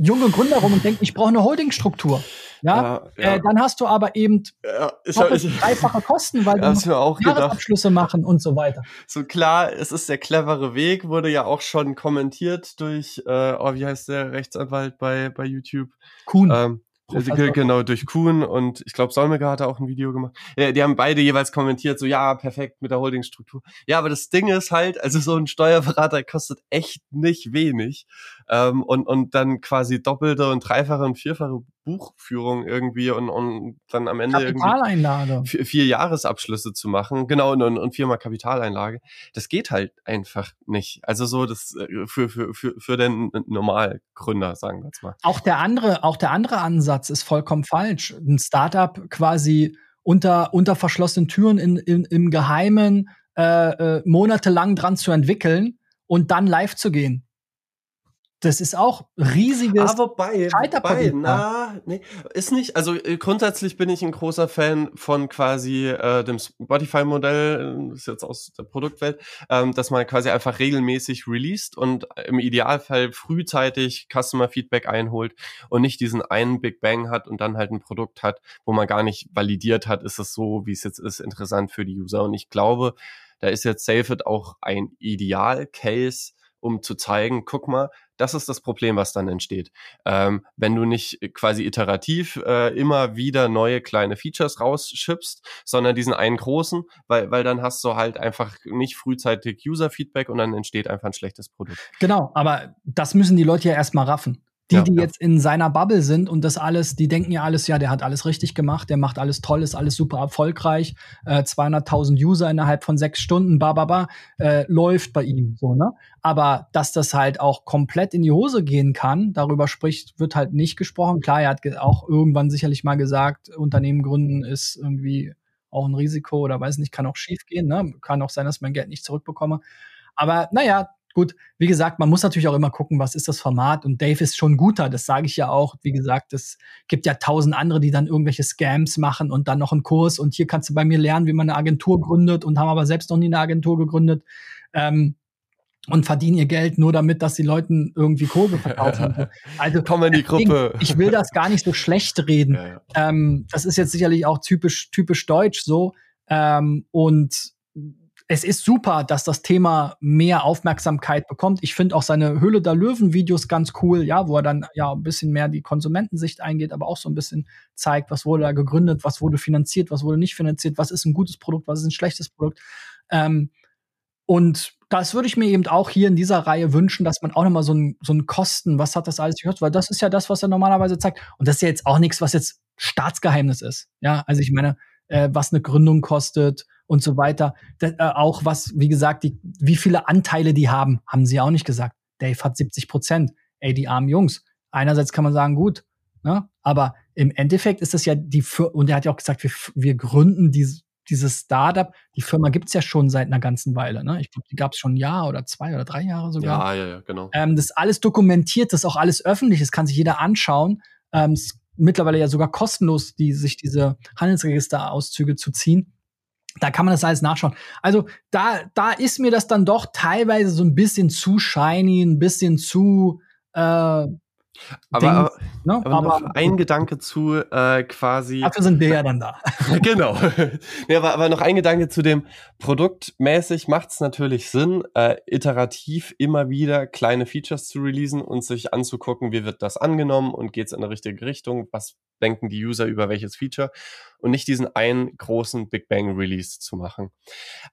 junge Gründer rum und denken, ich brauche eine Holding-Struktur. Ja, ja, ja. Äh, dann hast du aber eben ja, dreifache Kosten, weil ja, du auch Jahresabschlüsse machen und so weiter. So klar, es ist der clevere Weg, wurde ja auch schon kommentiert durch, äh, oh, wie heißt der Rechtsanwalt bei, bei YouTube? Kuhn. Ähm, äh, genau, durch Kuhn und ich glaube, Solmega hat da auch ein Video gemacht. Ja, die haben beide jeweils kommentiert, so ja, perfekt mit der Holdingstruktur. Ja, aber das Ding ist halt, also so ein Steuerberater kostet echt nicht wenig. Ähm, und, und dann quasi doppelte und dreifache und vierfache Buchführung irgendwie und, und dann am Ende irgendwie vier, vier Jahresabschlüsse zu machen, genau, und, und viermal Kapitaleinlage, das geht halt einfach nicht. Also so das für, für, für, für den Normalgründer, sagen wir jetzt mal. Auch der andere, auch der andere Ansatz ist vollkommen falsch. Ein Startup quasi unter, unter verschlossenen Türen in, in, im Geheimen äh, äh, monatelang dran zu entwickeln und dann live zu gehen. Das ist auch riesiges Aber bei, bei na, nee, ist nicht, also grundsätzlich bin ich ein großer Fan von quasi äh, dem Spotify-Modell, ist jetzt aus der Produktwelt, ähm, dass man quasi einfach regelmäßig released und im Idealfall frühzeitig Customer-Feedback einholt und nicht diesen einen Big Bang hat und dann halt ein Produkt hat, wo man gar nicht validiert hat, ist es so, wie es jetzt ist, interessant für die User. Und ich glaube, da ist jetzt zave punkt it auch ein Ideal-Case, um zu zeigen, guck mal, das ist das Problem, was dann entsteht. Ähm, wenn du nicht quasi iterativ äh, immer wieder neue kleine Features rausschippst, sondern diesen einen großen, weil weil dann hast du halt einfach nicht frühzeitig User-Feedback und dann entsteht einfach ein schlechtes Produkt. Genau, aber das müssen die Leute ja erstmal raffen. Die, ja, die ja. jetzt in seiner Bubble sind und das alles, die denken ja alles, ja, der hat alles richtig gemacht, der macht alles toll, ist alles super erfolgreich, äh, zweihunderttausend User innerhalb von sechs Stunden, ba, ba, ba, äh, läuft bei ihm so, ne? Aber dass das halt auch komplett in die Hose gehen kann, darüber spricht, wird halt nicht gesprochen. Klar, er hat ge- auch irgendwann sicherlich mal gesagt, Unternehmen gründen ist irgendwie auch ein Risiko oder weiß nicht, kann auch schief gehen, ne? Kann auch sein, dass ich mein Geld nicht zurückbekomme. Aber naja, gut, wie gesagt, man muss natürlich auch immer gucken, was ist das Format, und Dave ist schon guter, das sage ich ja auch, wie gesagt, es gibt ja tausend andere, die dann irgendwelche Scams machen und dann noch einen Kurs und hier kannst du bei mir lernen, wie man eine Agentur gründet, und haben aber selbst noch nie eine Agentur gegründet ähm, und verdienen ihr Geld nur damit, dass die Leuten irgendwie Kohle verkaufen. Also komm in die Gruppe. Ich will das gar nicht so schlecht reden. Ja, ja. Ähm, das ist jetzt sicherlich auch typisch, typisch deutsch so ähm, und es ist super, dass das Thema mehr Aufmerksamkeit bekommt. Ich finde auch seine Höhle der Löwen-Videos ganz cool, ja, wo er dann ja ein bisschen mehr die Konsumentensicht eingeht, aber auch so ein bisschen zeigt, was wurde da gegründet, was wurde finanziert, was wurde nicht finanziert, was ist ein gutes Produkt, was ist ein schlechtes Produkt. Ähm, und das würde ich mir eben auch hier in dieser Reihe wünschen, dass man auch nochmal so ein, so ein Kosten, was hat das alles gekostet, weil das ist ja das, was er normalerweise zeigt. Und das ist ja jetzt auch nichts, was jetzt Staatsgeheimnis ist. Ja, also ich meine, äh, was eine Gründung kostet, und so weiter. Das, äh, auch was, wie gesagt, die, wie viele Anteile die haben, haben sie auch nicht gesagt. Dave hat siebzig Prozent. Ey, die armen Jungs. Einerseits kann man sagen, gut, ne? Aber im Endeffekt ist das ja die, und er hat ja auch gesagt, wir, wir gründen dieses, dieses Startup. Die Firma gibt's ja schon seit einer ganzen Weile, ne? Ich glaube, die gab's schon ein Jahr oder zwei oder drei Jahre sogar. Ja, ja, ja, genau. Ähm, das ist alles dokumentiert, das ist auch alles öffentlich, das kann sich jeder anschauen. Ähm, ist mittlerweile ja sogar kostenlos, die, sich diese Handelsregisterauszüge zu ziehen. Da kann man das alles nachschauen. Also da, da ist mir das dann doch teilweise so ein bisschen zu shiny, ein bisschen zu äh, Aber, Dings, ne? aber, aber noch ein Gedanke zu äh, quasi... Dafür sind wir ja dann da. Genau. Ja, aber, aber noch ein Gedanke zu dem produktmäßig macht es natürlich Sinn, äh, iterativ immer wieder kleine Features zu releasen und sich anzugucken, wie wird das angenommen und geht es in die richtige Richtung, was denken die User über welches Feature, und nicht diesen einen großen Big Bang Release zu machen.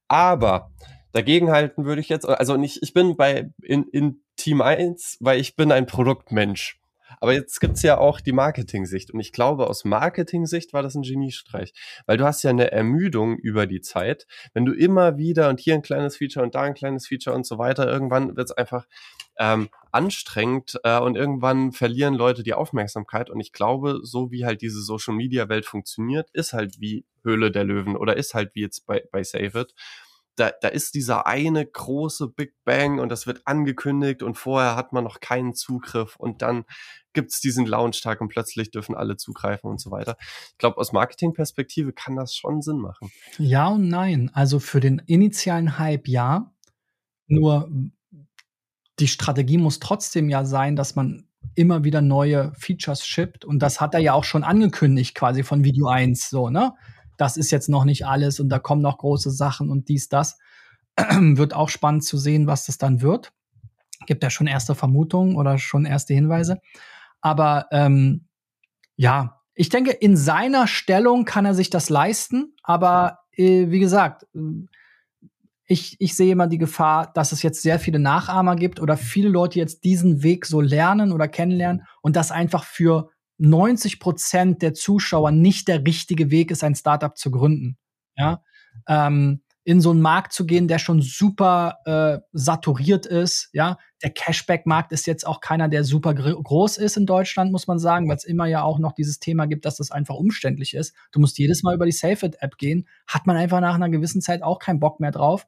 Aber... Dagegen halten würde ich jetzt, also nicht, ich bin bei in, in Team eins, weil ich bin ein Produktmensch. Aber jetzt gibt's ja auch die Marketing-Sicht. Und ich glaube, aus Marketing-Sicht war das ein Geniestreich. Weil du hast ja eine Ermüdung über die Zeit. Wenn du immer wieder und hier ein kleines Feature und da ein kleines Feature und so weiter, irgendwann wird's einfach ähm, anstrengend äh, und irgendwann verlieren Leute die Aufmerksamkeit. Und ich glaube, so wie halt diese Social-Media-Welt funktioniert, ist halt wie Höhle der Löwen oder ist halt wie jetzt bei, bei zave punkt it. Da, da ist dieser eine große Big Bang und das wird angekündigt und vorher hat man noch keinen Zugriff und dann gibt's diesen Launch-Tag und plötzlich dürfen alle zugreifen und so weiter. Ich glaube, aus Marketing-Perspektive kann das schon Sinn machen. Ja und nein. Also für den initialen Hype ja, nur die Strategie muss trotzdem ja sein, dass man immer wieder neue Features shippt, und das hat er ja auch schon angekündigt quasi von Video eins, so, ne? Das ist jetzt noch nicht alles und da kommen noch große Sachen und dies, das. Wird auch spannend zu sehen, was das dann wird. Gibt ja schon erste Vermutungen oder schon erste Hinweise. Aber ähm, ja, ich denke, in seiner Stellung kann er sich das leisten. Aber äh, wie gesagt, ich, ich sehe immer die Gefahr, dass es jetzt sehr viele Nachahmer gibt oder viele Leute jetzt diesen Weg so lernen oder kennenlernen und das einfach für neunzig Prozent der Zuschauer nicht der richtige Weg ist, ein Startup zu gründen. Ja? Ähm, in so einen Markt zu gehen, der schon super äh, saturiert ist. Ja? Der Cashback-Markt ist jetzt auch keiner, der super gr- groß ist in Deutschland, muss man sagen, weil es immer ja auch noch dieses Thema gibt, dass das einfach umständlich ist. Du musst jedes Mal über die zave punkt it-App gehen. Hat man einfach nach einer gewissen Zeit auch keinen Bock mehr drauf.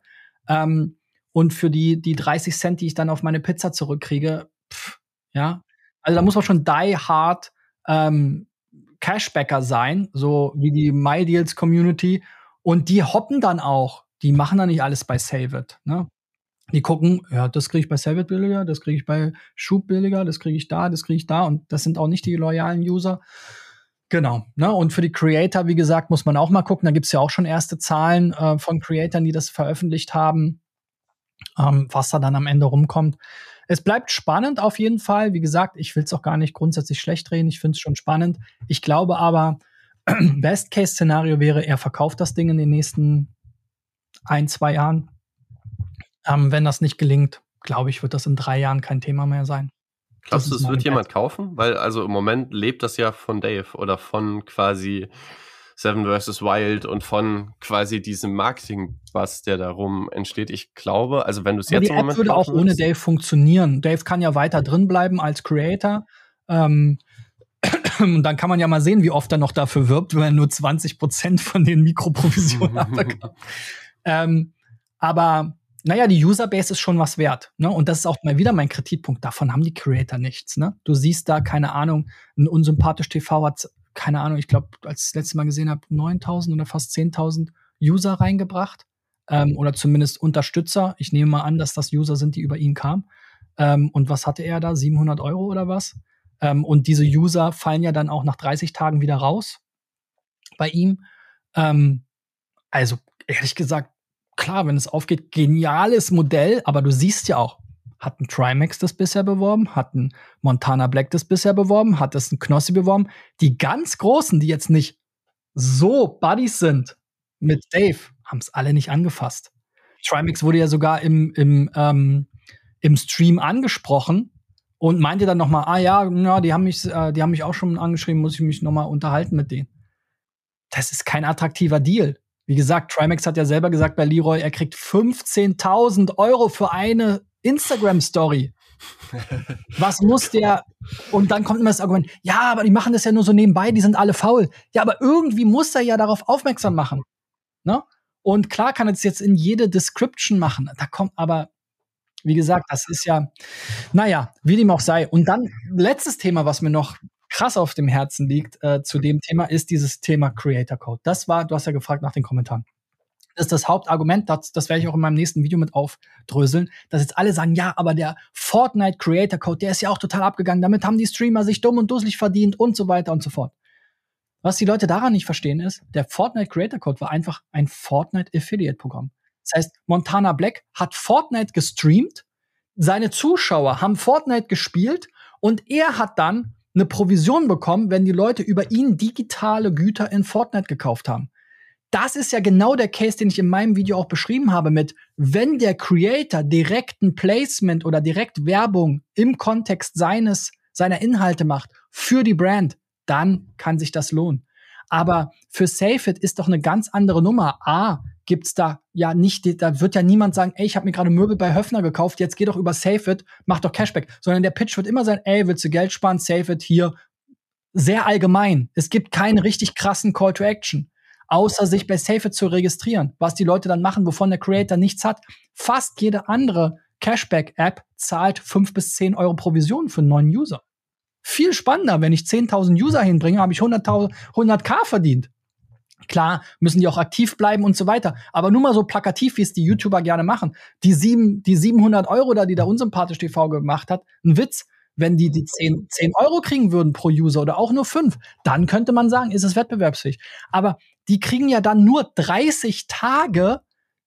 Ähm, und für die, die dreißig Cent, die ich dann auf meine Pizza zurückkriege, pff, Ja, also da muss man schon die hard ähm, Cashbacker sein, so wie die My Deals Community. Und die hoppen dann auch. Die machen dann nicht alles bei Save.it. Ne? Die gucken, ja, das kriege ich bei Save.it billiger, das kriege ich bei Shoop billiger, das kriege ich da, das kriege ich da. Und das sind auch nicht die loyalen User. Genau. Ne? Und für die Creator, wie gesagt, muss man auch mal gucken. Da gibt es ja auch schon erste Zahlen äh, von Creatoren, die das veröffentlicht haben, ähm, was da dann am Ende rumkommt. Es bleibt spannend auf jeden Fall. Wie gesagt, ich will es auch gar nicht grundsätzlich schlecht reden. Ich finde es schon spannend. Ich glaube aber, Best-Case-Szenario wäre, er verkauft das Ding in den nächsten ein, zwei Jahren. Ähm, wenn das nicht gelingt, glaube ich, wird das in drei Jahren kein Thema mehr sein. Glaubst du, es wird jemand kaufen? Weil also im Moment lebt das ja von Dave oder von quasi Seven versus. Wild und von quasi diesem Marketing-Buzz, der darum entsteht. Ich glaube, also wenn du es jetzt im Moment. Die App würde auch ohne Dave funktionieren. Dave kann ja weiter drin bleiben als Creator. Ähm, und dann kann man ja mal sehen, wie oft er noch dafür wirbt, wenn er nur zwanzig Prozent von den Mikroprovisionen abbekommt. ähm, aber naja, die Userbase ist schon was wert. Ne? Und das ist auch mal wieder mein Kritikpunkt. Davon haben die Creator nichts. Ne? Du siehst da, keine Ahnung, ein Unsympathisch T V hat, keine Ahnung, ich glaube, als ich das letzte Mal gesehen habe, neuntausend oder fast zehntausend User reingebracht. Ähm, oder zumindest Unterstützer. Ich nehme mal an, dass das User sind, die über ihn kamen. Ähm, und was hatte er da? siebenhundert Euro oder was? Ähm, und diese User fallen ja dann auch nach dreißig Tagen wieder raus bei ihm. Ähm, also ehrlich gesagt, klar, wenn es aufgeht, geniales Modell, aber du siehst ja auch, hat ein Trimax das bisher beworben, hat ein Montana Black das bisher beworben, hat das ein Knossi beworben. Die ganz Großen, die jetzt nicht so Buddies sind mit Dave, haben es alle nicht angefasst. Trimax wurde ja sogar im, im, ähm, im Stream angesprochen und meinte dann nochmal, ah ja, na, die haben mich, äh, die haben mich auch schon angeschrieben, muss ich mich nochmal unterhalten mit denen. Das ist kein attraktiver Deal. Wie gesagt, Trimax hat ja selber gesagt bei Leroy, er kriegt fünfzehntausend Euro für eine Instagram-Story. Was muss der? Und dann kommt immer das Argument, ja, aber die machen das ja nur so nebenbei, die sind alle faul. Ja, aber irgendwie muss er ja darauf aufmerksam machen. Ne? Und klar kann er es jetzt in jede Description machen. Da kommt aber, wie gesagt, das ist ja, naja, wie dem auch sei. Und dann, letztes Thema, was mir noch krass auf dem Herzen liegt, äh, zu dem Thema, ist dieses Thema Creator Code. Das war, du hast ja gefragt nach den Kommentaren. Das ist das Hauptargument, das, das werde ich auch in meinem nächsten Video mit aufdröseln, dass jetzt alle sagen, ja, aber der Fortnite Creator Code, der ist ja auch total abgegangen, damit haben die Streamer sich dumm und dusselig verdient und so weiter und so fort. Was die Leute daran nicht verstehen ist, der Fortnite Creator Code war einfach ein Fortnite Affiliate Programm. Das heißt, Montana Black hat Fortnite gestreamt, seine Zuschauer haben Fortnite gespielt und er hat dann eine Provision bekommen, wenn die Leute über ihn digitale Güter in Fortnite gekauft haben. Das ist ja genau der Case, den ich in meinem Video auch beschrieben habe mit, wenn der Creator direkt ein Placement oder direkt Werbung im Kontext seines, seiner Inhalte macht für die Brand, dann kann sich das lohnen. Aber für Save.it ist doch eine ganz andere Nummer. A, gibt's da ja nicht, da wird ja niemand sagen, ey, ich habe mir gerade Möbel bei Höfner gekauft, jetzt geh doch über Save.it, mach doch Cashback. Sondern der Pitch wird immer sein, ey, willst du Geld sparen, Save.it hier. Sehr allgemein. Es gibt keinen richtig krassen Call to Action, außer sich bei Save.it zu registrieren, was die Leute dann machen, wovon der Creator nichts hat. Fast jede andere Cashback-App zahlt fünf bis zehn Euro Provision für einen neuen User. Viel spannender, wenn ich zehntausend User hinbringe, habe ich hunderttausend, hunderttausend verdient. Klar, müssen die auch aktiv bleiben und so weiter. Aber nur mal so plakativ, wie es die YouTuber gerne machen. Die, sieben, die siebenhundert Euro, da, die da Unsympathisch T V gemacht hat, ein Witz. Wenn die die zehn Euro kriegen würden pro User oder auch nur fünf, dann könnte man sagen, ist es wettbewerbsfähig. Aber die kriegen ja dann nur dreißig Tage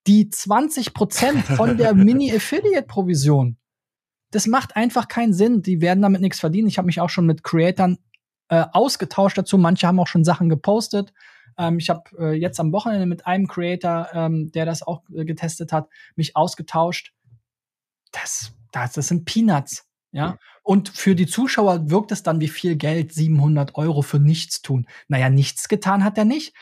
die zwanzig Prozent von der Mini-Affiliate-Provision. Das macht einfach keinen Sinn. Die werden damit nichts verdienen. Ich habe mich auch schon mit Creatoren äh, ausgetauscht dazu. Manche haben auch schon Sachen gepostet. Ich habe äh, jetzt am Wochenende mit einem Creator, ähm, der das auch äh, getestet hat, mich ausgetauscht. Das, das, das sind Peanuts. Ja? Und für die Zuschauer wirkt es dann wie viel Geld, siebenhundert Euro für nichts tun. Naja, nichts getan hat er nicht.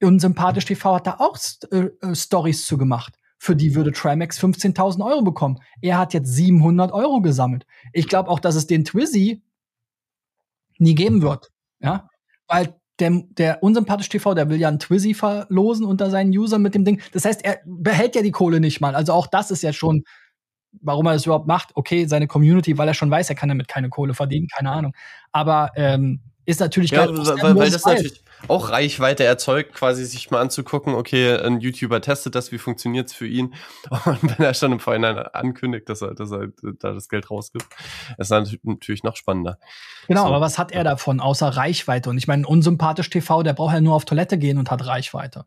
Unsympathisch T V hat da auch St- äh, Stories zu gemacht. Für die würde Trimax fünfzehntausend Euro bekommen. Er hat jetzt siebenhundert Euro gesammelt. Ich glaube auch, dass es den Twizzy nie geben wird. Ja? Weil Der, der Unsympathisch T V, der will ja einen Twizzy verlosen unter seinen Usern mit dem Ding. Das heißt, er behält ja die Kohle nicht mal. Also auch das ist ja schon warum er das überhaupt macht, okay, seine Community, weil er schon weiß, er kann damit keine Kohle verdienen, keine Ahnung. Aber ähm, ist natürlich ja, geil, weil, weil das natürlich auch Reichweite erzeugt, quasi sich mal anzugucken, okay, ein YouTuber testet das, wie funktioniert es für ihn? Und wenn er schon im Vorhinein ankündigt, dass er, dass er da das Geld rausgibt, ist das natürlich noch spannender. Genau, so. Aber was hat er davon, außer Reichweite? Und ich meine, Unsympathisch T V, der braucht ja nur auf Toilette gehen und hat Reichweite.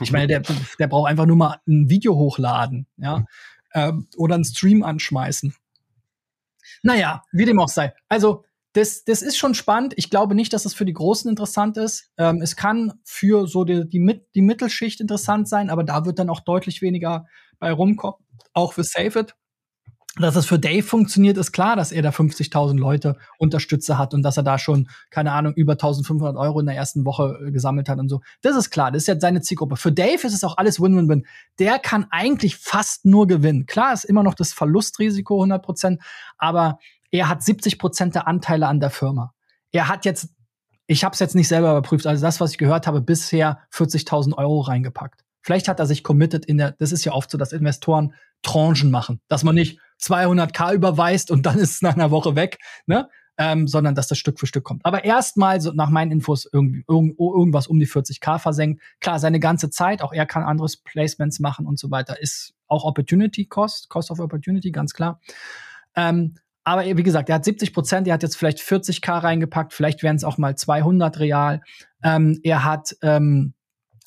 Ich meine, der, der braucht einfach nur mal ein Video hochladen, ja, ähm, oder einen Stream anschmeißen. Naja, wie dem auch sei. Also, Das, das ist schon spannend. Ich glaube nicht, dass es für die Großen interessant ist. Ähm, es kann für so die, die, die Mittelschicht interessant sein, aber da wird dann auch deutlich weniger bei rumkommen. Auch für zave punkt it. Dass es für Dave funktioniert, ist klar, dass er da fünfzigtausend Leute Unterstützer hat und dass er da schon, keine Ahnung, über eintausendfünfhundert Euro in der ersten Woche äh, gesammelt hat und so. Das ist klar, das ist ja seine Zielgruppe. Für Dave ist es auch alles Win-Win-Win. Der kann eigentlich fast nur gewinnen. Klar ist immer noch das Verlustrisiko hundert Prozent, aber er hat siebzig Prozent der Anteile an der Firma. Er hat jetzt, ich habe es jetzt nicht selber überprüft, also das, was ich gehört habe, bisher vierzigtausend Euro reingepackt. Vielleicht hat er sich committed in der, das ist ja oft so, dass Investoren Tranchen machen, dass man nicht zweihunderttausend überweist und dann ist es nach einer Woche weg, ne? Ähm, sondern dass das Stück für Stück kommt. Aber erstmal, so nach meinen Infos, irgendwie irgend, irgendwas um die vierzigtausend versenkt. Klar, seine ganze Zeit, auch er kann anderes Placements machen und so weiter, ist auch Opportunity Cost, Cost of Opportunity, ganz klar. Ähm, Aber wie gesagt, er hat siebzig Prozent, er hat jetzt vielleicht vierzigtausend reingepackt, vielleicht wären es auch mal zweihundert real. Ähm, er hat ähm,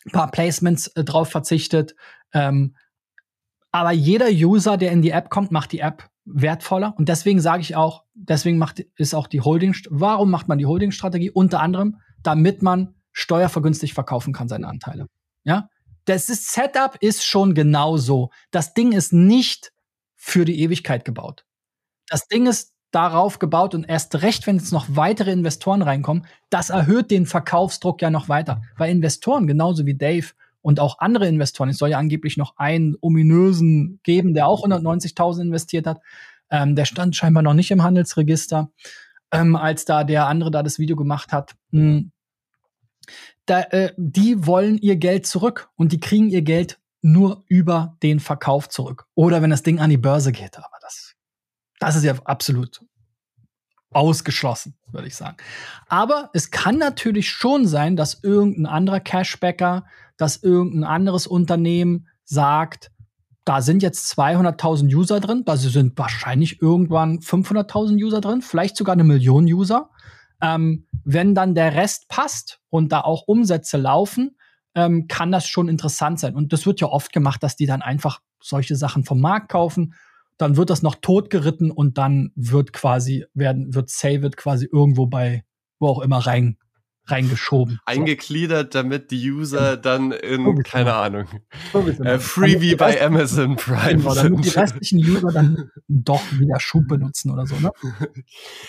ein paar Placements äh, drauf verzichtet. Ähm, aber jeder User, der in die App kommt, macht die App wertvoller. Und deswegen sage ich auch, deswegen macht, ist auch die Holding, warum macht man die Holding-Strategie? Unter anderem, damit man steuervergünstigt verkaufen kann, seine Anteile. Ja? Das ist, Setup ist schon genau so. Das Ding ist nicht für die Ewigkeit gebaut. Das Ding ist darauf gebaut und erst recht, wenn jetzt noch weitere Investoren reinkommen, das erhöht den Verkaufsdruck ja noch weiter. Weil Investoren, genauso wie Dave und auch andere Investoren, es soll ja angeblich noch einen ominösen geben, der auch hundertneunzigtausend investiert hat, ähm, der stand scheinbar noch nicht im Handelsregister, ähm, als da der andere da das Video gemacht hat. Mh, da, äh, die wollen ihr Geld zurück und die kriegen ihr Geld nur über den Verkauf zurück. Oder wenn das Ding an die Börse geht, aber das... Das ist ja absolut ausgeschlossen, würde ich sagen. Aber es kann natürlich schon sein, dass irgendein anderer Cashbacker, dass irgendein anderes Unternehmen sagt, da sind jetzt zweihunderttausend User drin, da sind wahrscheinlich irgendwann fünfhunderttausend User drin, vielleicht sogar eine Million User. Ähm, wenn dann der Rest passt und da auch Umsätze laufen, ähm, kann das schon interessant sein. Und das wird ja oft gemacht, dass die dann einfach solche Sachen vom Markt kaufen. Dann wird das noch totgeritten und dann wird quasi, werden, wird zave punkt it quasi irgendwo bei, wo auch immer rein, reingeschoben. Eingegliedert, damit die User dann in, so keine genau. Ahnung, so äh, Freevee bei Amazon Prime genau, sind. Damit die restlichen User dann doch wieder Shoop benutzen oder so, ne?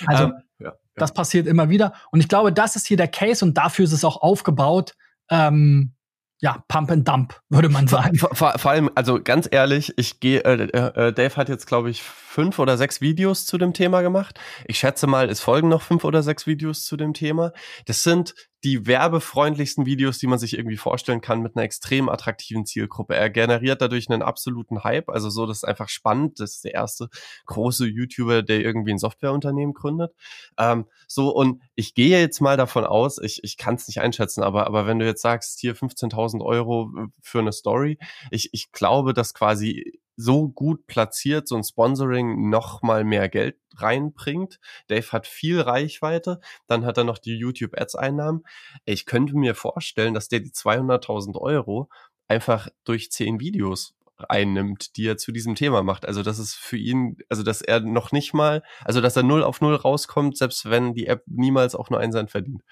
Also, um, ja, ja. Das passiert immer wieder. Und ich glaube, das ist hier der Case und dafür ist es auch aufgebaut, ähm, ja, Pump and Dump, würde man sagen. Vor, vor, vor allem, also ganz ehrlich, ich gehe, äh, äh, Dave hat jetzt, glaube ich, fünf oder sechs Videos zu dem Thema gemacht. Ich schätze mal, es folgen noch fünf oder sechs Videos zu dem Thema. Das sind die werbefreundlichsten Videos, die man sich irgendwie vorstellen kann, mit einer extrem attraktiven Zielgruppe. Er generiert dadurch einen absoluten Hype, also so, das ist einfach spannend. Das ist der erste große YouTuber, der irgendwie ein Softwareunternehmen gründet. Ähm, so, und ich gehe jetzt mal davon aus, ich, ich kann es nicht einschätzen, aber, aber wenn du jetzt sagst, hier fünfzehntausend Euro für eine Story, ich, ich glaube, dass quasi so gut platziert, so ein Sponsoring noch mal mehr Geld reinbringt. Dave hat viel Reichweite, dann hat er noch die YouTube-Ads-Einnahmen. Ich könnte mir vorstellen, dass der die zweihunderttausend Euro einfach durch zehn Videos einnimmt, die er zu diesem Thema macht. Also das ist für ihn, also dass er noch nicht mal, also dass er null auf null rauskommt, selbst wenn die App niemals auch nur einen Cent verdient.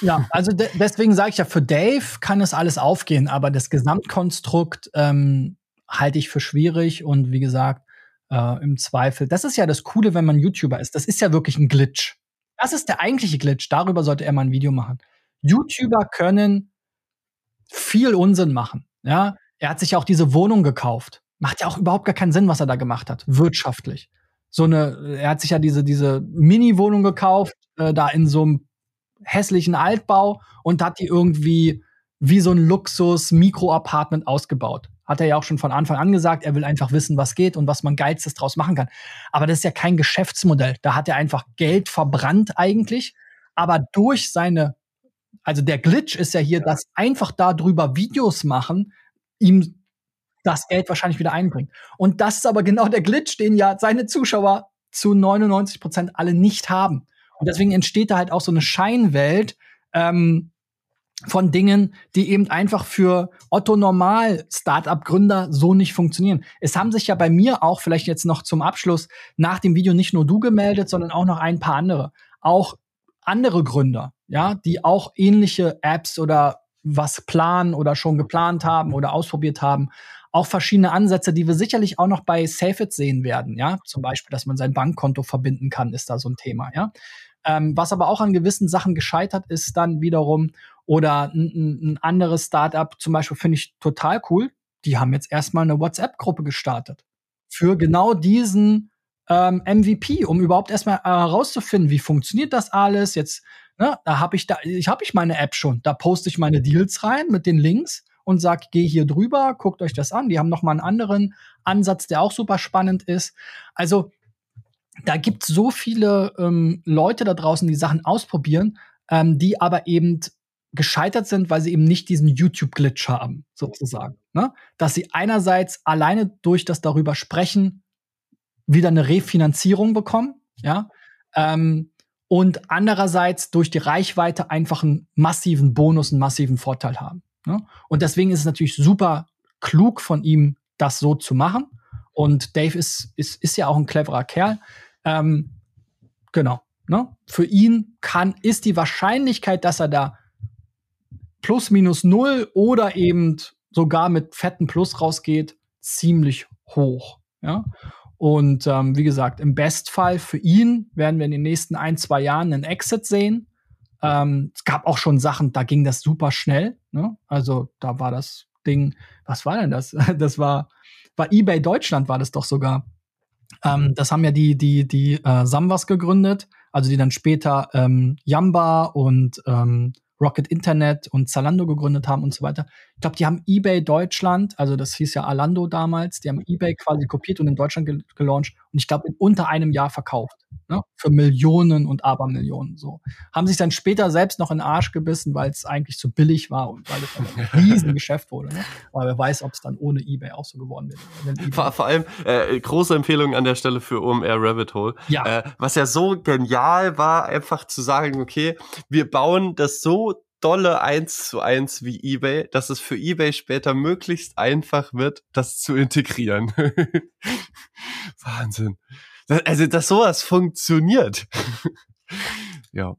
Ja, also de- deswegen sage ich ja, für Dave kann es alles aufgehen, aber das Gesamtkonstrukt, ähm halte ich für schwierig und wie gesagt, äh, im Zweifel. Das ist ja das Coole, wenn man YouTuber ist. Das ist ja wirklich ein Glitch. Das ist der eigentliche Glitch. Darüber sollte er mal ein Video machen. YouTuber können viel Unsinn machen. Ja? Er hat sich ja auch diese Wohnung gekauft. Macht ja auch überhaupt gar keinen Sinn, was er da gemacht hat, wirtschaftlich. So eine, er hat sich ja diese, diese Mini-Wohnung gekauft, äh, da in so einem hässlichen Altbau und hat die irgendwie wie so ein Luxus-Mikro-Apartment ausgebaut. Hat er ja auch schon von Anfang an gesagt, er will einfach wissen, was geht und was man Geizes draus machen kann. Aber das ist ja kein Geschäftsmodell. Da hat er einfach Geld verbrannt eigentlich. Aber durch seine, also der Glitch ist ja hier, ja. dass einfach darüber Videos machen, ihm das Geld wahrscheinlich wieder einbringt. Und das ist aber genau der Glitch, den ja seine Zuschauer zu neunundneunzig Prozent alle nicht haben. Und deswegen entsteht da halt auch so eine Scheinwelt, ähm, von Dingen, die eben einfach für Otto-Normal-Startup-Gründer so nicht funktionieren. Es haben sich ja bei mir auch, vielleicht jetzt noch zum Abschluss, nach dem Video nicht nur du gemeldet, sondern auch noch ein paar andere. Auch andere Gründer, ja, die auch ähnliche Apps oder was planen oder schon geplant haben oder ausprobiert haben. Auch verschiedene Ansätze, die wir sicherlich auch noch bei zave punkt it sehen werden, ja. Zum Beispiel, dass man sein Bankkonto verbinden kann, ist da so ein Thema, ja. Ähm, was aber auch an gewissen Sachen gescheitert ist dann wiederum, oder ein, ein anderes Startup zum Beispiel finde ich total cool, die haben jetzt erstmal eine WhatsApp-Gruppe gestartet für genau diesen ähm, M V P, um überhaupt erstmal herauszufinden, wie funktioniert das alles jetzt, ne, da habe ich da ich habe ich meine App schon, da poste ich meine Deals rein mit den Links und sag, geh hier drüber, guckt euch das an, die haben nochmal einen anderen Ansatz, der auch super spannend ist. Also da gibt es so viele ähm, Leute da draußen, die Sachen ausprobieren, ähm, die aber eben gescheitert sind, weil sie eben nicht diesen YouTube-Glitch haben, sozusagen. Ne? Dass sie einerseits alleine durch das darüber sprechen wieder eine Refinanzierung bekommen, ja, ähm, und andererseits durch die Reichweite einfach einen massiven Bonus, einen massiven Vorteil haben. Ne? Und deswegen ist es natürlich super klug von ihm, das so zu machen. Und Dave ist, ist, ist ja auch ein cleverer Kerl. Ähm, genau. Ne? Für ihn kann, ist die Wahrscheinlichkeit, dass er da plus minus null oder eben sogar mit fetten Plus rausgeht, ziemlich hoch. Ja? Und ähm, wie gesagt, im Bestfall für ihn werden wir in den nächsten ein, zwei Jahren einen Exit sehen. Ähm, es gab auch schon Sachen, da ging das super schnell. Ne? Also da war das Ding, was war denn das? Das war Bei eBay Deutschland war das doch sogar. Ähm, das haben ja die, die, die äh, Samwas gegründet, also die dann später ähm, Yamba und ähm, Rocket Internet und Zalando gegründet haben und so weiter. Ich glaube, die haben eBay Deutschland, also das hieß ja Alando damals, die haben eBay quasi kopiert und in Deutschland gel- gelauncht und ich glaube, in unter einem Jahr verkauft. Ne? Für Millionen und Abermillionen. So. Haben sich dann später selbst noch in den Arsch gebissen, weil es eigentlich zu billig war und weil es ein Riesengeschäft wurde. Ne? Aber wer weiß, ob es dann ohne eBay auch so geworden wäre. Vor, vor allem, äh, große Empfehlung an der Stelle für O M R Rabbit Hole. Ja. Äh, was ja so genial war, einfach zu sagen, okay, wir bauen das so dolle eins zu eins wie eBay, dass es für eBay später möglichst einfach wird, das zu integrieren. Wahnsinn. Das, also, dass sowas funktioniert. Ja.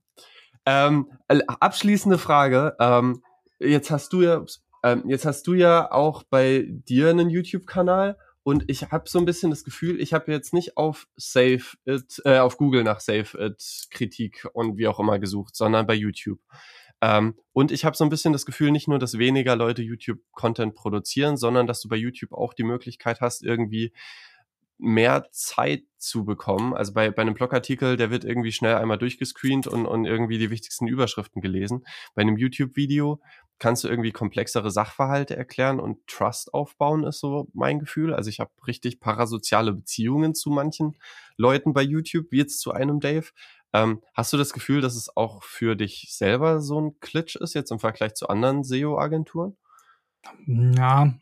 Ähm, abschließende Frage. Ähm, jetzt hast du ja, ähm, jetzt hast du ja auch bei dir einen YouTube-Kanal und ich habe so ein bisschen das Gefühl, ich habe jetzt nicht auf zave punkt it, äh, auf Google nach zave punkt it Kritik und wie auch immer gesucht, sondern bei YouTube. Ähm, und ich habe so ein bisschen das Gefühl, nicht nur, dass weniger Leute YouTube-Content produzieren, sondern dass du bei YouTube auch die Möglichkeit hast, irgendwie mehr Zeit zu bekommen. Also bei, bei einem Blogartikel, der wird irgendwie schnell einmal durchgescreent und, und irgendwie die wichtigsten Überschriften gelesen. Bei einem YouTube-Video kannst du irgendwie komplexere Sachverhalte erklären und Trust aufbauen, ist so mein Gefühl. Also ich habe richtig parasoziale Beziehungen zu manchen Leuten bei YouTube, wie jetzt zu einem Dave. Ähm, hast du das Gefühl, dass es auch für dich selber so ein Glitch ist, jetzt im Vergleich zu anderen S E O-Agenturen? Ja,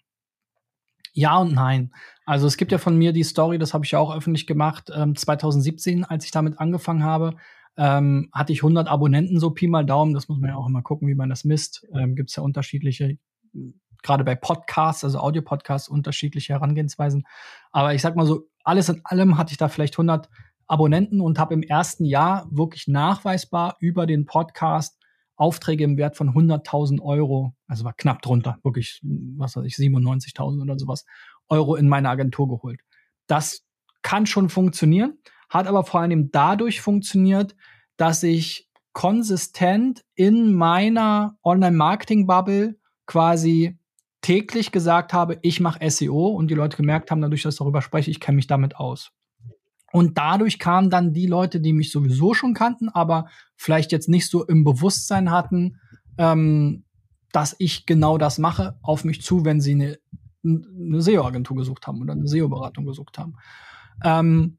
ja und nein. Also es gibt ja von mir die Story, das habe ich ja auch öffentlich gemacht, ähm, zwanzig siebzehn, als ich damit angefangen habe, ähm, hatte ich hundert Abonnenten, so Pi mal Daumen. Das muss man ja auch immer gucken, wie man das misst. Ähm, gibt es ja unterschiedliche, gerade bei Podcasts, also Audio-Podcasts, unterschiedliche Herangehensweisen. Aber ich sag mal so, alles in allem hatte ich da vielleicht hundert Abonnenten und habe im ersten Jahr wirklich nachweisbar über den Podcast Aufträge im Wert von hunderttausend Euro, also war knapp drunter, wirklich, was weiß ich, siebenundneunzigtausend oder sowas, Euro in meine Agentur geholt. Das kann schon funktionieren, hat aber vor allem dadurch funktioniert, dass ich konsistent in meiner Online-Marketing-Bubble quasi täglich gesagt habe, ich mache S E O und die Leute gemerkt haben, dadurch, dass ich darüber spreche, ich kenne mich damit aus. Und dadurch kamen dann die Leute, die mich sowieso schon kannten, aber vielleicht jetzt nicht so im Bewusstsein hatten, ähm, dass ich genau das mache, auf mich zu, wenn sie eine, eine S E O-Agentur gesucht haben oder eine S E O-Beratung gesucht haben. Ähm,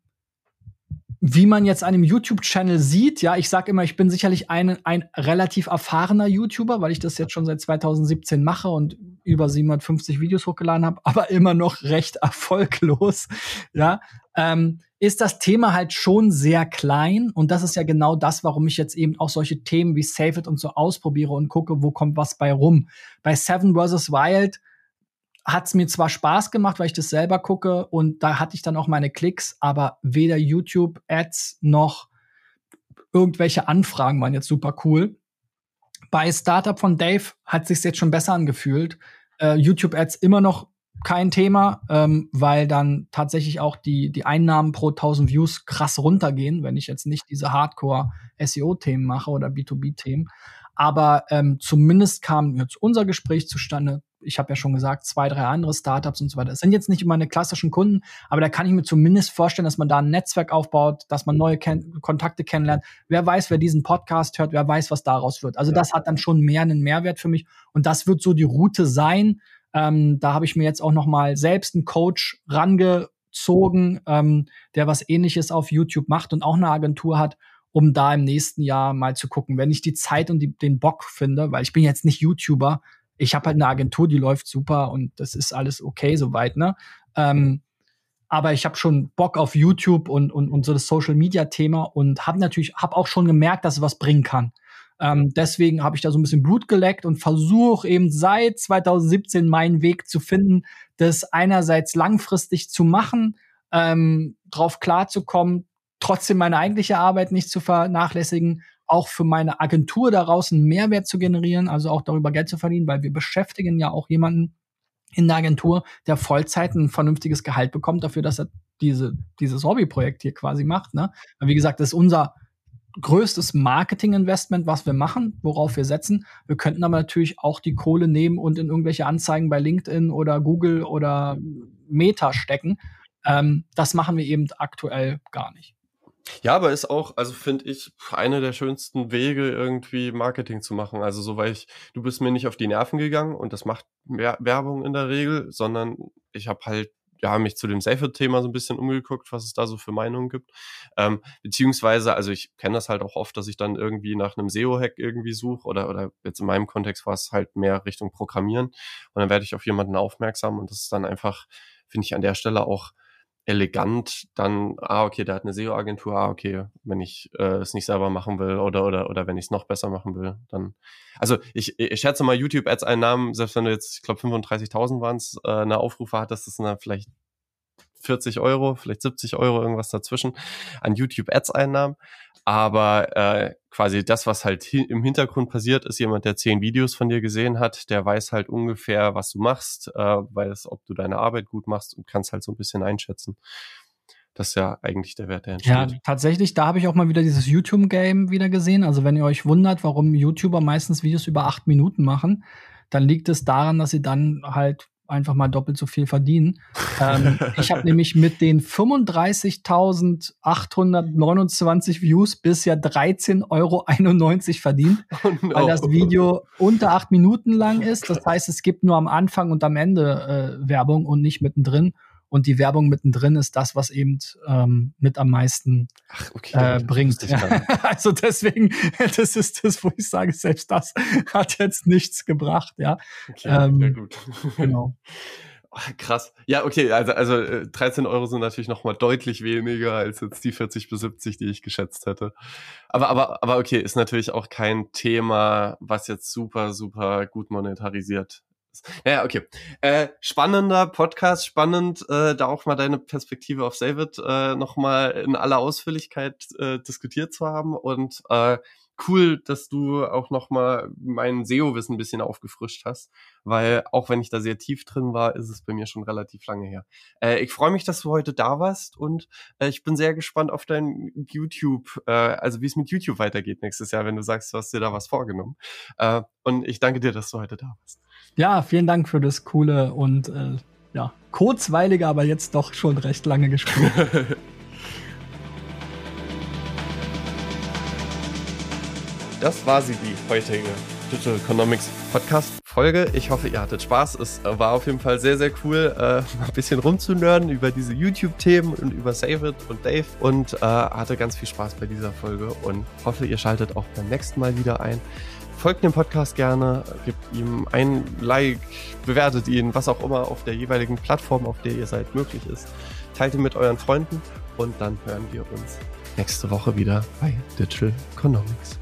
wie man jetzt an einem YouTube-Channel sieht, ja, ich sage immer, ich bin sicherlich ein, ein relativ erfahrener YouTuber, weil ich das jetzt schon seit zweitausendsiebzehn mache und über siebenhundertfünfzig Videos hochgeladen habe, aber immer noch recht erfolglos, ja, ähm, ist das Thema halt schon sehr klein und das ist ja genau das, warum ich jetzt eben auch solche Themen wie Save It und so ausprobiere und gucke, wo kommt was bei rum. Bei Seven versus. Wild hat es mir zwar Spaß gemacht, weil ich das selber gucke und da hatte ich dann auch meine Klicks, aber weder YouTube-Ads noch irgendwelche Anfragen waren jetzt super cool. Bei Startup von Dave hat sich's jetzt schon besser angefühlt. Äh, YouTube-Ads immer noch kein Thema, ähm, weil dann tatsächlich auch die, die Einnahmen pro tausend Views krass runtergehen, wenn ich jetzt nicht diese Hardcore-S E O-Themen mache oder B to B-Themen. Aber ähm, zumindest kam jetzt unser Gespräch zustande. Ich habe ja schon gesagt, zwei, drei andere Startups und so weiter. Das sind jetzt nicht meine klassischen Kunden, aber da kann ich mir zumindest vorstellen, dass man da ein Netzwerk aufbaut, dass man neue Ken- Kontakte kennenlernt. Wer weiß, wer diesen Podcast hört, wer weiß, was daraus wird. Also das hat dann schon mehr einen Mehrwert für mich und das wird so die Route sein. Ähm, da habe ich mir jetzt auch noch mal selbst einen Coach rangezogen, ähm, der was Ähnliches auf YouTube macht und auch eine Agentur hat, um da im nächsten Jahr mal zu gucken, wenn ich die Zeit und die, den Bock finde, weil ich bin jetzt nicht YouTuber, ich habe halt eine Agentur, die läuft super und das ist alles okay soweit, ne? Ähm, aber ich habe schon Bock auf YouTube und, und, und so das Social-Media-Thema und habe natürlich hab auch schon gemerkt, dass es was bringen kann. Ähm, deswegen habe ich da so ein bisschen Blut geleckt und versuche eben seit zweitausendsiebzehn meinen Weg zu finden, das einerseits langfristig zu machen, ähm, drauf klarzukommen, trotzdem meine eigentliche Arbeit nicht zu vernachlässigen, auch für meine Agentur daraus einen Mehrwert zu generieren, also auch darüber Geld zu verdienen, weil wir beschäftigen ja auch jemanden in der Agentur, der Vollzeit ein vernünftiges Gehalt bekommt dafür, dass er diese, dieses Hobbyprojekt hier quasi macht, ne? Wie gesagt, das ist unser größtes Marketing-Investment, was wir machen, worauf wir setzen. Wir könnten aber natürlich auch die Kohle nehmen und in irgendwelche Anzeigen bei LinkedIn oder Google oder Meta stecken. Ähm, das machen wir eben aktuell gar nicht. Ja, aber ist auch, also finde ich, einer der schönsten Wege, irgendwie Marketing zu machen. Also so, weil ich, du bist mir nicht auf die Nerven gegangen und das macht mehr Werbung in der Regel, sondern ich habe halt, ja, mich zu dem Safe-Thema so ein bisschen umgeguckt, was es da so für Meinungen gibt. Ähm, beziehungsweise, also ich kenne das halt auch oft, dass ich dann irgendwie nach einem S E O-Hack irgendwie suche oder oder jetzt in meinem Kontext war es halt mehr Richtung Programmieren und dann werde ich auf jemanden aufmerksam und das ist dann einfach, finde ich, an der Stelle auch elegant dann, ah, okay, der hat eine S E O-Agentur, ah, okay, wenn ich äh, es nicht selber machen will oder oder oder wenn ich es noch besser machen will, dann, also ich, ich schätze mal, YouTube-Ads-Einnahmen, selbst wenn du jetzt, ich glaube, fünfunddreißigtausend waren es, äh, eine Aufrufe hattest, das sind dann vielleicht vierzig Euro, vielleicht siebzig Euro, irgendwas dazwischen an YouTube-Ads-Einnahmen, aber äh, quasi das, was halt hi- im Hintergrund passiert, ist jemand, der zehn Videos von dir gesehen hat, der weiß halt ungefähr, was du machst, äh, weiß, ob du deine Arbeit gut machst und kannst halt so ein bisschen einschätzen. Das ist ja eigentlich der Wert, der entsteht. Ja, tatsächlich, da habe ich auch mal wieder dieses YouTube-Game wieder gesehen, also wenn ihr euch wundert, warum YouTuber meistens Videos über acht Minuten machen, dann liegt es daran, dass sie dann halt einfach mal doppelt so viel verdienen. ähm, ich habe nämlich mit den fünfunddreißigtausendachthundertneunundzwanzig Views bisher dreizehn Euro einundneunzig verdient, oh no. weil das Video unter acht Minuten lang ist. Das heißt, es gibt nur am Anfang und am Ende äh, Werbung und nicht mittendrin. Und die Werbung mittendrin ist das, was eben ähm, mit am meisten Ach, okay, äh, bringt. Ja. Also deswegen, das ist das, wo ich sage, selbst das hat jetzt nichts gebracht. Ja, okay, ähm, ja gut. Genau. Krass. Ja, okay, also, also dreizehn Euro sind natürlich nochmal deutlich weniger als jetzt die vierzig bis siebzig, die ich geschätzt hätte. Aber, aber, aber okay, ist natürlich auch kein Thema, was jetzt super, super gut monetarisiert. Naja, okay. Äh, spannender Podcast, spannend, äh, da auch mal deine Perspektive auf Save It äh, nochmal in aller Ausführlichkeit äh, diskutiert zu haben und äh, cool, dass du auch nochmal mein S E O-Wissen ein bisschen aufgefrischt hast, weil auch wenn ich da sehr tief drin war, ist es bei mir schon relativ lange her. Äh, ich freue mich, dass du heute da warst und äh, ich bin sehr gespannt auf dein YouTube, äh, also wie es mit YouTube weitergeht nächstes Jahr, wenn du sagst, du hast dir da was vorgenommen. Äh, und ich danke dir, dass du heute da warst. Ja, vielen Dank für das coole und äh, ja, kurzweilige, aber jetzt doch schon recht lange Gespräch. Das war sie, die heutige Digital Economics Podcast Folge. Ich hoffe, ihr hattet Spaß. Es war auf jeden Fall sehr, sehr cool, äh, ein bisschen rumzunörden über diese YouTube-Themen und über Save It und Dave und äh, hatte ganz viel Spaß bei dieser Folge und hoffe, ihr schaltet auch beim nächsten Mal wieder ein. Folgt dem Podcast gerne, gebt ihm ein Like, bewertet ihn, was auch immer auf der jeweiligen Plattform, auf der ihr seid, möglich ist. Teilt ihn mit euren Freunden und dann hören wir uns nächste Woche wieder bei Digital Economics.